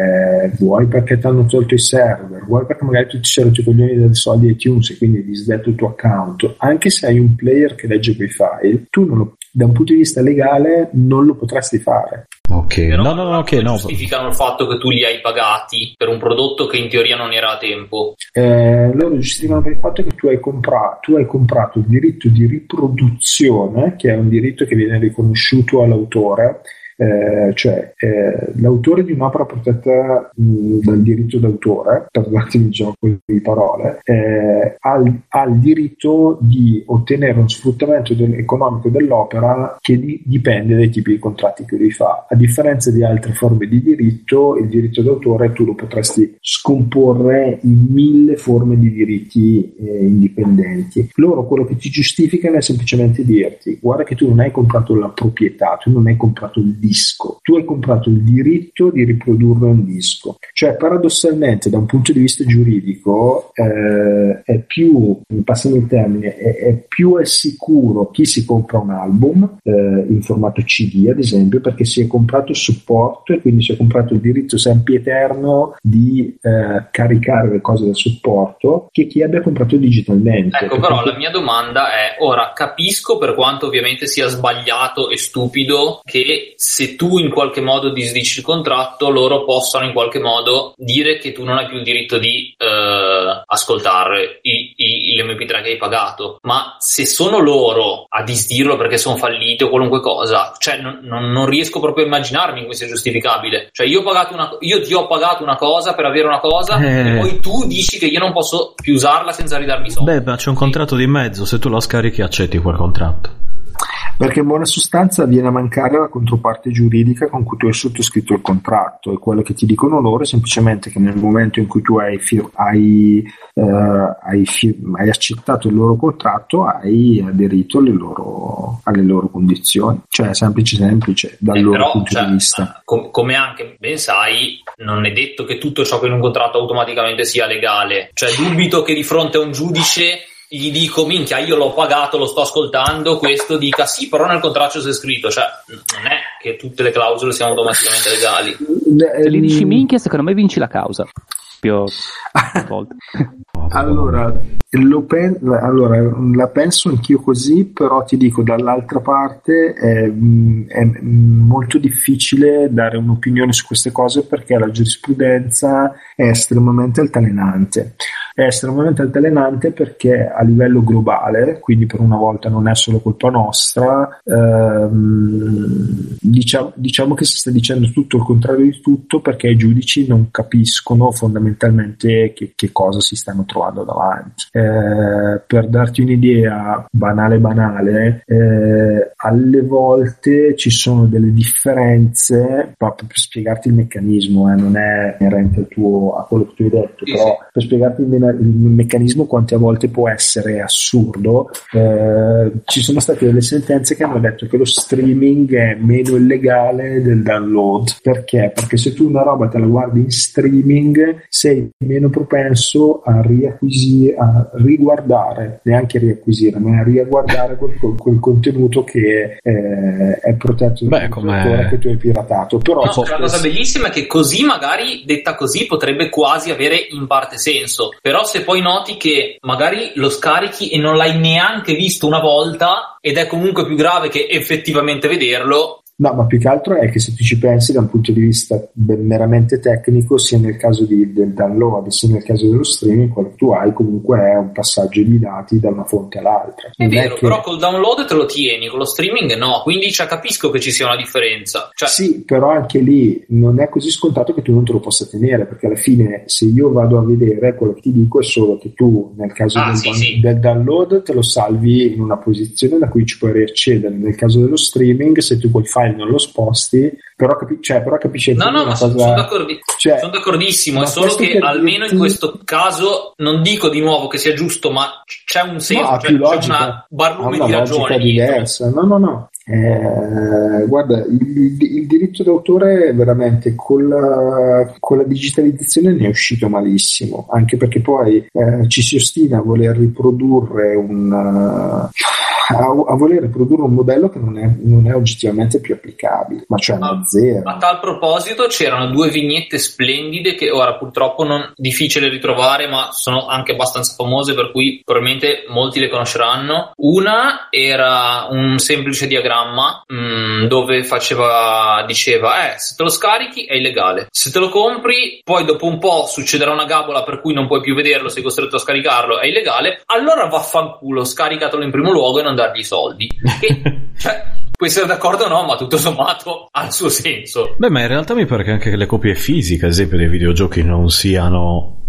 vuoi perché ti hanno tolto i server, vuoi perché magari tu ti sei rotto i coglioni dei soldi iTunes e quindi hai disdetto il tuo account, anche se hai un player che legge quei file, tu non lo, da un punto di vista legale non lo potresti fare. Ok, però no, no, no, okay, no. Giustificano il fatto che tu li hai pagati per un prodotto che in teoria non era a tempo. Eh, loro giustificano per il fatto che tu hai comprato, tu hai comprato il diritto di riproduzione, che è un diritto che viene riconosciuto all'autore. Eh, cioè eh, l'autore di un'opera protetta mh, dal diritto d'autore, perdonatemi il gioco di parole, eh, ha, ha il diritto di ottenere un sfruttamento del, economico dell'opera che di, dipende dai tipi di contratti che lui fa, a differenza di altre forme di diritto. Il diritto d'autore tu lo potresti scomporre in mille forme di diritti eh, indipendenti. Loro quello che ti giustificano è semplicemente dirti: guarda che tu non hai comprato la proprietà, tu non hai comprato il disco, tu hai comprato il diritto di riprodurre un disco. Cioè paradossalmente da un punto di vista giuridico eh, è più, passami il termine, è, è più è sicuro chi si compra un album eh, in formato C D ad esempio, perché si è comprato il supporto e quindi si è comprato il diritto sempiterno di eh, caricare le cose dal supporto, che chi abbia comprato digitalmente. Ecco, però la mia domanda è: ora capisco, per quanto ovviamente sia sbagliato e stupido, che se tu in qualche modo disdici il contratto loro possano in qualche modo dire che tu non hai più il diritto di eh, ascoltare i, i, l'emme pi tre che hai pagato, ma se sono loro a disdirlo perché sono falliti o qualunque cosa, cioè non, non, non riesco proprio a immaginarmi in cui sia giustificabile. Cioè io ho pagato una, io ti ho pagato una cosa per avere una cosa eh. e poi tu dici che io non posso più usarla senza ridarmi soldi. Beh, ma c'è un contratto di mezzo, se tu lo scarichi accetti quel contratto, perché in buona sostanza viene a mancare la controparte giuridica con cui tu hai sottoscritto il contratto. E quello che ti dicono loro è semplicemente che nel momento in cui tu hai, fir- hai, eh, hai, fir- hai accettato il loro contratto, hai aderito alle loro, alle loro condizioni. Cioè semplice semplice dal eh, loro però, punto cioè, di vista. Com- come anche ben sai, non è detto che tutto ciò che in un contratto automaticamente sia legale. Cioè dubito che di fronte a un giudice gli dico: minchia, io l'ho pagato, lo sto ascoltando, questo dica sì, però nel contratto c'è scritto. Cioè non è che tutte le clausole siano automaticamente legali. Se gli dici minchia, secondo me vinci la causa. allora, lo pen- allora la penso anch'io così, però ti dico dall'altra parte è, è molto difficile dare un'opinione su queste cose perché la giurisprudenza è estremamente altalenante. è estremamente altalenante perché a livello globale, quindi per una volta non è solo colpa nostra, ehm, diciamo, diciamo che si sta dicendo tutto il contrario di tutto, perché i giudici non capiscono fondamentalmente che, che cosa si stanno trovando davanti. Eh, per darti un'idea banale banale, eh, alle volte ci sono delle differenze, proprio per spiegarti il meccanismo, eh, non è inerente al tuo, a quello che tu hai detto, sì, però sì. Per spiegarti il, me- il meccanismo quante volte può essere assurdo, eh, ci sono state delle sentenze che hanno detto che lo streaming è meno illegale del download. Perché? Perché se tu una roba te la guardi in streaming sei meno propenso a riacquisire, a riguardare, neanche riacquisire, ma a riguardare quel, quel contenuto che eh, è protetto dal tutore che tu hai piratato. Però no, la cosa bellissima è che così, magari detta così, potrebbe quasi avere in parte senso, però se poi noti che magari lo scarichi e non l'hai neanche visto una volta, ed è comunque più grave che effettivamente vederlo. No, ma più che altro è che se tu ci pensi da un punto di vista meramente tecnico, sia nel caso di, del download sia nel caso dello streaming, quello che tu hai comunque è un passaggio di dati da una fonte all'altra. È non vero, è che... però col download te lo tieni, con lo streaming no, quindi cioè, capisco che ci sia una differenza. Cioè... Sì, però anche lì non è così scontato che tu non te lo possa tenere, perché alla fine se io vado a vedere, quello che ti dico è solo che tu nel caso ah, del, sì, ban- sì. del download te lo salvi in una posizione da cui ci puoi riaccedere, nel caso dello streaming se tu puoi fare non lo sposti, però, capi- cioè, però capisci no no ma cosa... sono, d'accordi- cioè, sono d'accordissimo, è solo che, che almeno ti... in questo caso non dico di nuovo che sia giusto, ma c'è un senso, no, cioè, più logica, c'è una barlume una di ragione diversa. no no no Eh, guarda, il, il diritto d'autore veramente con la, con la digitalizzazione ne è uscito malissimo, anche perché poi eh, ci si ostina a voler riprodurre un a, a voler produrre un modello che non è, non è oggettivamente più applicabile, ma cioè a zero. A tal proposito c'erano due vignette splendide che ora purtroppo non difficile ritrovare, ma sono anche abbastanza famose, per cui probabilmente molti le conosceranno. Una era un semplice diagramma dove faceva diceva eh se te lo scarichi è illegale, se te lo compri poi dopo un po' succederà una gabola per cui non puoi più vederlo, sei costretto a scaricarlo, è illegale, allora vaffanculo, scaricatelo in primo luogo e non dargli i soldi. E, cioè, puoi essere d'accordo o no, ma tutto sommato ha il suo senso. Beh, ma in realtà mi pare che anche le copie fisiche, ad esempio, dei videogiochi non siano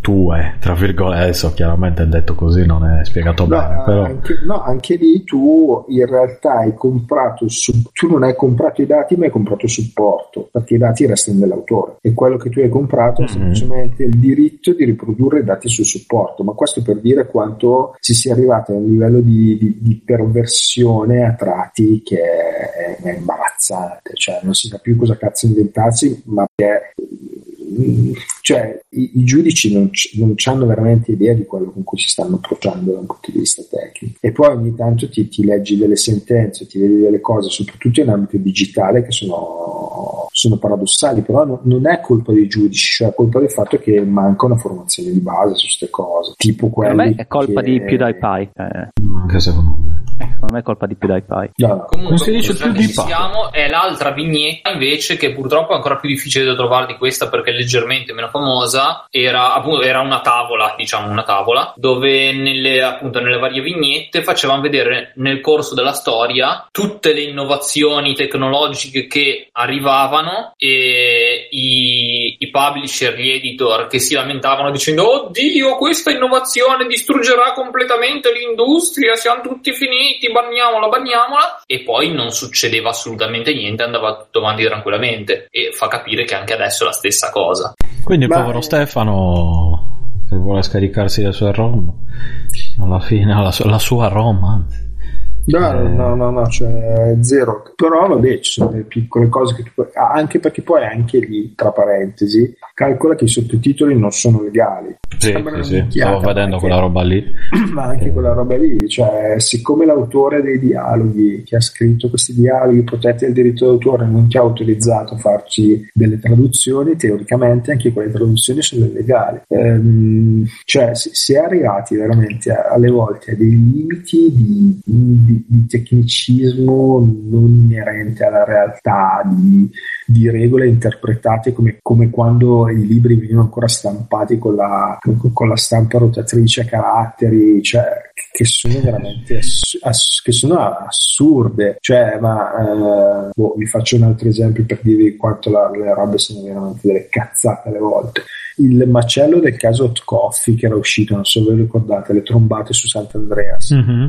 tue, tra virgolette, adesso chiaramente detto così non è spiegato no, bene però anche, no, anche lì tu in realtà hai comprato sub... tu non hai comprato i dati ma hai comprato il supporto, perché i dati restano dell'autore e quello che tu hai comprato mm-hmm. è semplicemente il diritto di riprodurre i dati sul supporto. Ma questo per dire quanto si sia arrivati a un livello di, di, di perversione a tratti che è, è imbarazzante, cioè non si sa più cosa cazzo inventarsi, ma che cioè i, i giudici non, c- non hanno veramente idea di quello con cui si stanno approcciando da un punto di vista tecnico. E poi ogni tanto ti, ti leggi delle sentenze, ti vedi delle cose soprattutto in ambito digitale che sono, sono paradossali, però no, non è colpa dei giudici, cioè è colpa del fatto che manca una formazione di base su queste cose, tipo quelli per me è colpa che... di PewDiePie eh. Manca secondo me secondo me è colpa di PewDiePie no, no. Comunque non si dice più di siamo, è l'altra vignetta invece che purtroppo è ancora più difficile da trovare di questa perché leggermente meno famosa. Era appunto era una tavola diciamo una tavola dove nelle appunto nelle varie vignette facevano vedere nel corso della storia tutte le innovazioni tecnologiche che arrivavano e i, i publisher, gli editor che si lamentavano dicendo oddio questa innovazione distruggerà completamente l'industria, siamo tutti finiti, bagniamola, bagniamola, e poi non succedeva assolutamente niente, andava tutto avanti tranquillamente. E fa capire che anche adesso è la stessa cosa. Quindi il Beh... povero Stefano che vuole scaricarsi la sua ROM, alla fine la sua, la sua ROM anzi. No, no, no, no, cioè zero. Però vabbè, ci sono delle piccole cose che tu puoi... anche perché poi anche lì, tra parentesi, calcola che i sottotitoli non sono legali. Sì, sì, sì. Stavo vedendo quella roba lì. Ma anche eh. quella roba lì, cioè siccome l'autore dei dialoghi che ha scritto questi dialoghi protetti dal diritto d'autore non ti ha autorizzato a farci delle traduzioni, teoricamente anche quelle traduzioni sono illegali. Ehm, cioè si è arrivati veramente alle volte a dei limiti di, di di, di tecnicismo non inerente alla realtà, di, di regole interpretate come, come quando i libri venivano ancora stampati con la, con la stampa rotatrice a caratteri, cioè che sono veramente ass, ass, che sono assurde, cioè ma eh, boh, vi faccio un altro esempio per dirvi quanto la, le robe sono veramente delle cazzate alle volte. Il macello del caso Hot Coffee che era uscito, non so se ve lo ricordate, le trombate su Sant'Andreas, mm-hmm.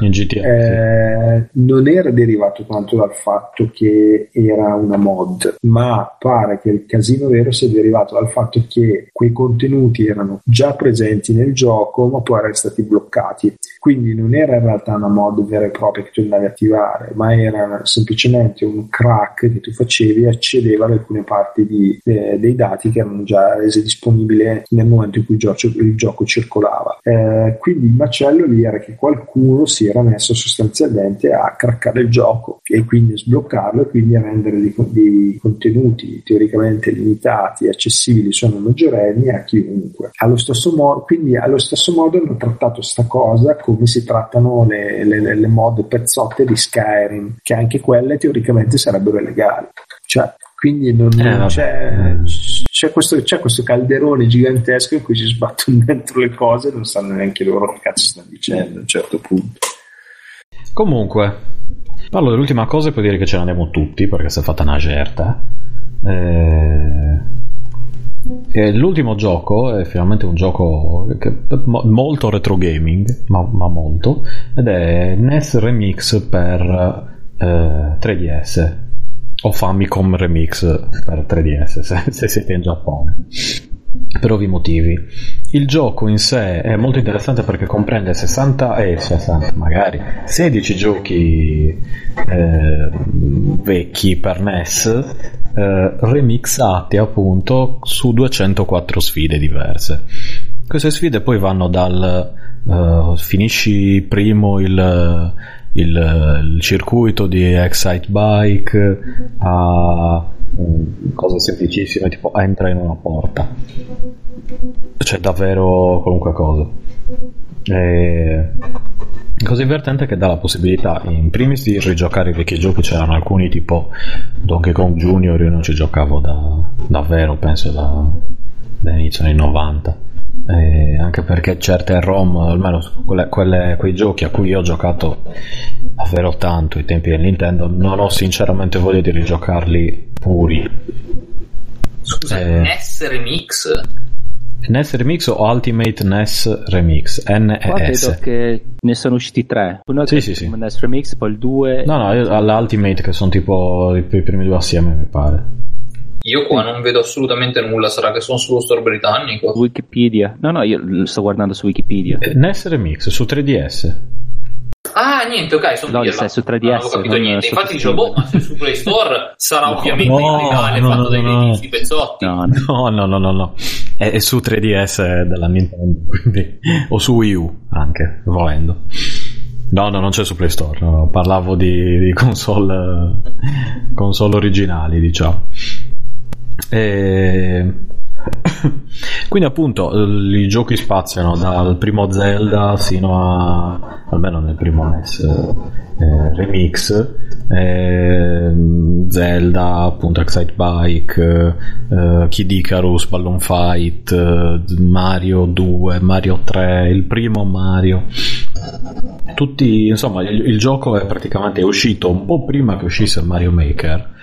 in G T A, eh, sì. non era derivato tanto dal fatto che era una mod, ma pare che il casino vero sia derivato dal fatto che quei contenuti erano già presenti nel gioco ma poi erano stati bloccati, quindi non era in realtà una mod vera e propria che tu andavi a attivare, ma era semplicemente un crack che tu facevi e accedeva ad alcune parti di, eh, dei dati che erano già resi disponibili nel momento in cui il gioco, il gioco circolava, eh, quindi il macello lì era che qualcuno si era messo sostanzialmente a craccare il gioco e quindi sbloccarlo e quindi a rendere dei, dei contenuti teoricamente limitati e accessibili solo ai maggiorenni a chiunque. Allo stesso modo, quindi allo stesso modo hanno trattato sta cosa come si trattano le, le, le mod pezzotte di Skyrim, che anche quelle teoricamente sarebbero illegali, cioè quindi non, eh, c'è, c'è, questo, c'è questo calderone gigantesco in cui si sbattono dentro le cose e non sanno neanche loro che cazzo stanno dicendo a un certo punto. Comunque parlo dell'ultima cosa e puoi dire che ce ne andiamo tutti perché si è fatta una certa. Eh, l'ultimo gioco è finalmente un gioco che, molto retro gaming, ma, ma molto, ed è N E S Remix per eh, tre D S o Famicom Remix per tre D S se, se siete in Giappone per ovvi motivi. Il gioco in sé è molto interessante perché comprende sessanta e eh, sessanta magari sedici giochi eh, vecchi per N E S eh, remixati appunto su duecentoquattro sfide diverse. Queste sfide poi vanno dal eh, finisci primo il Il, il circuito di Excite Bike a um, cose semplicissime tipo entra in una porta, cioè davvero qualunque cosa. E la cosa divertente è che dà la possibilità in primis di rigiocare i vecchi giochi, c'erano alcuni tipo Donkey Kong Junior, io non ci giocavo da davvero penso da, da inizio anni novanta. Eh, anche perché certe ROM, almeno quelle, quelle, quei giochi a cui io ho giocato davvero tanto ai tempi del Nintendo, non ho sinceramente voglia di rigiocarli puri. Scusa, eh, N E S Remix? N E S Remix o Ultimate N E S Remix? N E S. Credo che ne sono usciti tre. Uno sì, sì, sì. N E S Remix, poi il due. No, no, io, all'Ultimate che sono tipo i, i primi due assieme mi pare. Io qua non vedo assolutamente nulla, sarà che sono sullo store britannico? Wikipedia. No, no, io lo sto guardando su Wikipedia. Eh, N E S Remix su tre D S. Ah, niente, ok, sono no, su tre D S. Non avevo capito non niente. Infatti dicevo, boh, ma se su Play Store sarà no, ovviamente no, illegale no, fatto no, dai no, vecchi pezzotti. No, no, no, no, no, no. È, è su tre D S della Nintendo, quindi o su Wii U anche, volendo. No, no, non c'è su Play Store, no, parlavo di, di console console originali, diciamo. E... quindi appunto i giochi spaziano dal primo Zelda sino a, almeno nel primo N E S eh, Remix, eh, Zelda appunto, Excite Bike, eh, Kid Icarus, Balloon Fight, eh, Mario due, Mario tre, il primo Mario, tutti insomma il, il gioco è praticamente uscito un po' prima che uscisse Mario Maker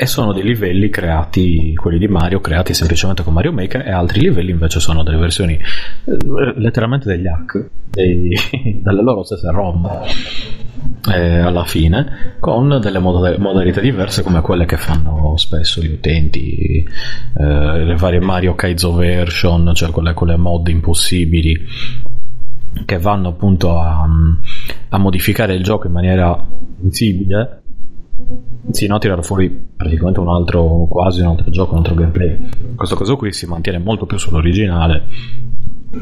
e sono dei livelli creati, quelli di Mario creati semplicemente con Mario Maker, e altri livelli invece sono delle versioni eh, letteralmente degli hack dei, delle loro stesse ROM eh, alla fine con delle mod- modalità diverse come quelle che fanno spesso gli utenti, eh, le varie Mario Kaizo version, cioè quelle, quelle mod impossibili che vanno appunto a, a modificare il gioco in maniera visibile. Sì, no, tirare fuori praticamente un altro, quasi un altro gioco, un altro gameplay. In questo caso qui si mantiene molto più sull'originale,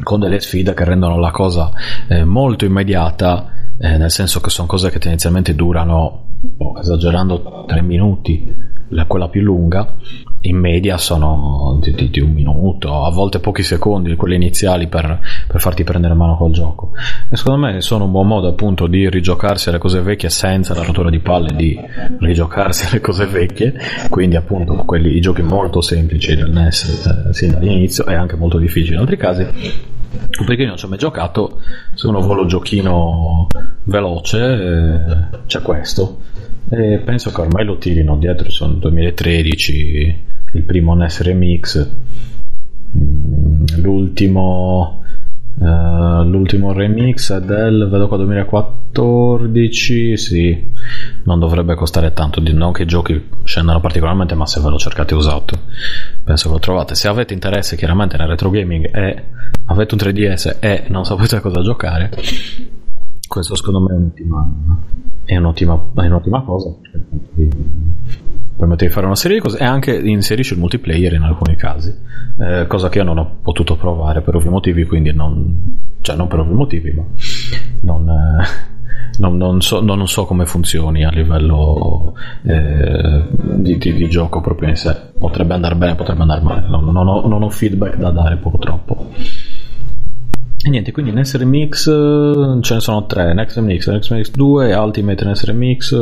con delle sfide che rendono la cosa eh, molto immediata, eh, nel senso che sono cose che tendenzialmente durano, boh, esagerando, tre minuti la, quella più lunga in media sono di, di, di un minuto, a volte pochi secondi, quelle iniziali per, per farti prendere mano col gioco. E secondo me sono un buon modo appunto di rigiocarsi alle cose vecchie senza la rottura di palle di rigiocarsi alle cose vecchie, quindi appunto quelli, i giochi molto semplici del N E S eh, sin dall'inizio, e anche molto difficili in altri casi, perché io non ci ho mai giocato. Se uno vuole un giochino veloce eh, c'è questo, e penso che ormai lo tirino dietro, sono duemilatredici il primo N E S Remix, l'ultimo uh, l'ultimo remix del, vedo qua, duemilaquattordici, sì, non dovrebbe costare tanto, non che i giochi scendano particolarmente, ma se ve lo cercate usato penso che lo trovate. Se avete interesse chiaramente nel retro gaming e avete un tre D S e non sapete a cosa giocare, questo secondo me è un'ottima è un'ottima, è un'ottima cosa, permette di fare una serie di cose, e anche inserisce il multiplayer in alcuni casi, eh, cosa che io non ho potuto provare per ovvi motivi, quindi non, cioè non per ovvi motivi, ma non, eh, non, non, so, non so come funzioni a livello eh, di, di, di gioco proprio in sé. Potrebbe andare bene, potrebbe andare male, non, non, ho, non ho feedback da dare purtroppo. E niente, quindi N E S Remix ce ne sono tre: Next Remix, Next Remix due, Ultimate N E S Remix.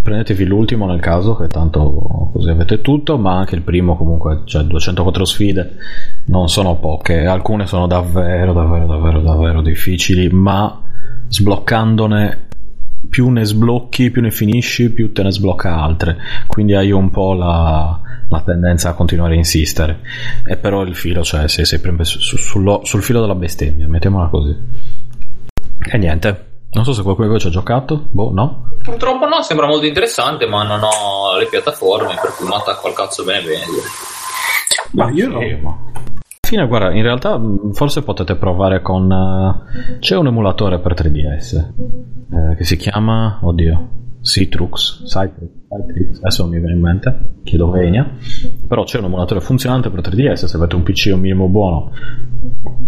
Prendetevi l'ultimo nel caso, che tanto così avete tutto, ma anche il primo comunque, cioè duecentoquattro sfide, non sono poche, alcune sono davvero davvero davvero davvero difficili, ma sbloccandone, più ne sblocchi, più ne finisci, più te ne sblocca altre, quindi hai un po' la la tendenza a continuare a insistere. E però il filo, cioè sei sempre su, su, sul, sul filo della bestemmia, mettiamola così. E niente, non so se qualcuno di voi ci ha giocato, boh, no? Purtroppo no, sembra molto interessante, ma non ho le piattaforme, per cui mi attacco al cazzo bene bene. Ma io no. Alla fine, guarda, in realtà forse potete provare con... Uh, c'è un emulatore per tre D S eh, che si chiama... Oddio... Citrux, Citrix, Citrix, adesso non mi viene in mente, chiedo venia, però c'è un emulatore funzionante per tre D S. Se avete un P C un minimo buono,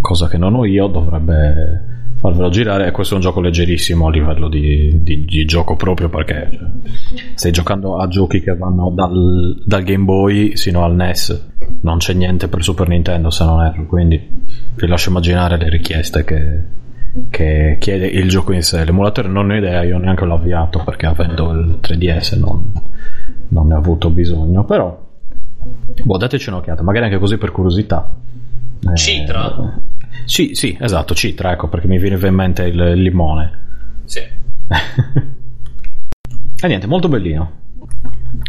cosa che non ho io, dovrebbe farvelo girare. E questo è un gioco leggerissimo a livello di, di, di gioco, proprio perché cioè, stai giocando a giochi che vanno dal, dal Game Boy sino al N E S. Non c'è niente per Super Nintendo, se non erro, quindi vi lascio immaginare le richieste che... che chiede il gioco in sé. L'emulatore non ne ho idea, io neanche l'ho avviato, perché avendo il tre D S non, non ne ho avuto bisogno, però boh, dateci un'occhiata, magari anche così per curiosità. Citra? Eh, sì, sì, esatto, Citra, ecco, perché mi viene in mente il, il limone. Sì. E niente, molto bellino.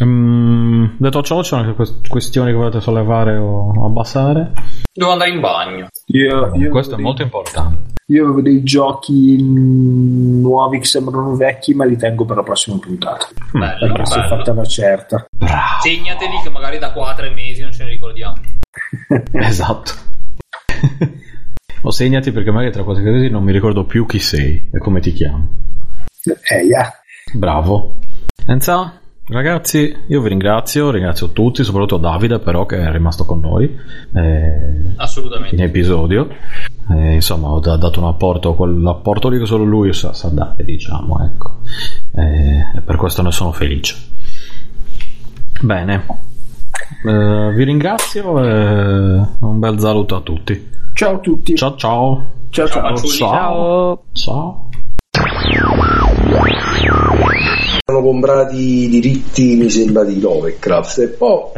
Um, detto ciò, c'è anche quest- questioni che volete sollevare o abbassare? Devo andare in bagno. Io, io questo è molto dei, importante. Io avevo dei giochi nuovi che sembrano vecchi, ma li tengo per la prossima puntata. Bello, perché bello. Si è fatta una certa. Bravo. Segnateli, che magari da qua a tre mesi non ce ne ricordiamo. Esatto. O segnati, perché magari tra quattro mesi non mi ricordo più chi sei e come ti chiamo. Eh, yeah. Bravo. Enza? Ragazzi, io vi ringrazio, ringrazio tutti, soprattutto Davide, però, che è rimasto con noi eh, assolutamente in episodio. Eh, insomma, ho da- dato un apporto, quell'apporto lì che solo lui sa, sa dare, diciamo, ecco. Eh, e per questo ne sono felice. Bene, eh, vi ringrazio e un bel saluto a tutti. Ciao a tutti. Ciao ciao. Ciao ciao. Ciao. Ciao. Sono comprati i diritti, mi sembra, di Lovecraft, e poi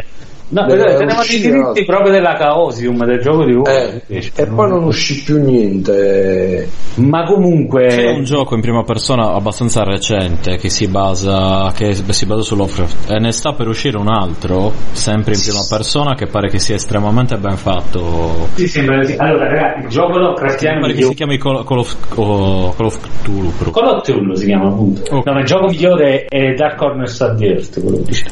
no, tenevano i diritti proprio della Chaosium, del gioco di Roma, eh, e poi non uscì più niente. Ma comunque c'è un gioco in prima persona abbastanza recente che si basa che si basa su Lovecraft, e ne sta per uscire un altro sempre in prima persona che pare che sia estremamente ben fatto. Sì, sembra sì. Allora ragazzi, il gioco Lovecraftiano pare che si chiami Call of, oh, Call of Cthulhu proprio. Call of Cthulhu si chiama, appunto. Okay. No, il gioco migliore è Dark Corners of the Earth, quello che dici tu.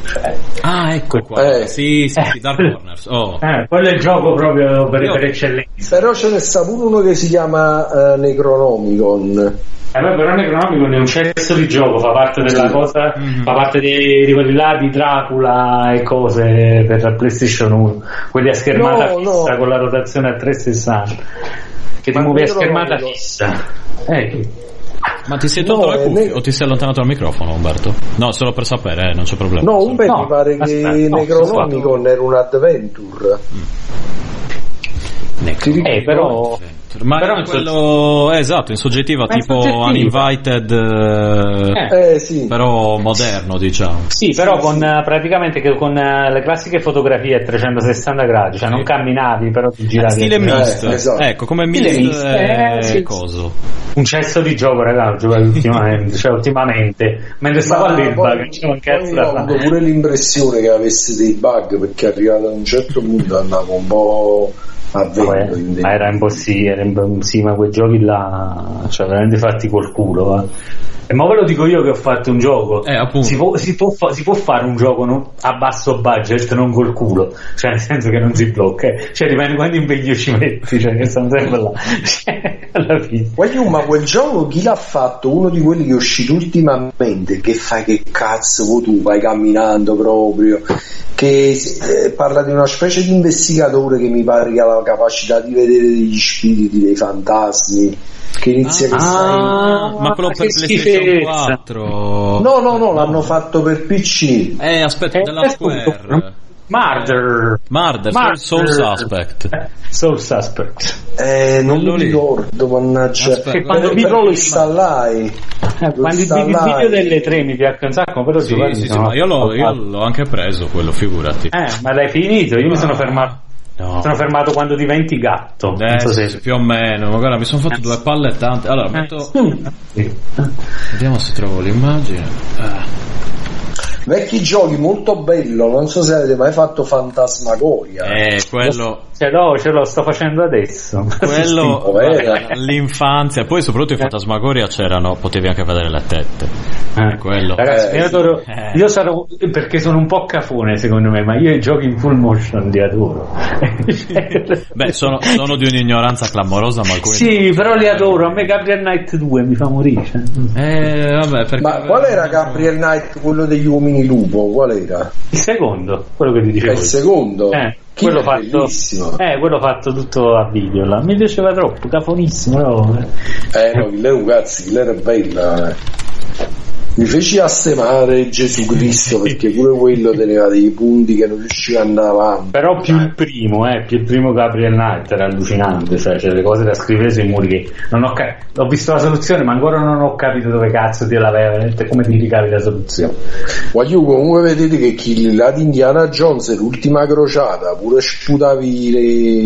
Ah, ecco qua. Eh. Sì. Sì, sì, eh, Dark Corners. Oh. Eh, quello è il gioco proprio per, per eccellenza. Però ce ne sta pure uno che si chiama uh, Necronomicon. Eh, beh, però Necronomicon è un cesso di gioco, fa parte della sì. cosa, mm-hmm. fa parte di, di quelli là di Dracula e cose per PlayStation uno, quelli a schermata no, fissa no. con la rotazione a trecentosessanta, che ti muovi a schermata fissa. Eh. Ma ti sei tolto no, la cuffia ne... o ti sei allontanato dal microfono, Umberto? No, solo per sapere, eh, non c'è problema. No, Umberto no, mi pare aspetta, che no, Necronomicon era un adventure. Mm. Eh, però... Ma però quello è esatto, in soggettiva, ma tipo Uninvited, eh. Eh, sì. Però moderno, diciamo. Sì, però con praticamente che con le classiche fotografie a trecentosessanta gradi, cioè non camminavi, però ti giravi. Stile mist, eh, esatto. Ecco, come mist è eh, sì. Coso. Un cesso di gioco, ragazzi, ultimamente, cioè ultimamente, mentre stavo all'Ilba che c'era un cazzo da fare. Ho avuto pure l'impressione che avesse dei bug, perché arrivato a un certo punto andavo un po' avvento, no, ma era impossibile, sì, ma quei giochi là, cioè veramente fatti col culo, eh. E ma ve lo dico io che ho fatto un gioco, eh, si, può, si, può fa- si può fare un gioco non- a basso budget, non col culo, cioè nel senso che non si blocca, eh. Cioè dipende quanto impegno ci metti, cioè che stanno sempre là, cioè, alla fine. Guagliù, ma quel gioco chi l'ha fatto? Uno di quelli che è uscito ultimamente, che fai, che cazzo vuoi tu, vai camminando proprio, che eh, parla di una specie di investigatore che mi pare che ha la capacità di vedere degli spiriti, dei fantasmi, che inizia ah, che ah, sai... ma quello per PlayStation quattro? No, no, no, l'hanno fatto per P C. Eh, aspetta, eh, della Square. Murder. Murder, Murder. Soul Suspect. Soul Suspect. Eh, non lo mi ricordo, mannaggia. Aspetta, però, però lo installai. Eh, quando il video delle tre mi piacque un sacco, però sì, sì, sì, sì, ma io l'ho, io l'ho anche preso quello, figurati. Eh, ma l'hai finito? Io ah. mi sono fermato. No. Sono fermato quando diventi gatto, eh, non so se... sì, più o meno. Ma guarda, mi sono fatto due palle tante. Allora metto... vediamo se trovo l'immagine. Ah. Vecchi giochi, molto bello. Non so se avete mai fatto Fantasmagoria. Eh, quello ce l'ho, ce l'ho, sto facendo adesso. Quello tipo, l'infanzia. Poi soprattutto in Fantasmagoria c'erano, potevi anche vedere le tette. Eh. Quello. Ragazzi, eh, io, adoro, eh. io sarò, perché sono un po' cafone secondo me, ma io i giochi in full motion li adoro. Beh, sono, sono di un'ignoranza clamorosa, ma quelli sì, però li adoro. A me Gabriel Knight due mi fa morire. Eh, vabbè, perché... Ma qual era Gabriel Knight, quello degli uomini lupo? Qual era? Il secondo, quello che vi dicevo. Il secondo? Eh, quello fatto, eh, quello fatto tutto a video là. Mi piaceva troppo, cafonissimo. No? Eh no, il Leo Gazzi, il era bella. Eh. Mi feci astemare Gesù Cristo perché pure quello teneva dei punti che non riusciva a andare avanti. Però più il primo, eh, più il primo Gabriel Knight era allucinante, cioè c'è le cose da scrivere sui muri che non ho capito. Ho visto la soluzione, ma ancora non ho capito dove cazzo ti l'aveva, come ti ricavi la soluzione. Guagliù, comunque vedete che chi là di Indiana Jones è l'ultima crociata, pure sputavi le...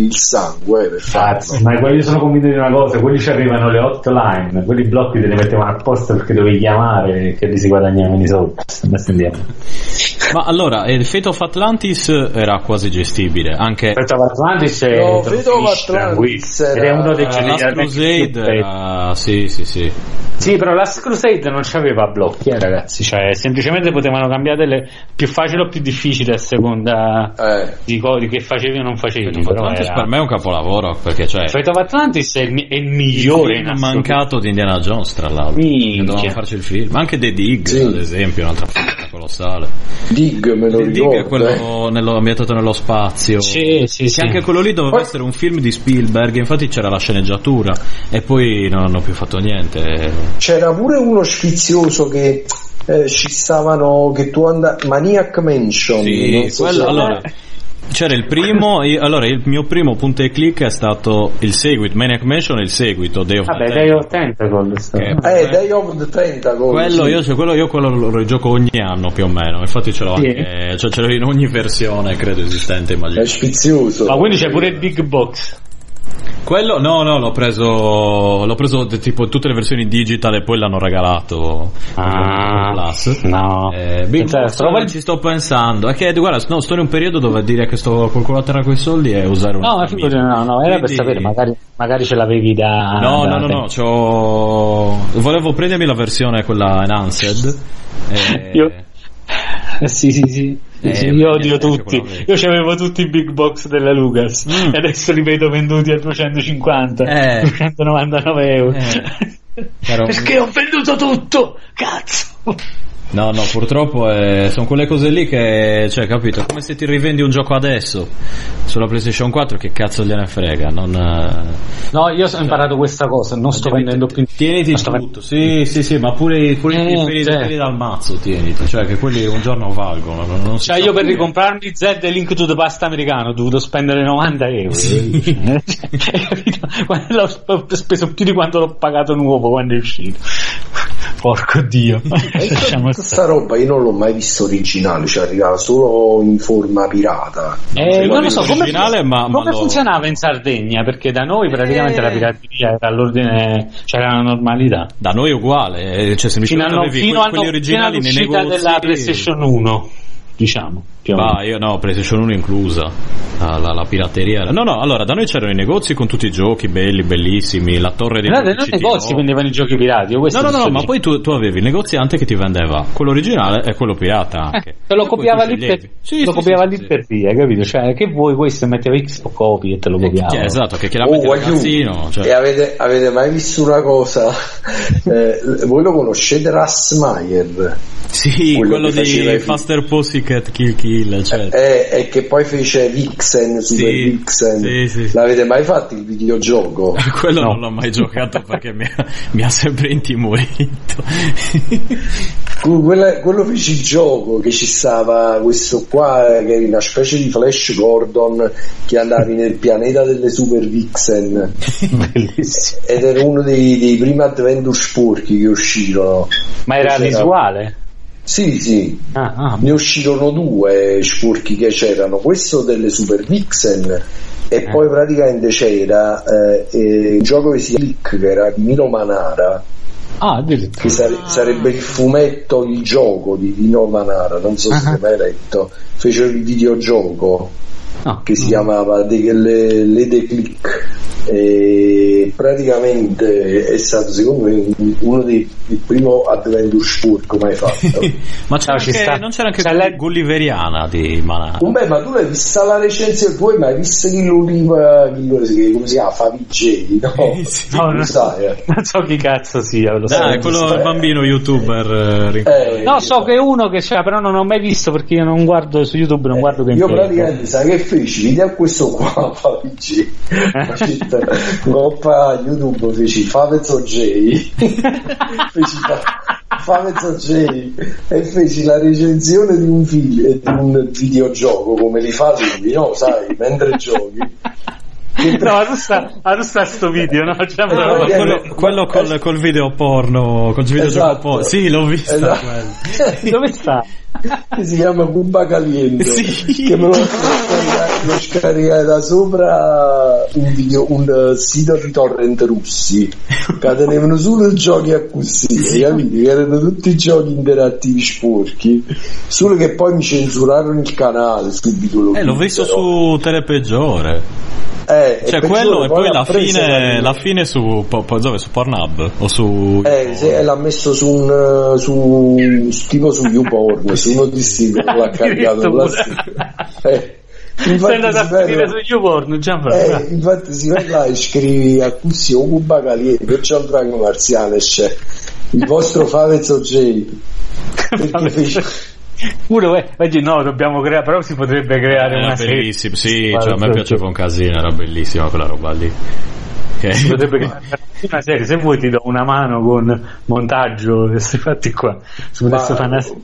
il sangue, eh, per farlo. Ma io sono convinto di una cosa, quelli ci arrivano le hotline, quelli blocchi te li mettevano apposta perché dovevi chiamare, che lì si guadagnavano i soldi. Ma allora il Fate of Atlantis era quasi gestibile anche. Fate of Atlantis è no, Fate of Atlantis era... era uno dei uh, Last Crusade era... sì sì sì sì però Last Crusade non c'aveva blocchi, eh, ragazzi, cioè semplicemente potevano cambiare le più facile o più difficile a seconda eh. di, co- di che facevi o non facevi. Fate of Atlantis era... per me è un capolavoro, perché cioè Fate of Atlantis è il, mi- è il migliore il in mancato di Indiana Jones, tra l'altro, che dovevano farci il film anche dei Dig, sì. Ad esempio, un'altra foto colossale. Dig, me lo The ricordo. Dig è quello eh. nello, ambientato nello spazio. Sì, sì, che sì. Anche quello lì doveva poi... essere un film di Spielberg, infatti c'era la sceneggiatura e poi non hanno più fatto niente. C'era pure uno sfizioso che eh, ci stavano, che tu andavi, Maniac Mansion. Sì, non so quello, se... allora... C'era il primo, io, allora il mio primo punto e click è stato il seguito, Maniac Mansion è il seguito, Day of Vabbè, the Day of Tentacle. Eh, Day of the Tentacle. Quello, sì. io, cioè, quello io quello lo rigioco ogni anno più o meno, infatti ce l'ho sì. anche, cioè ce l'ho in ogni versione credo esistente, immagino. È spizioso. Ma quindi c'è pure il Big Box. Quello no no l'ho preso l'ho preso tipo tutte le versioni digital e poi l'hanno regalato ah Plus. No eh, Big Box, trova... ci sto pensando è che guarda no, sto in un periodo dove dire che sto calcolando quei soldi e usare un no no no era quindi... per sapere magari magari ce l'avevi da no da no no, no c'ho... volevo prendermi la versione quella enhanced e... io sì sì sì Eh, sì, io odio tutti. Io c'avevo tutti i big box della Lucas mm. e adesso li vedo venduti a duecentocinquanta eh. duecentonovantanove euro eh. Perché ho venduto tutto, cazzo. No, no, purtroppo è... sono quelle cose lì che, cioè, capito, come se ti rivendi un gioco adesso sulla PlayStation quattro, che cazzo gliene frega, non... No, io ho cioè... imparato questa cosa, non sto vendendo più. Tieniti tutto, sì, sì, sì, ma pure, pure eh, i peli cioè. dal mazzo tieniti, cioè che quelli un giorno valgono. Non cioè io per più. Ricomprarmi Z e Link to the Past americano ho dovuto spendere novanta euro. Sì. L'ho speso più di quanto l'ho pagato nuovo quando è uscito. Porco dio. Questa roba io non l'ho mai visto originale, cioè arrivava solo in forma pirata. Eh, non lo so come, originale, ma, ma come lo... funzionava in Sardegna, perché da noi praticamente eh... la pirateria era all'ordine, c'era cioè la normalità. Da noi è uguale, cioè semplicemente fino, avevi fino quelli, quelli originali nei negozi. Fino all'uscita della PlayStation uno, diciamo. Bah, io no, PlayStation uno inclusa ah, la, la pirateria. No, no, allora da noi c'erano i negozi con tutti i giochi belli, bellissimi, la torre dei negozi. No, nei negozi vendevano i giochi pirati. No, no, no, no, ma poi tu, tu avevi il negoziante che ti vendeva quello originale e quello pirata anche. Eh, te lo e copiava lì per sì, lo sì, copiava sì, lì sì. per via, capito? Cioè, che vuoi questo? Metteva X o copy e te lo copiava. Eh, esatto, che chiaramente oh, ragazzino. Cioè. E avete, avete mai visto una cosa? eh, voi lo conoscete Rassmayer? Sì, quello, quello di Faster Pussycat Kill Kill. Cioè. E, e che poi fece Vixen, Super sì, Vixen. Sì, sì. L'avete mai fatto il videogioco? Quello no. Non l'ho mai giocato perché mi ha, mi ha sempre intimorito. Quella, quello fece il gioco che ci stava questo qua che era una specie di Flash Gordon che andavi nel pianeta delle Super Vixen. Bellissimo. Ed era uno dei, dei primi adventure sporchi che uscirono. Ma era visuale? Sì, sì, ah, ah. Ne uscirono due sporchi che c'erano, questo delle Super Vixen e eh. poi praticamente c'era eh, eh, un gioco che si chiama Click, che era di Mino Manara. Ah, che sare- sarebbe il fumetto, il gioco di Mino Manara, non so se l'hai mai letto, fece il videogioco ah. che si chiamava De- le, le De Click. E praticamente è stato secondo me uno dei primo adventure sporco mai fatto. Ma c'era no, anche, non c'era anche la Gulliveriana di Manara? Beh, ma tu l'hai vista la recensione, tu hai mai visto chi l'oliva, come si chiama, Favigeli? No, eh, sì, no non, sai, eh. non so chi cazzo sia, lo Dai, quello sai. bambino youtuber eh, eh, no so che è uno che c'era, però non ho mai visto perché io non guardo su YouTube, non eh, guardo che io praticamente sa che feci vedi a questo qua Favigeli Coppa YouTube feci Favezzo J feci Favezzo J e feci la recensione di un, video, di un videogioco come li fa lui, no? Sai, mentre giochi. No, ma tu sta, ma tu sta sto video, no? Cioè, eh, no, quello, quello col, col video porno, col video esatto. gioco porno. Sì, l'ho visto. Esatto. Dove sta? Che si chiama Bumba Caliente. Sì. Che me lo, lo scaricai da sopra un, video, un sito di torrent russi che tenevano solo giochi a così, capito? Che erano tutti giochi interattivi sporchi, solo che poi mi censurarono il canale subito. Lo eh, l'ho visto su Telepeggiore. Eh, cioè quello e poi, poi la fine la fine su, dove, su Pornhub o su eh, se l'ha messo su un su, tipo su YouPorn su uno di singolo l'ha caricato la eh. Infatti, si a scrivere su YouPorn eh, infatti si vede là e scrivi a Cussi o Cuba Caliente perciò il drago marziale c'è il vostro Favezzo J Uno, eh, oggi no, dobbiamo creare, però si potrebbe creare eh, una serie. Sì, cioè, a me piaceva un casino, era bellissima quella roba lì. Okay. Si potrebbe creare una serie, se vuoi ti do una mano con montaggio, questi fatti qua. Si potesse fare una serie.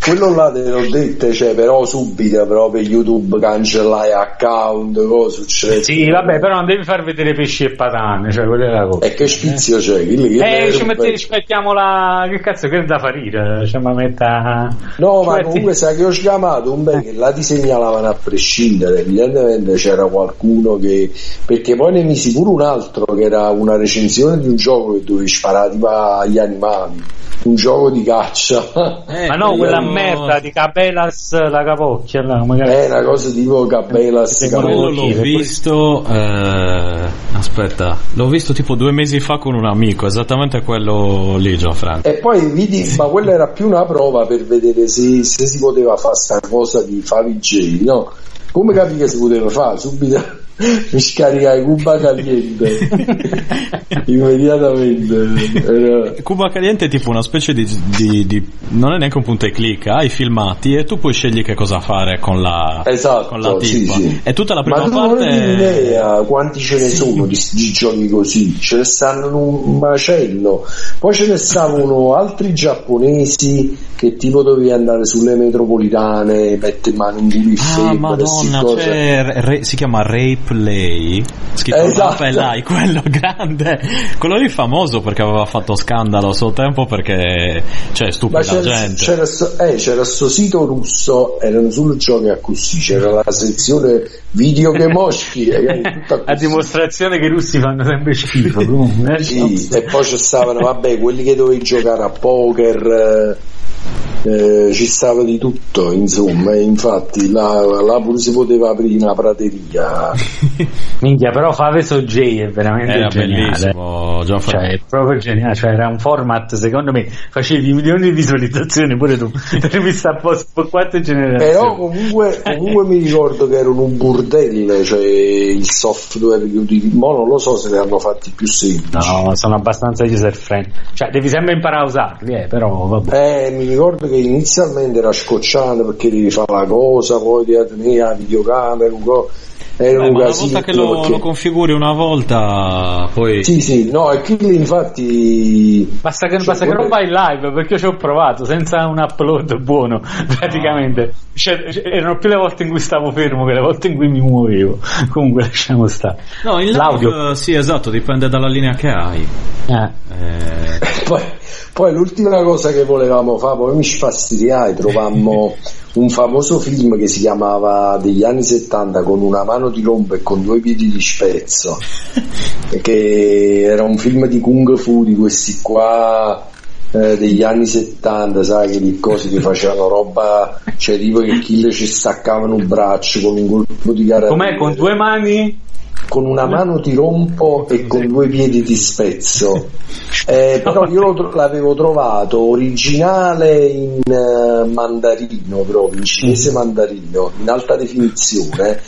Quello là te l'ho detto, cioè, però subito però per YouTube cancellai account, cosa succede? Sì, vabbè, però non devi far vedere pesci e patane, cioè quella è la cosa. E che spizio c'è? Cioè, eh, ci, metti, ci mettiamo la... che cazzo, che è da farire? Cioè, ma metta... No, ci ma metti... comunque sai che ho chiamato un bel che là ti segnalavano a prescindere, evidentemente c'era qualcuno che... Perché poi ne misi pure un altro, che era una recensione di un gioco che dovevi sparare tipo agli animali, un gioco di caccia. Eh, ma no, quella... merda di Capelas la capocchia là, magari... è una cosa tipo Capelas quello l'ho visto eh, aspetta l'ho visto tipo due mesi fa con un amico esattamente quello lì Gianfranco e poi vidi ma quella era più una prova per vedere se, se si poteva fare sta cosa di Favij no come capì che si poteva fare subito mi scaricai Cuba Caliente immediatamente. Cuba Caliente è tipo una specie di, di, di non è neanche un punto e clicca, ha i filmati e tu puoi scegliere che cosa fare con la, esatto, con la tipa. Sì, sì. E tutta la prima ma parte, non hai idea quanti ce ne sì. sono di, di giochi così, ce ne stanno un macello. Poi ce ne stavano altri giapponesi che tipo dovevi andare sulle metropolitane, mette in mano un bulifero. Ah, madonna, cioè, re, si chiama Rape Play, scritto esatto. Là, quello grande, quello lì famoso perché aveva fatto scandalo a suo tempo perché cioè stupida c'era, gente c'era sto, eh, c'era sto sito russo, erano solo giochi a così, c'era la sezione video che moschi eh, a dimostrazione che i russi fanno sempre schifo. Sì, e poi ci stavano vabbè quelli che dovevi giocare a poker, eh, ci stava di tutto insomma. Infatti là, là pure si poteva aprire una prateria. Minchia, però Faveso J è veramente era bellissimo, cioè, è proprio geniale, cioè, era un format secondo me, facevi milioni di visualizzazioni pure tu mi sta posto quattro generazioni. Però comunque, comunque mi ricordo che erano un bordello, cioè il software che utilizzo mo non lo so se ne hanno fatti più semplici. No, sono abbastanza user friendly, cioè devi sempre imparare a usarli, eh, però vabbè. Eh, mi ricordo che inizialmente era scocciante perché devi fare la cosa, poi devi tenere la videocamera un po'. Beh, un ma una volta che lo, perché... lo configuri una volta poi sì sì no e quindi infatti basta che, cioè, basta vorrei... che non vai in live, perché io ci ho provato senza un upload buono praticamente. Ah. Cioè, erano più le volte in cui stavo fermo che le volte in cui mi muovevo. Comunque lasciamo stare. No, in live l'audio sì esatto, dipende dalla linea che hai. Ah. eh. poi, poi l'ultima cosa che volevamo fare, poi mi sfastidiai, trovammo un famoso film che si chiamava degli anni settanta con una mano di rombo e con due piedi di spezzo che era un film di kung fu di questi qua eh, degli anni settanta, sai che di cose che facevano roba, cioè tipo che killer ci staccavano un braccio con un colpo di carabinieri. Com'è? Con due mani? Con una mano ti rompo e con due piedi ti spezzo. Eh, però io l'avevo trovato originale in uh, mandarino, proprio in cinese mandarino in alta definizione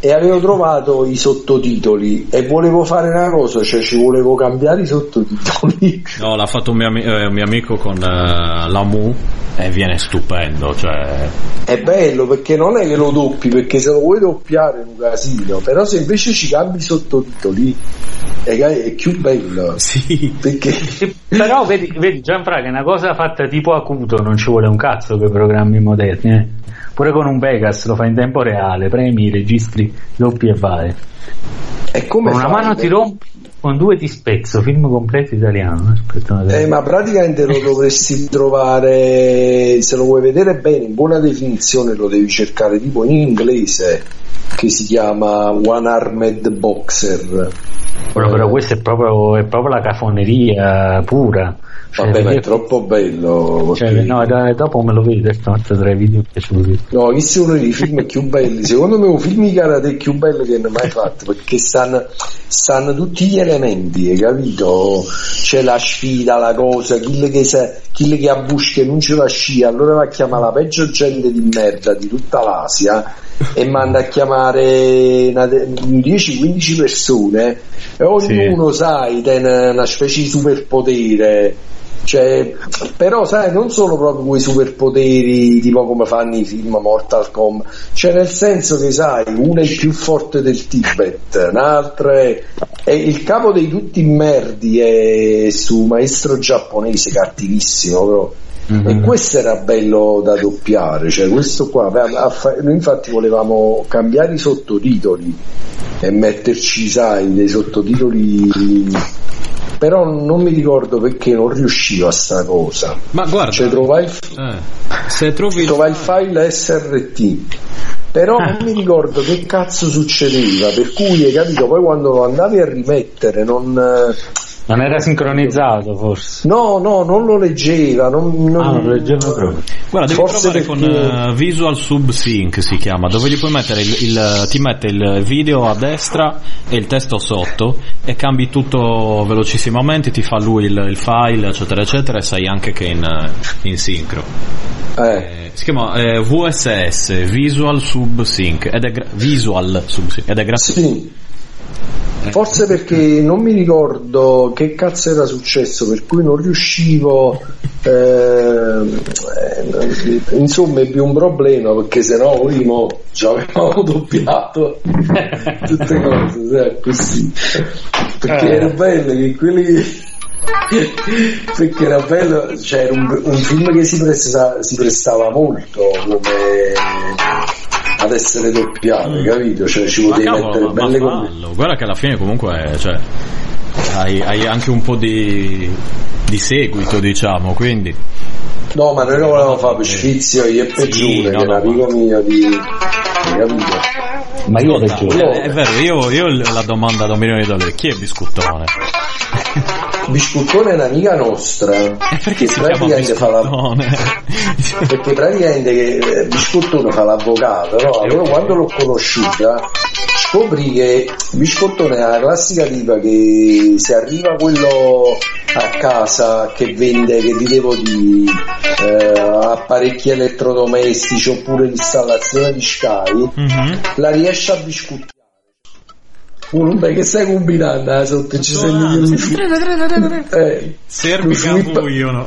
e avevo trovato i sottotitoli e volevo fare una cosa, cioè ci volevo cambiare i sottotitoli. No, l'ha fatto un mio, ami- eh, un mio amico con uh, la Mu e viene stupendo, cioè è bello perché non è che lo doppi, perché se lo vuoi doppiare è un casino, però se invece ci cambi i sottotitoli è, è più bello. Sì. Perché... però vedi, vedi Gianfranco, è una cosa fatta tipo acuto, non ci vuole un cazzo che programmi moderni, eh? Pure con un Vegas lo fai in tempo reale, premi, registri, doppi e vai. E come con una mano ti rompi, con due ti spezzo, film completo italiano. Eh, ma praticamente lo dovresti trovare, se lo vuoi vedere bene in buona definizione lo devi cercare tipo in inglese, che si chiama One Armed Boxer. Però, però questo è proprio, è proprio la cafoneria pura. Cioè, vabbè, ma è troppo bello. Cioè, no, da, dopo me lo vedo tra i video piaciuti. No, questi sono i film più belli. Secondo me, un film di karate più bello che hanno mai fatto, perché stanno, stanno tutti gli elementi, hai capito? C'è la sfida, la cosa, chi che, se, chi che abbusca e non ce la scia, allora va a chiamare la peggio gente di merda di tutta l'Asia e manda a chiamare dieci quindici persone e ognuno sì. sai ha una, una specie di superpotere, cioè, però sai non sono proprio quei superpoteri tipo come fanno i film Mortal Kombat, cioè nel senso che sai uno è il più forte del Tibet, un altro è, è il capo dei tutti merdi, è su maestro giapponese cattivissimo però. Mm-hmm. E questo era bello da doppiare, cioè questo qua noi infatti volevamo cambiare i sottotitoli e metterci sai dei sottotitoli, però non mi ricordo perché non riuscivo a sta cosa. Ma guarda, cioè, trovai, eh, se trovi trovai il file S R T però non mi ricordo che cazzo succedeva, per cui hai capito poi quando lo andavi a rimettere non... non era sincronizzato forse. No, no, non lo leggeva, non, non... Ah, non lo leggeva proprio. Guarda, devi forse provare con uh, Visual Subsync si chiama, dove gli puoi mettere il, il ti mette il video a destra e il testo sotto e cambi tutto velocissimamente, ti fa lui il, il file, eccetera eccetera, e sai anche che è in, in sincro. eh. Si chiama eh, V S S Visual Subsync ed è gra- Visual Subsync ed è gratuito. Sì. Forse perché non mi ricordo che cazzo era successo, per cui non riuscivo, eh, insomma ebbi un problema, perché sennò prima ci avevamo doppiato tutte cose, cioè, così, perché era bello che quelli perché era bello, cioè era un, un film che si prestava, si prestava molto come ad essere doppiato, capito? Cioè ci potevi mettere belle cose. Guarda che alla fine comunque è, cioè, hai, hai anche un po' di, di seguito, diciamo, quindi. No, ma noi lo volevamo fare per sfizio e per Giulio, che era amico mio di, capito? Ma io lo giuro. È vero, io, io la domanda da un milione di dollari, chi è Biscuttone? Biscuttone è un'amica nostra. E perché si chiama Biscuttone? Fa la... perché praticamente che Biscuttone fa l'avvocato, no? Allora quando l'ho conosciuta scoprì che Biscuttone è la classica tipa che se arriva quello a casa che vende, che dicevo, di eh, apparecchi elettrodomestici oppure l'installazione di Sky, mm-hmm. la riesce a biscuttare. Uno, che stai combinando sotto, ci sei eh, serbi cambuio, no?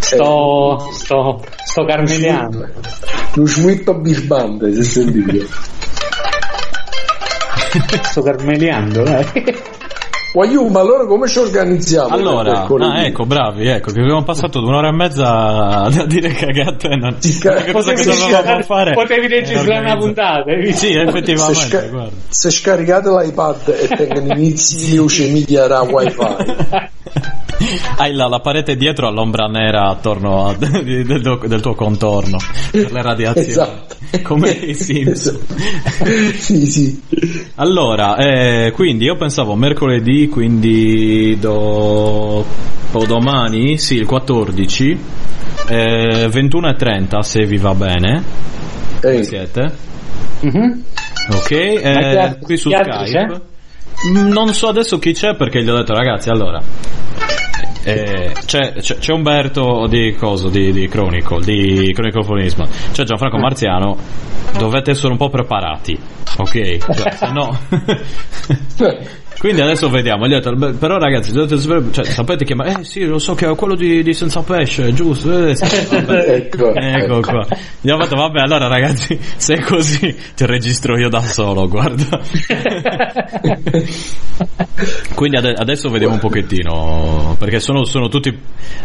sto sto sto carmeliando lo schmitto bisbante, se sentite sto carmeliando, eh. Ma allora come ci organizziamo? Allora, ah, ecco, bravi, ecco, che abbiamo passato un'ora e mezza a dire cagate e non c'è cosa che dovevamo fare. Potevi registrare una puntata, eh? Sì, effettivamente. Se, sca- guarda. se scaricate l'iPad e te inizi di luce migliorerà wifi. Hai la, la parete dietro all'ombra nera attorno a, del, tuo, del tuo contorno per le radiazioni, esatto. Come i Sims, esatto. Sì, sì. Allora eh, quindi io pensavo mercoledì, quindi do... o domani, sì, il quattordici eh, ventuno e trenta, se vi va bene. Ehi. Siete? Mm-hmm. Ok, eh, qui su Skype non so adesso chi c'è, perché gli ho detto ragazzi allora Eh, c'è, c'è, c'è Umberto di coso di, di Chronicle, di Chronicofonismo, c'è Gianfranco Marziano, dovete essere un po' preparati, ok? Cioè, no. Quindi adesso vediamo, gli ho detto, però ragazzi dovete, cioè, sapete che ma, eh sì lo so che è quello di, di Senza Pesce, giusto, eh, sì, ecco, ecco qua, gli ho detto vabbè allora ragazzi se è così ti registro io da solo, guarda. Quindi ad- adesso vediamo un pochettino, perché sono, sono tutti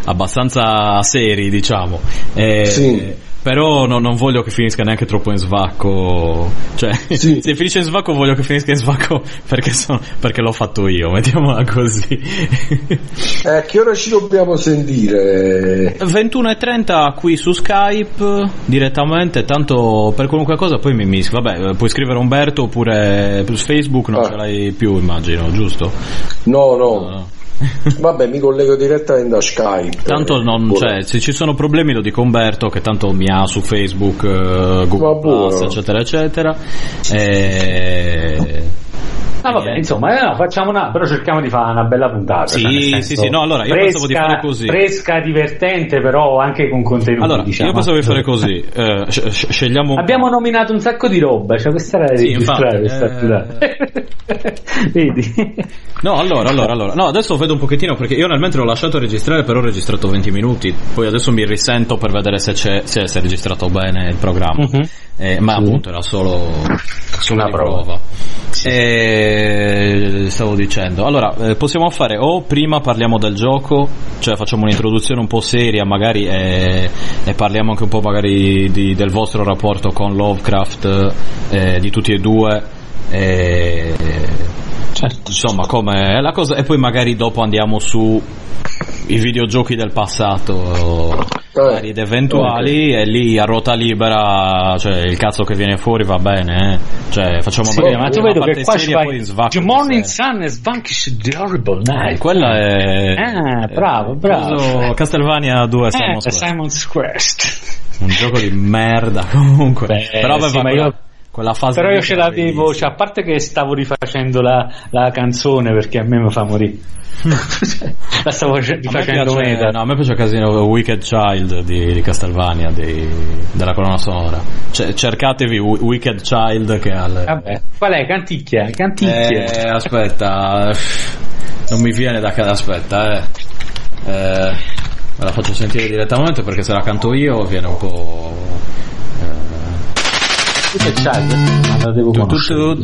abbastanza seri, diciamo, eh, sì. Però no, non voglio che finisca neanche troppo in svacco, cioè sì. Se finisce in svacco voglio che finisca in svacco perché, sono, perché l'ho fatto io, mettiamola così. A eh, che ora ci dobbiamo sentire? ventuno e trenta qui su Skype direttamente, tanto per qualunque cosa poi mi misco, vabbè puoi scrivere Umberto oppure su Facebook, non ah. ce l'hai più immagino, giusto? No no, no, no. Vabbè mi collego direttamente a Skype, tanto non cioè, se ci sono problemi lo dico Umberto che tanto mi ha su Facebook, eh, Google Plus, eccetera eccetera e... ah vabbè, insomma eh, no, facciamo una, però cerchiamo di fare una bella puntata, sì, nel senso, sì sì no allora io fresca, pensavo di fare così, fresca, divertente, però anche con contenuti, allora diciamo. Io pensavo di fare così, eh, sc- scegliamo abbiamo nominato un sacco di roba, cioè questa era sì, infatti, questa eh... vedi no allora allora allora no adesso vedo un pochettino, perché io nel mentre l'ho lasciato registrare, però ho registrato venti minuti, poi adesso mi risento per vedere se c'è, se è registrato bene il programma, mm-hmm. eh, ma sì. Appunto era solo, solo una prova, prova. Sì. E... stavo dicendo allora eh, possiamo fare o prima parliamo del gioco, cioè facciamo un'introduzione un po' seria magari e, e parliamo anche un po' magari di, del vostro rapporto con Lovecraft, eh, di tutti e due, eh, certo, insomma come la cosa, e poi magari dopo andiamo su i videogiochi del passato eh, ed eventuali, okay. E lì a ruota libera, cioè il cazzo che viene fuori va bene, eh? Cioè facciamo sì, magari ma tu vedo parte che qua seria, poi svacco The Morning Sun Vanquish the Horrible Night, eh, quella è ah, bravo bravo Castlevania due eh, Simon's Quest. Simon's Quest un gioco di merda comunque. Beh, però sì, ma io quella fase. Però io ce l'avevo, cioè, a parte che stavo rifacendo la, la canzone, perché a me mi fa morire. La stavo rifacendo. No, a me piace casino Wicked Child di, di Castlevania, di, della colonna sonora. C- cercatevi Wicked Child che ha le... Vabbè, qual è? Canticchia, canticchia. Eh, aspetta, non mi viene da casa, aspetta, eh. eh. Me la faccio sentire direttamente, perché se la canto io viene un po'... La devo conoscere.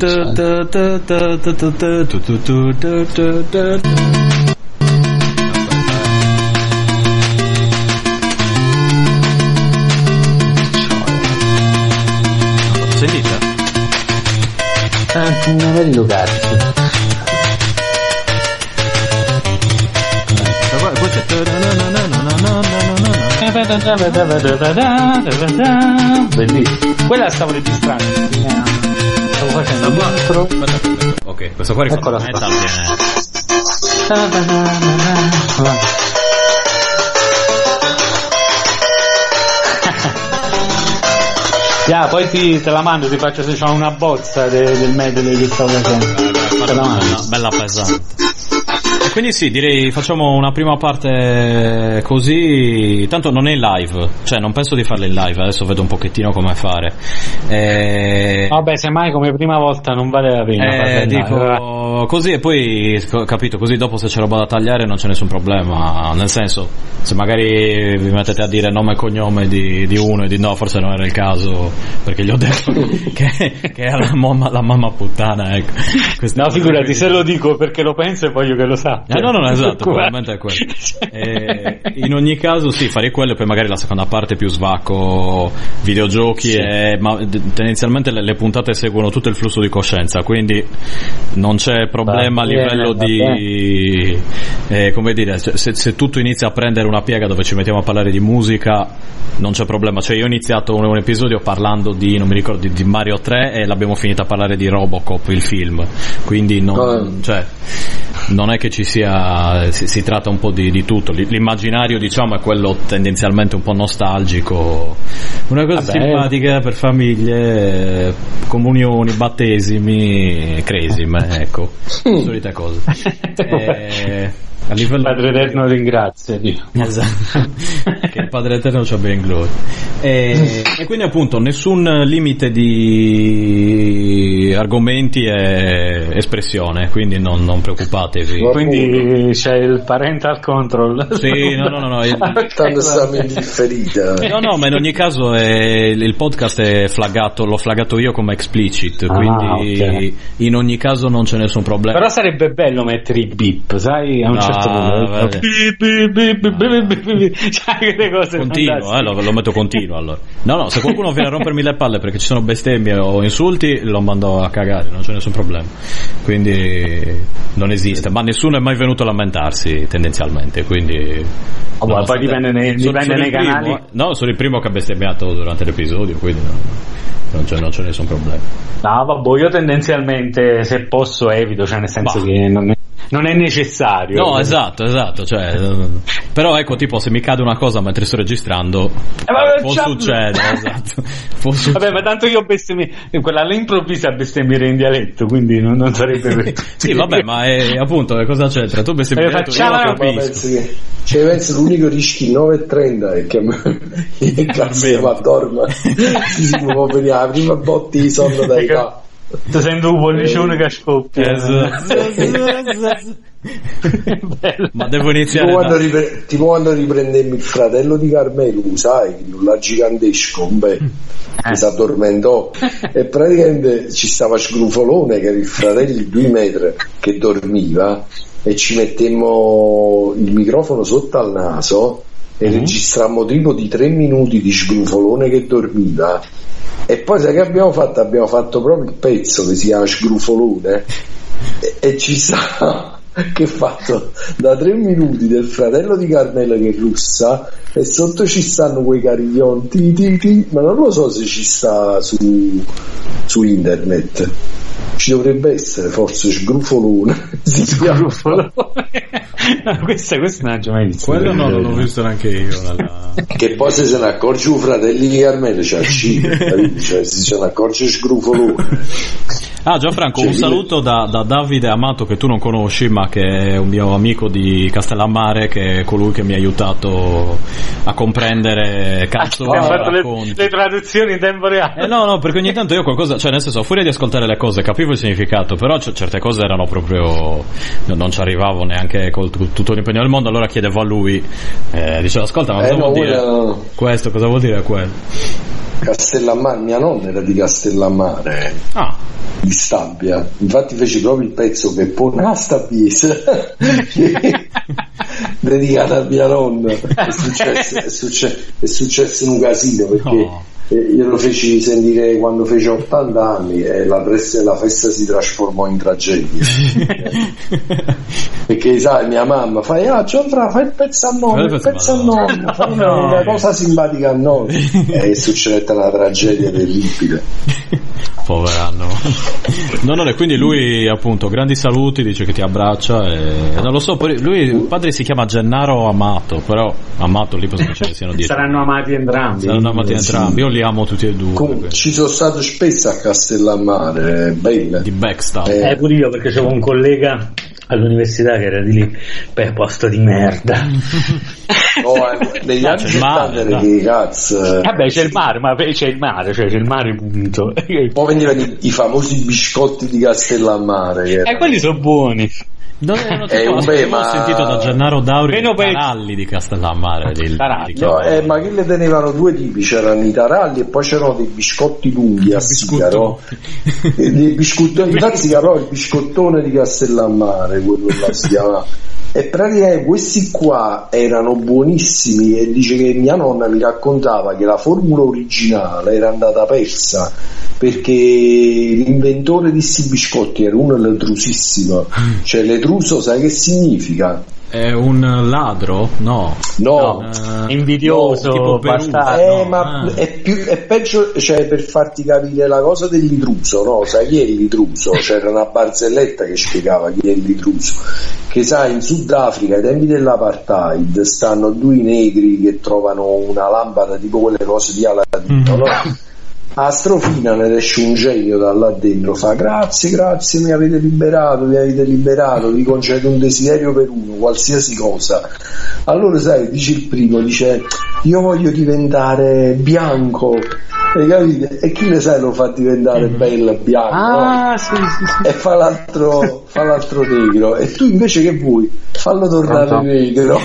Sentite. Ah, non vedi lo cazzo. Bellissimo. Quella stavo registrando. Stavo facendo quattro. Ok, questo qua ricorda la metal. Yeah, poi ti, te la mando, ti faccio se c'ho una bozza del, del medley che stavo facendo. Bella, bella pesante. Quindi sì, direi facciamo una prima parte così, tanto non è in live, cioè non penso di farla in live, adesso vedo un pochettino come fare. E... Vabbè, semmai come prima volta non vale la pena. Eh, dico, così e poi, capito, così dopo se c'è roba da tagliare non c'è nessun problema, nel senso, se magari vi mettete a dire nome e cognome di, di uno e di no, forse non era il caso, perché gli ho detto che, che era la mamma, la mamma puttana, ecco. Questa no, figurati, quindi... se lo dico perché lo penso e voglio che lo sa. Eh, no, no, no, esatto, probabilmente è quello. Eh, in ogni caso, sì, farei quello e poi magari la seconda parte più svacco, videogiochi, sì. E, ma tendenzialmente le, le puntate seguono tutto il flusso di coscienza, quindi non c'è problema, bene, a livello di... Eh, come dire, se, se tutto inizia a prendere una piega dove ci mettiamo a parlare di musica, non c'è problema. Cioè, io ho iniziato un, un episodio parlando di, non mi ricordo, di, di Mario tre e l'abbiamo finita a parlare di Robocop, il film. Quindi non, cioè, non è che ci sia, si, si tratta un po' di, di tutto. L'immaginario, diciamo, è quello tendenzialmente un po' nostalgico, una cosa Vabbè. simpatica per famiglie, comunioni, battesimi, cresime, ecco, mm. solita cosa. eh, a livello... Padre Eterno ringrazia Dio, esatto. Che il Padre Eterno ci abbia in gloria. E, e quindi appunto nessun limite di argomenti e espressione, quindi non, non preoccupatevi. Quindi c'è il parental control. Sì, no no no, no il... tanto siamo indifferiti. No no, ma in ogni caso è, il podcast è flaggato, l'ho flaggato io come explicit, quindi ah, okay. In ogni caso non c'è nessun problema. Però sarebbe bello mettere i beep, sai, a un no, certo punto. Beep, beep, beep, beep, beep. Cioè, che cose continuo, eh, lo, lo metto continuo allora. No no, se qualcuno viene a rompermi le palle perché ci sono bestemmie o insulti, lo mando a cagare, non c'è nessun problema. Quindi non esiste, ma nessuno è mai venuto a lamentarsi tendenzialmente, quindi oh, no, poi dipende nei, dipende nei canali. Primo, no, sono il primo che ha bestemmiato durante l'episodio, quindi no, non c'è, non c'è nessun problema. No, vabbè, io tendenzialmente se posso evito, cioè nel senso bah. che non è, non è necessario. No, esatto, esatto, cioè, però ecco, tipo se mi cade una cosa mentre sto registrando, eh, vabbè, può succedere, esatto. Può succedere. Vabbè, ma tanto io bestemmi, quella all'improvvisa bestemmiere in dialetto, quindi non, non sarebbe per... Sì, vabbè, ma è, appunto, cosa c'entra? Tu bestemmiere in dialetto, io lo capisco. Vabbè, sì. Cioè, penso l'unico rischio nove e trenta è che in classe va a dormire. Sì, si può venire la prima botta di sonno dai capo. Ti sento un pollicione che scoppia. Ma devo iniziare tipo, da... quando ripre- tipo quando riprendemmo il fratello di Carmelo, sai, la gigantesco, un bel, che si addormentò e praticamente ci stava Sgrufolone che era il fratello di due metri che dormiva, e ci mettemmo il microfono sotto al naso e mm-hmm. registrammo tipo di tre minuti di Sgrufolone che dormiva. E poi sai che abbiamo fatto? Abbiamo fatto proprio il pezzo che si chiama Sgrufolone e, e ci sa che fatto da tre minuti del fratello di Carmela che russa, e sotto ci stanno quei carillon ti, ti, ti, ma non lo so se ci sta su, su internet. ci dovrebbe essere forse sgruffolone. Si sgruffolone. No, questa, questa non l'ho mai visto. Quello no, non l'ho visto neanche io. Alla... Che poi se se ne accorge un fratelli di Carmelo c'ha C, cioè se se ne accorge sgruffolone. Ah, Gianfranco, cioè, un saluto io... da, da Davide Amato, che tu non conosci, ma che è un mio amico di Castellammare, che è colui che mi ha aiutato a comprendere cazzo ah, fatto le, le traduzioni in tempo reale. Eh no, no, perché ogni tanto io qualcosa, cioè nel senso, fuori di ascoltare le cose capivo il significato, però c- certe cose erano proprio, non ci arrivavo neanche col t- tutto l'impegno del mondo, allora chiedevo a lui, eh, dicevo ascolta, ma cosa eh, vuol no, dire no. questo, cosa vuol dire quello? Castellammare, mia nonna era di Castellammare, ah. di Stabia, infatti fece proprio il pezzo che pone a Stabiese dedicata a mia nonna. È successo, è successo, è successo un casino perché no. io lo feci sentire quando fece ottanta anni e la, press- la festa si trasformò in tragedia. Perché sai, mia mamma fa ah, Gianfra, fai il pezzo a nonno, il pezzo a nonno, fai una, una cosa simpatica a noi, e succedette una tragedia terribile. Poverano. No, no, e quindi lui appunto grandi saluti, dice che ti abbraccia e... non lo so, lui il padre si chiama Gennaro Amato, però Amato lì possono ce ne siano dieci. Saranno amati entrambi. Saranno amati entrambi. Io li amo tutti e due. Com- ci sono stato spesso a Castellammare, bella. Di backstab. Eh, eh pure io, perché c'avevo un collega all'università che era di lì, beh, posto di merda. Oh, eh, negli no, anni c'è il mare, no. Che cazzo. Vabbè, eh c'è il mare, ma c'è il mare, cioè c'è il mare punto. Poi venivano i, i famosi biscotti di Castellammare. E eh, quelli sono buoni. No, no, eh, cosa, beh, ma... ho sentito da Gennaro Dauri i taralli di Castellammare del, taralli. Di no, eh, ma che le tenevano due tipi, c'erano i taralli e poi c'erano dei biscotti lunghi a sigaro, dei biscottoni a sigaro, il biscottone di Castellammare, quello là si chiamava. E praticamente questi qua erano buonissimi e dice che mia nonna mi raccontava che la formula originale era andata persa perché l'inventore di questi biscotti era uno letrusissimo, cioè l'etruso sai che significa? È un ladro? No, no, no. Invidioso, no, tipo bastardo. Eh, no. Ma ah. è, più, è peggio, cioè, per farti capire la cosa dell'intruso, no? Sai chi è l'intruso? C'era una barzelletta che spiegava chi è l'intruso. Che sai, in Sudafrica, ai tempi dell'apartheid, stanno due negri che trovano una lampada tipo quelle cose di Aladino, mm. no? Astrofina ne esce un genio da là dentro, fa grazie, grazie, mi avete liberato, mi avete liberato, vi concedo un desiderio per uno, qualsiasi cosa. Allora sai, dice il primo, dice io voglio diventare bianco, e capite? E chi le sai lo fa diventare bello bianco, ah, no? sì, sì, sì. E fa l'altro, fa l'altro negro, e tu invece che vuoi? Fallo tornare Pronto. negro.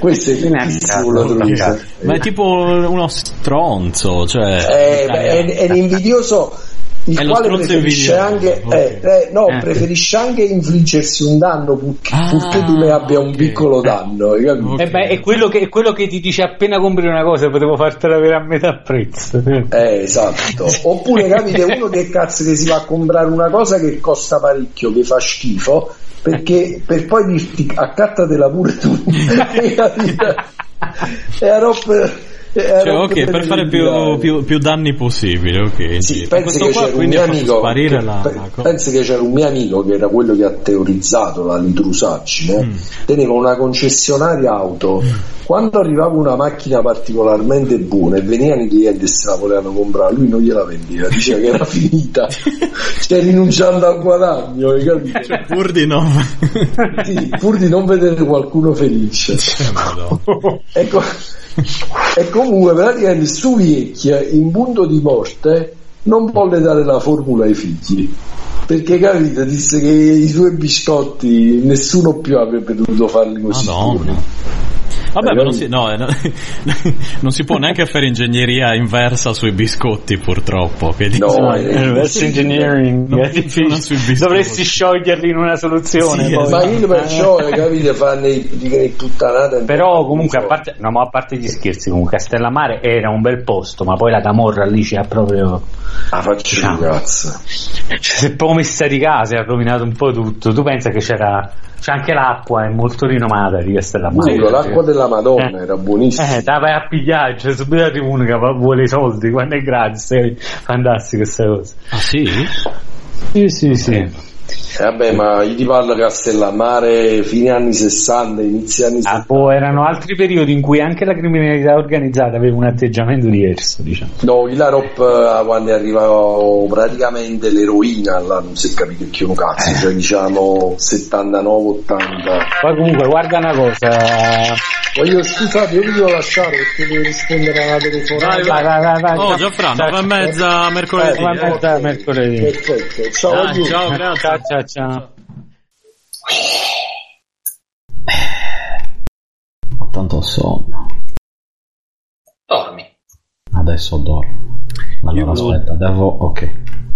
Questo è il ma è tipo uno stronzo, cioè È, è, è, è invidioso il è quale preferisce anche, okay. eh, eh, no, eh. preferisce anche infliggersi un danno purché, ah, purché tu ne abbia okay. un piccolo danno, okay. eh beh, è, quello che, è quello che ti dice appena compri una cosa potevo fartela avere a metà prezzo, eh, esatto. Oppure capite uno che cazzo che si va a comprare una cosa che costa parecchio, che fa schifo, perché per poi dirti accattatela pure tu. E a rompere Cioè, ok, per fare più, più, più danni possibile, ok. Sì, pensi che, qua, c'era un mio amico, che, la, pe- pensi che c'era un mio amico che era quello che ha teorizzato la l'intrusaggine, mm. teneva una concessionaria auto. Mm. Quando arrivava una macchina particolarmente buona e venivano i clienti e se la volevano comprare, lui non gliela vendeva, diceva che era finita, cioè rinunciando al guadagno, hai capito? Cioè, pur di non sì, pur di non vedere qualcuno felice. Cioè, ecco. E comunque praticamente il suo vecchio in punto di morte non volle dare la formula ai figli perché capita, disse che i suoi biscotti nessuno più avrebbe dovuto farli così. Madonna. Vabbè, ma non si, no, no, non si può neanche fare ingegneria inversa sui biscotti, purtroppo. Che no, è inverse engineering non è difficile. Sui dovresti scioglierli in una soluzione. Sì, poi. Ma io perciò, capite, fanno i puttanate. Però comunque, a parte, no, ma a parte gli scherzi, comunque Castellammare era un bel posto, ma poi la camorra lì c'è proprio. Ah, faccio un cazzo. Cioè, si è proprio messa di casa e ha rovinato un po' tutto. Tu pensa che c'era. C'è anche l'acqua, è molto rinomata di Castellammare. Sì, l'acqua della Madonna eh. era buonissima. Eh, te la vai a pigliare, cioè subito arriva uno che vuole i soldi, quando è gratis, fantastico questa cosa. Ah sì? Sì, sì, sì. Eh, vabbè, ma io ti parlo Castellammare, fine anni sessanta, inizi anni settanta. Ah, boh, erano altri periodi in cui anche la criminalità organizzata aveva un atteggiamento diverso, diciamo. No, il Larop, quando arrivò praticamente l'eroina, là non si è capito il chiuno cazzo, cioè diciamo settantanove ottanta. Poi comunque, guarda una cosa. Voglio, scusate, io vi devo lasciare perché devo rispondere alla telefonata. Vai, vai, vai. Oh, Gianfranco, va a mezza mercoledì. Va a mezza mercoledì. Perfetto. Ciao, ah, ciao, grazie. Ciao, ciao, ciao. Ho tanto sonno. Dormi. Adesso dormo. Allora, io aspetta, devo... ok.